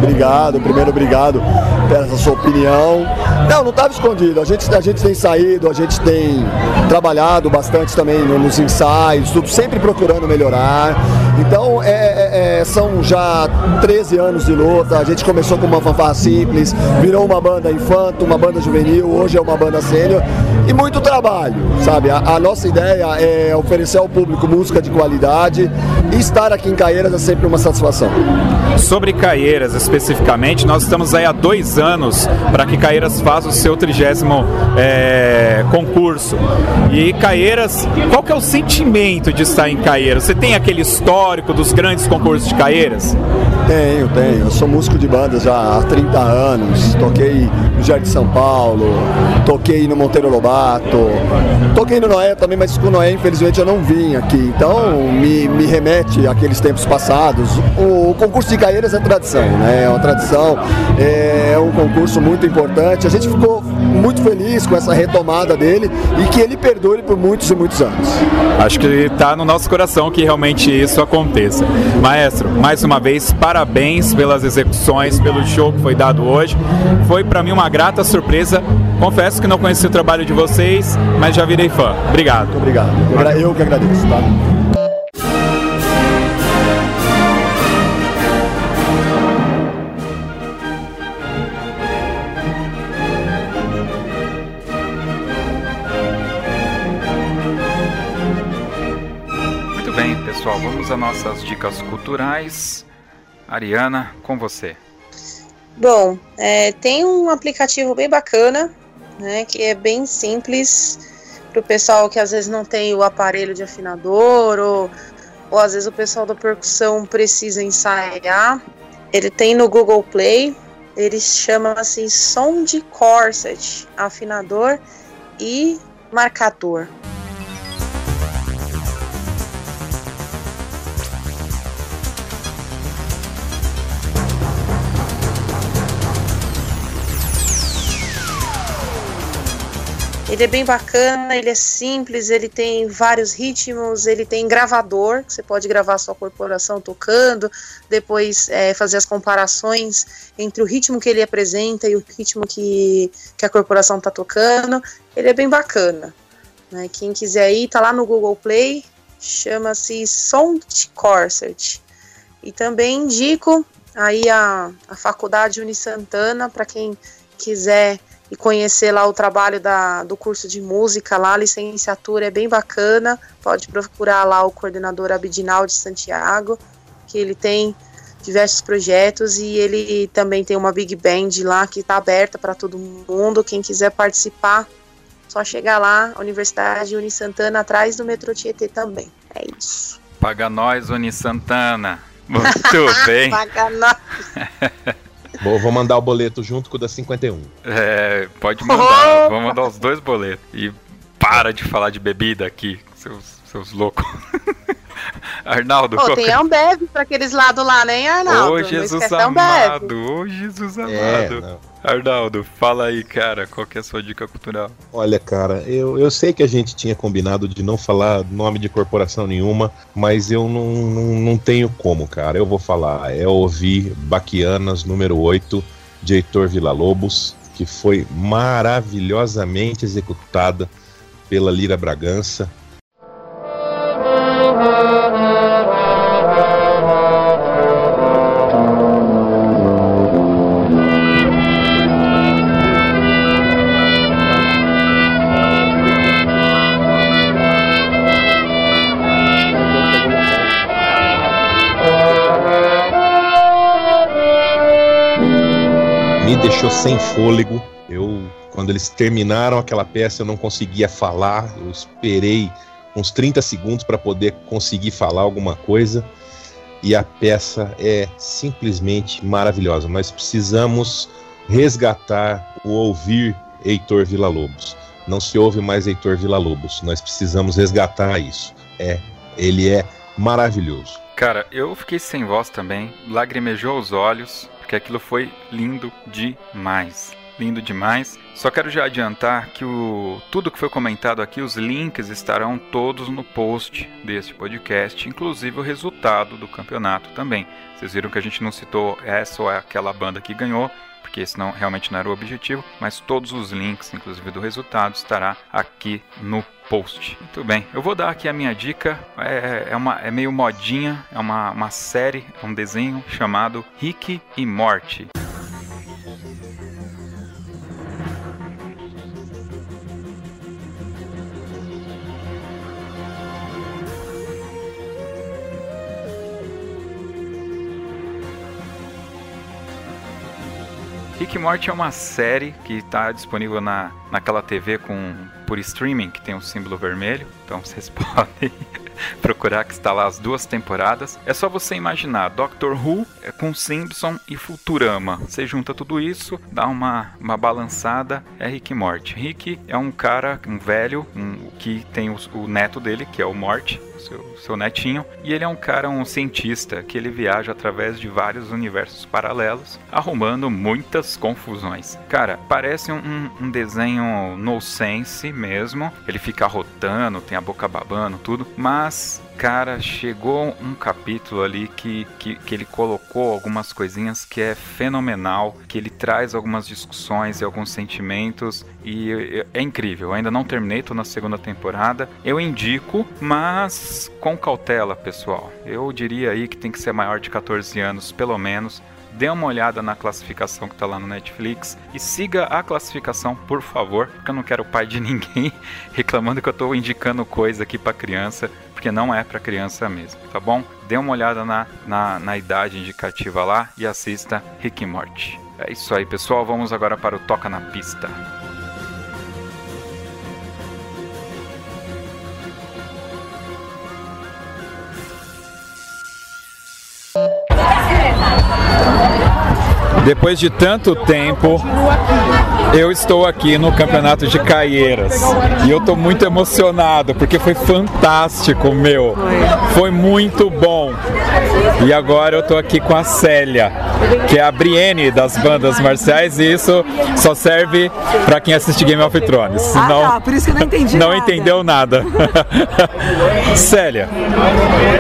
Obrigado, primeiro obrigado pela sua opinião. Não, não estava escondido. A gente, a gente tem saído, a gente tem trabalhado bastante também nos ensaios, tudo, sempre procurando melhorar. Então, é, é, são já treze anos de luta, a gente começou com uma fanfarra simples, virou uma banda infanto, uma banda juvenil, hoje é uma banda sênior e muito trabalho, sabe? A, a nossa ideia é oferecer ao público música de qualidade e estar aqui em Caieiras é sempre uma satisfação. Sobre Caieiras, especificamente, nós estamos aí há dois anos para que Caieiras faça o seu trigésimo é, concurso. E Caieiras, qual que é o sentimento de estar em Caieiras? Você tem aquele histórico dos grandes concursos de Caieiras? Tenho, tenho. Eu sou músico de banda já há trinta anos. Toquei no Jardim São Paulo, toquei no Monteiro Lobato, toquei no Noé também, mas com o Noé, infelizmente, eu não vim aqui. Então, me, me remete àqueles tempos passados. O, o concurso de Caieiras é tradição, né? É uma tradição, é, é um concurso muito importante. A gente ficou muito feliz com essa retomada dele e que ele perdure por muitos e muitos anos. Acho que está no nosso coração que realmente isso aconteça. Maestro, mais uma vez, parabéns pelas execuções, pelo show que foi dado hoje. Foi para mim uma grata surpresa. Confesso que não conheci o trabalho de vocês, mas já virei fã. Obrigado. Muito obrigado. Eu que agradeço. Tá? Muito bem, pessoal. Vamos às nossas dicas culturais. Ariana, com você. Bom, é, tem um aplicativo bem bacana, né, que é bem simples para o pessoal que às vezes não tem o aparelho de afinador ou, ou às vezes o pessoal da percussão precisa ensaiar. Ele tem no Google Play, ele chama assim Som de Corset, afinador e marcador. Ele é bem bacana, ele é simples, ele tem vários ritmos, ele tem gravador, que você pode gravar a sua corporação tocando, depois é, fazer as comparações entre o ritmo que ele apresenta e o ritmo que, que a corporação está tocando. Ele é bem bacana. Né? Quem quiser ir, tá lá no Google Play, chama-se Som de Corset. E também indico aí a, a Faculdade Unisantana, para quem quiser e conhecer lá o trabalho da, do curso de música, lá a licenciatura é bem bacana, pode procurar lá o coordenador Abidinal de Santiago, que ele tem diversos projetos e ele também tem uma Big Band lá que está aberta para todo mundo, quem quiser participar, só chegar lá, Universidade Unisantana, atrás do metrô Tietê também, é isso. Paga nós, Unisantana, muito bem. Paga nós. Bom, vou mandar o boleto junto com o da cinquenta e um. É, pode mandar. Oh! Vou mandar os dois boletos. E para de falar de bebida aqui, seus, seus loucos. Arnaldo, oh, tem Ambev pra aqueles lados lá, né, Arnaldo? Ô, Jesus amado, ô, Jesus amado. É, Arnaldo, fala aí, cara, qual que é a sua dica cultural? Olha, cara, eu, eu sei que a gente tinha combinado de não falar nome de corporação nenhuma, mas eu não, não, não tenho como, cara. Eu vou falar, é ouvir Baquianas, número oito, de Heitor Villa-Lobos, que foi maravilhosamente executada pela Lira Bragança. Me deixou sem fôlego. Eu, quando eles terminaram aquela peça, eu não conseguia falar. Eu esperei uns trinta segundos para poder conseguir falar alguma coisa. E a peça é simplesmente maravilhosa. Nós precisamos resgatar o ouvir Heitor Villa-Lobos. Não se ouve mais Heitor Villa-Lobos. Nós precisamos resgatar isso. É, ele é maravilhoso. Cara, eu fiquei sem voz também. Lagrimejou os olhos. Porque aquilo foi lindo demais, lindo demais. Só quero já adiantar que o, tudo que foi comentado aqui, os links estarão todos no post desse podcast, inclusive o resultado do campeonato também. Vocês viram que a gente não citou essa ou aquela banda que ganhou, porque esse não, realmente não era o objetivo, mas todos os links, inclusive do resultado, estará aqui no post. Muito bem, eu vou dar aqui a minha dica, é, é, uma, é meio modinha, é uma, uma série, é um desenho chamado Rick e Morty. Rick e Morty é uma série que está disponível na, naquela T V com, por streaming, que tem um símbolo vermelho. Então vocês podem procurar, que está lá as duas temporadas. É só você imaginar Doctor Who com Simpson e Futurama. Você junta tudo isso, dá uma, uma balançada, é Rick e Morty. Rick é um cara, um velho, um, que tem o, o neto dele, que é o Morty. Seu, seu netinho, e ele é um cara, um cientista, que ele viaja através de vários universos paralelos, arrumando muitas confusões. Cara, parece um, um desenho nonsense mesmo, ele fica rotando, tem a boca babando, tudo, mas... Cara, chegou um capítulo ali que, que, que ele colocou algumas coisinhas que é fenomenal, que ele traz algumas discussões e alguns sentimentos, e é incrível. Eu ainda não terminei, tô na segunda temporada. Eu indico, mas com cautela, pessoal. Eu diria aí que tem que ser maior de catorze anos, pelo menos. Dê uma olhada na classificação que tá lá no Netflix e siga a classificação, por favor, porque eu não quero pai de ninguém reclamando que eu tô indicando coisa aqui pra criança, porque não é pra criança mesmo, tá bom? Dê uma olhada na, na, na idade indicativa lá e assista Rick e Morty. É isso aí, pessoal, vamos agora para o Toca na Pista. Depois de tanto tempo, eu estou aqui no Campeonato de Caieiras. E eu estou muito emocionado, porque foi fantástico, meu. Foi muito bom. E agora eu estou aqui com a Célia, que é a Brienne das bandas marciais. E isso só serve para quem assiste Game of Thrones. Senão, ah, tá, por isso que eu não entendi Não nada. entendeu nada. Célia,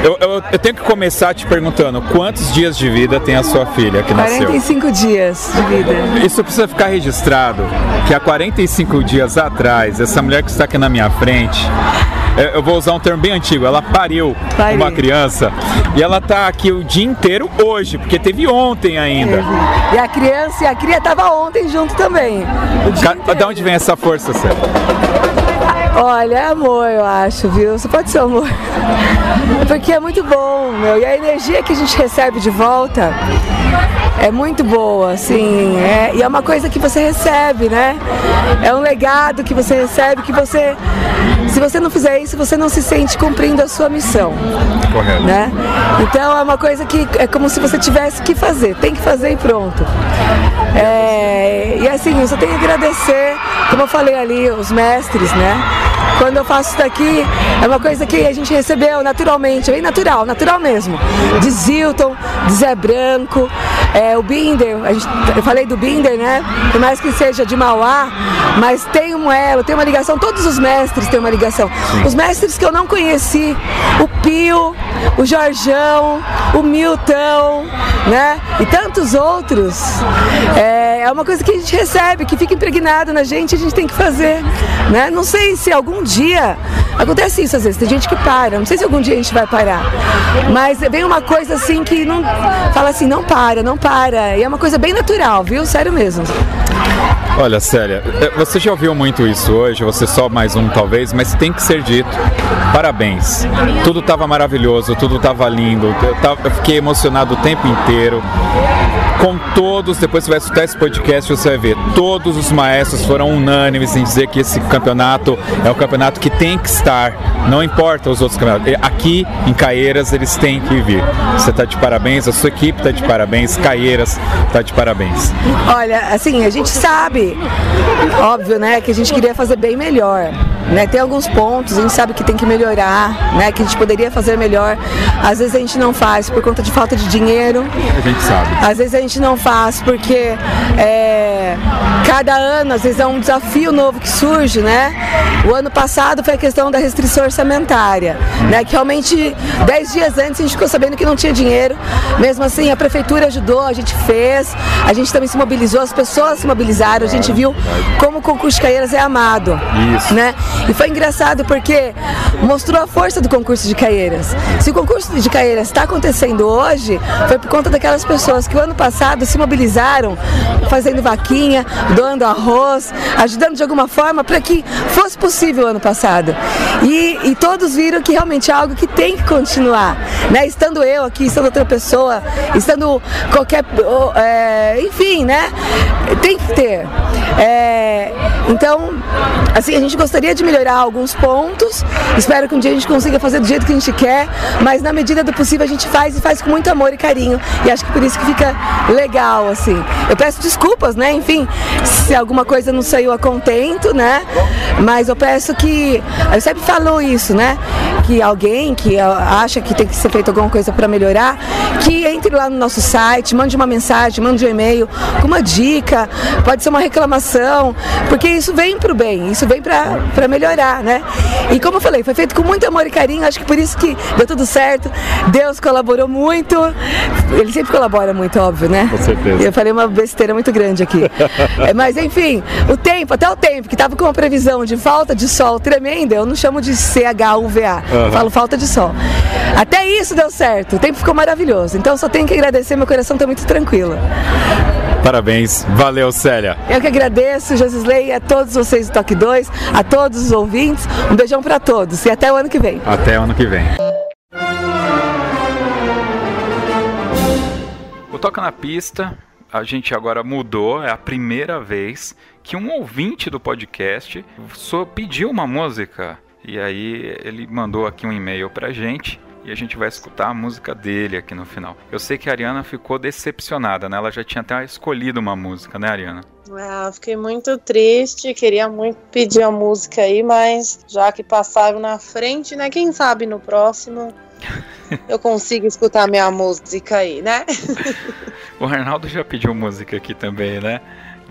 eu, eu, eu tenho que começar te perguntando, quantos dias de vida tem a sua filha que nasceu? quarenta e cinco dias de vida. Isso precisa ficar registrado, que há quarenta e cinco dias atrás, essa mulher que está aqui na minha frente, eu vou usar um termo bem antigo, ela pariu, pariu. uma criança, e ela está aqui o dia inteiro hoje, porque teve ontem ainda. É, e a criança e a cria estava ontem junto também. Ca- da onde vem essa força, Célia? Olha, é amor, eu acho, viu? Só pode ser amor. Porque é muito bom, meu. E a energia que a gente recebe de volta é muito boa, assim. É, e é uma coisa que você recebe, né? É um legado que você recebe, que você... Se você não fizer isso, você não se sente cumprindo a sua missão. Correto. Né? Então é uma coisa que é como se você tivesse que fazer. Tem que fazer e pronto. É, e assim, eu só tenho que agradecer, como eu falei ali, os mestres, né? Quando eu faço isso daqui, é uma coisa que a gente recebeu naturalmente, bem natural, natural mesmo. De Zilton, de Zé Branco, é, o Binder, a gente, eu falei do Binder, né? Por mais que seja de Mauá, mas tem um elo, tem uma ligação, todos os mestres têm uma ligação. Os mestres que eu não conheci, o Pio, o Jorjão, o Milton, né? E tantos outros. É, é uma coisa que a gente recebe, que fica impregnado na gente, a gente tem que fazer, né? Não sei se algum dia, acontece isso às vezes, tem gente que para, não sei se algum dia a gente vai parar, mas vem uma coisa assim que não, fala assim, não para, não para, e é uma coisa bem natural, viu? Sério mesmo. Olha, Célia, você já ouviu muito isso hoje, você só mais um talvez, mas tem que ser dito, parabéns. Tudo estava maravilhoso, tudo estava lindo, eu, tava, eu fiquei emocionado o tempo inteiro. Com todos, depois você vai escutar esse podcast, você vai ver, todos os maestros foram unânimes em dizer que esse campeonato é o campeonato que tem que estar, não importa os outros campeonatos, aqui em Caieiras eles têm que vir. Você está de parabéns, a sua equipe está de parabéns, Caieiras está de parabéns. Olha, assim, a gente sabe, óbvio, né, que a gente queria fazer bem melhor. Né, tem alguns pontos, a gente sabe que tem que melhorar, né, que a gente poderia fazer melhor. Às vezes a gente não faz por conta de falta de dinheiro. A gente sabe. Às vezes a gente não faz porque é, cada ano, às vezes é um desafio novo que surge, né? O ano passado foi a questão da restrição orçamentária, né, que realmente dez dias antes a gente ficou sabendo que não tinha dinheiro. Mesmo assim, a prefeitura ajudou, a gente fez, a gente também se mobilizou, as pessoas se mobilizaram, a gente viu como o concurso de Caieiras é amado. Isso. Né? E foi engraçado porque mostrou a força do concurso de Caieiras. Se o concurso de Caieiras está acontecendo hoje, foi por conta daquelas pessoas que o ano passado se mobilizaram, fazendo vaquinha, doando arroz, ajudando de alguma forma para que fosse possível o ano passado. E, e todos viram que realmente é algo que tem que continuar. Né? Estando eu aqui, estando outra pessoa, estando qualquer... É, enfim, né? Tem que ter. É, então, assim, a gente gostaria de melhorar alguns pontos, espero que um dia a gente consiga fazer do jeito que a gente quer, mas na medida do possível a gente faz e faz com muito amor e carinho, e acho que por isso que fica legal, assim. Eu peço desculpas, né, enfim, se alguma coisa não saiu a contento, né, mas eu peço que, eu sempre falo isso, né, que alguém que acha que tem que ser feito alguma coisa para melhorar, que entre lá no nosso site, mande uma mensagem, mande um e-mail, com uma dica, pode ser uma reclamação, porque isso vem pro bem, isso vem pra, pra melhorar, né? E como eu falei, foi feito com muito amor e carinho, acho que por isso que deu tudo certo, Deus colaborou muito, ele sempre colabora muito, óbvio, né? Com certeza. Eu falei uma besteira muito grande aqui. Mas enfim, o tempo, até o tempo, que estava com uma previsão de falta de sol tremenda, eu não chamo de C H U V A, uhum. Falo falta de sol. Até isso deu certo, o tempo ficou maravilhoso, então só tenho que agradecer, meu coração está muito tranquilo. Parabéns, valeu, Célia. Eu que agradeço, Josisley, e a todos vocês do Toque dois, a todos os ouvintes, um beijão para todos e até o ano que vem. Até o ano que vem. O Toca na Pista, a gente agora mudou, é a primeira vez que um ouvinte do podcast só pediu uma música e aí ele mandou aqui um e-mail pra gente. E a gente vai escutar a música dele aqui no final. Eu sei que a Ariana ficou decepcionada, né? Ela já tinha até escolhido uma música, né, Ariana? Ah, fiquei muito triste, queria muito pedir a música aí, mas já que passaram na frente, né? Quem sabe no próximo eu consigo escutar minha música aí, né? O Arnaldo já pediu música aqui também, né?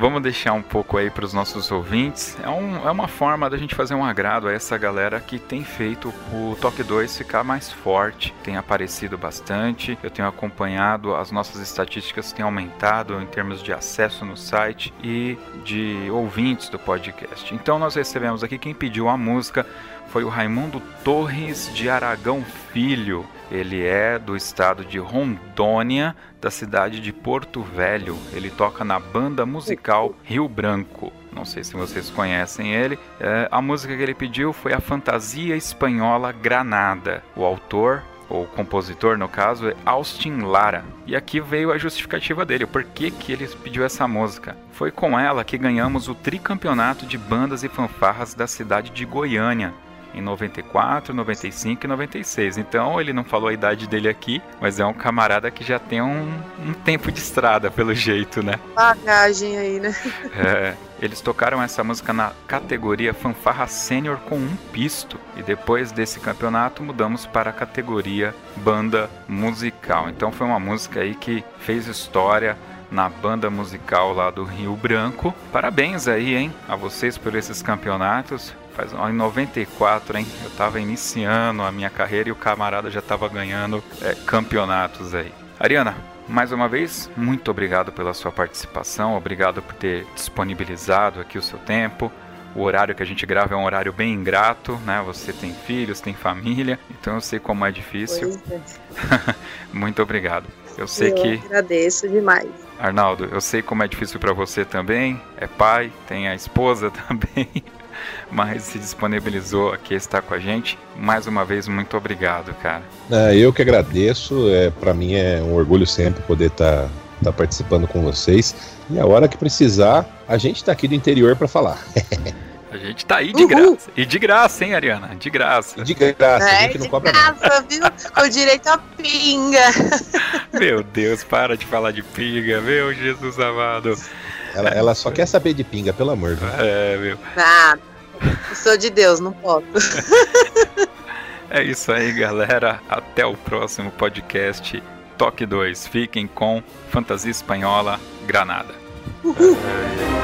Vamos deixar um pouco aí para os nossos ouvintes. É, um, é uma forma da gente fazer um agrado a essa galera que tem feito o Toque dois ficar mais forte. Tem aparecido bastante. Eu tenho acompanhado, as nossas estatísticas têm aumentado em termos de acesso no site e de ouvintes do podcast. Então nós recebemos aqui, quem pediu a música foi o Raimundo Torres de Aragão Filho. Ele é do estado de Rondônia, da cidade de Porto Velho. Ele toca na banda musical Rio Branco. Não sei se vocês conhecem ele. É, a música que ele pediu foi a Fantasia Espanhola Granada. O autor, ou compositor no caso, é Austin Lara. E aqui veio a justificativa dele, por que que ele pediu essa música. Foi com ela que ganhamos o tricampeonato de bandas e fanfarras da cidade de Goiânia. em noventa e quatro, noventa e cinco e noventa e seis. Então ele não falou a idade dele aqui, mas é um camarada que já tem um, um tempo de estrada, pelo jeito, né? Bagagem aí, né? É. Eles tocaram essa música na categoria Fanfarra Sênior com um pisto. E depois desse campeonato mudamos para a categoria Banda Musical. Então foi uma música aí que fez história na banda musical lá do Rio Branco. Parabéns aí, hein, a vocês por esses campeonatos. Faz, ó, em noventa e quatro, hein, eu tava iniciando a minha carreira e o camarada já tava ganhando é, campeonatos aí. Ariana, mais uma vez, muito obrigado pela sua participação, obrigado por ter disponibilizado aqui o seu tempo. O horário que a gente grava é um horário bem ingrato, né? Você tem filhos, tem família, então eu sei como é difícil. Muito obrigado. Eu sei eu que... agradeço demais. Arnaldo, eu sei como é difícil para você também, é pai, tem a esposa também, mas se disponibilizou aqui, está com a gente. Mais uma vez, muito obrigado, cara. É, eu que agradeço, é, para mim é um orgulho sempre poder estar tá, tá participando com vocês. E a hora que precisar, a gente está aqui do interior para falar. A gente tá aí de Uhul. graça. E de graça, hein, Ariana? De graça. E de graça, é, a gente não cobra nada. De graça, nada. Viu? Com direito a pinga. Meu Deus, para de falar de pinga, meu Jesus amado. Ela, ela só quer saber de pinga, pelo amor de Deus. É, meu. Ah, eu sou de Deus, não posso. É isso aí, galera. Até o próximo podcast Toque dois. Fiquem com Fantasia Espanhola Granada. Uhul. É.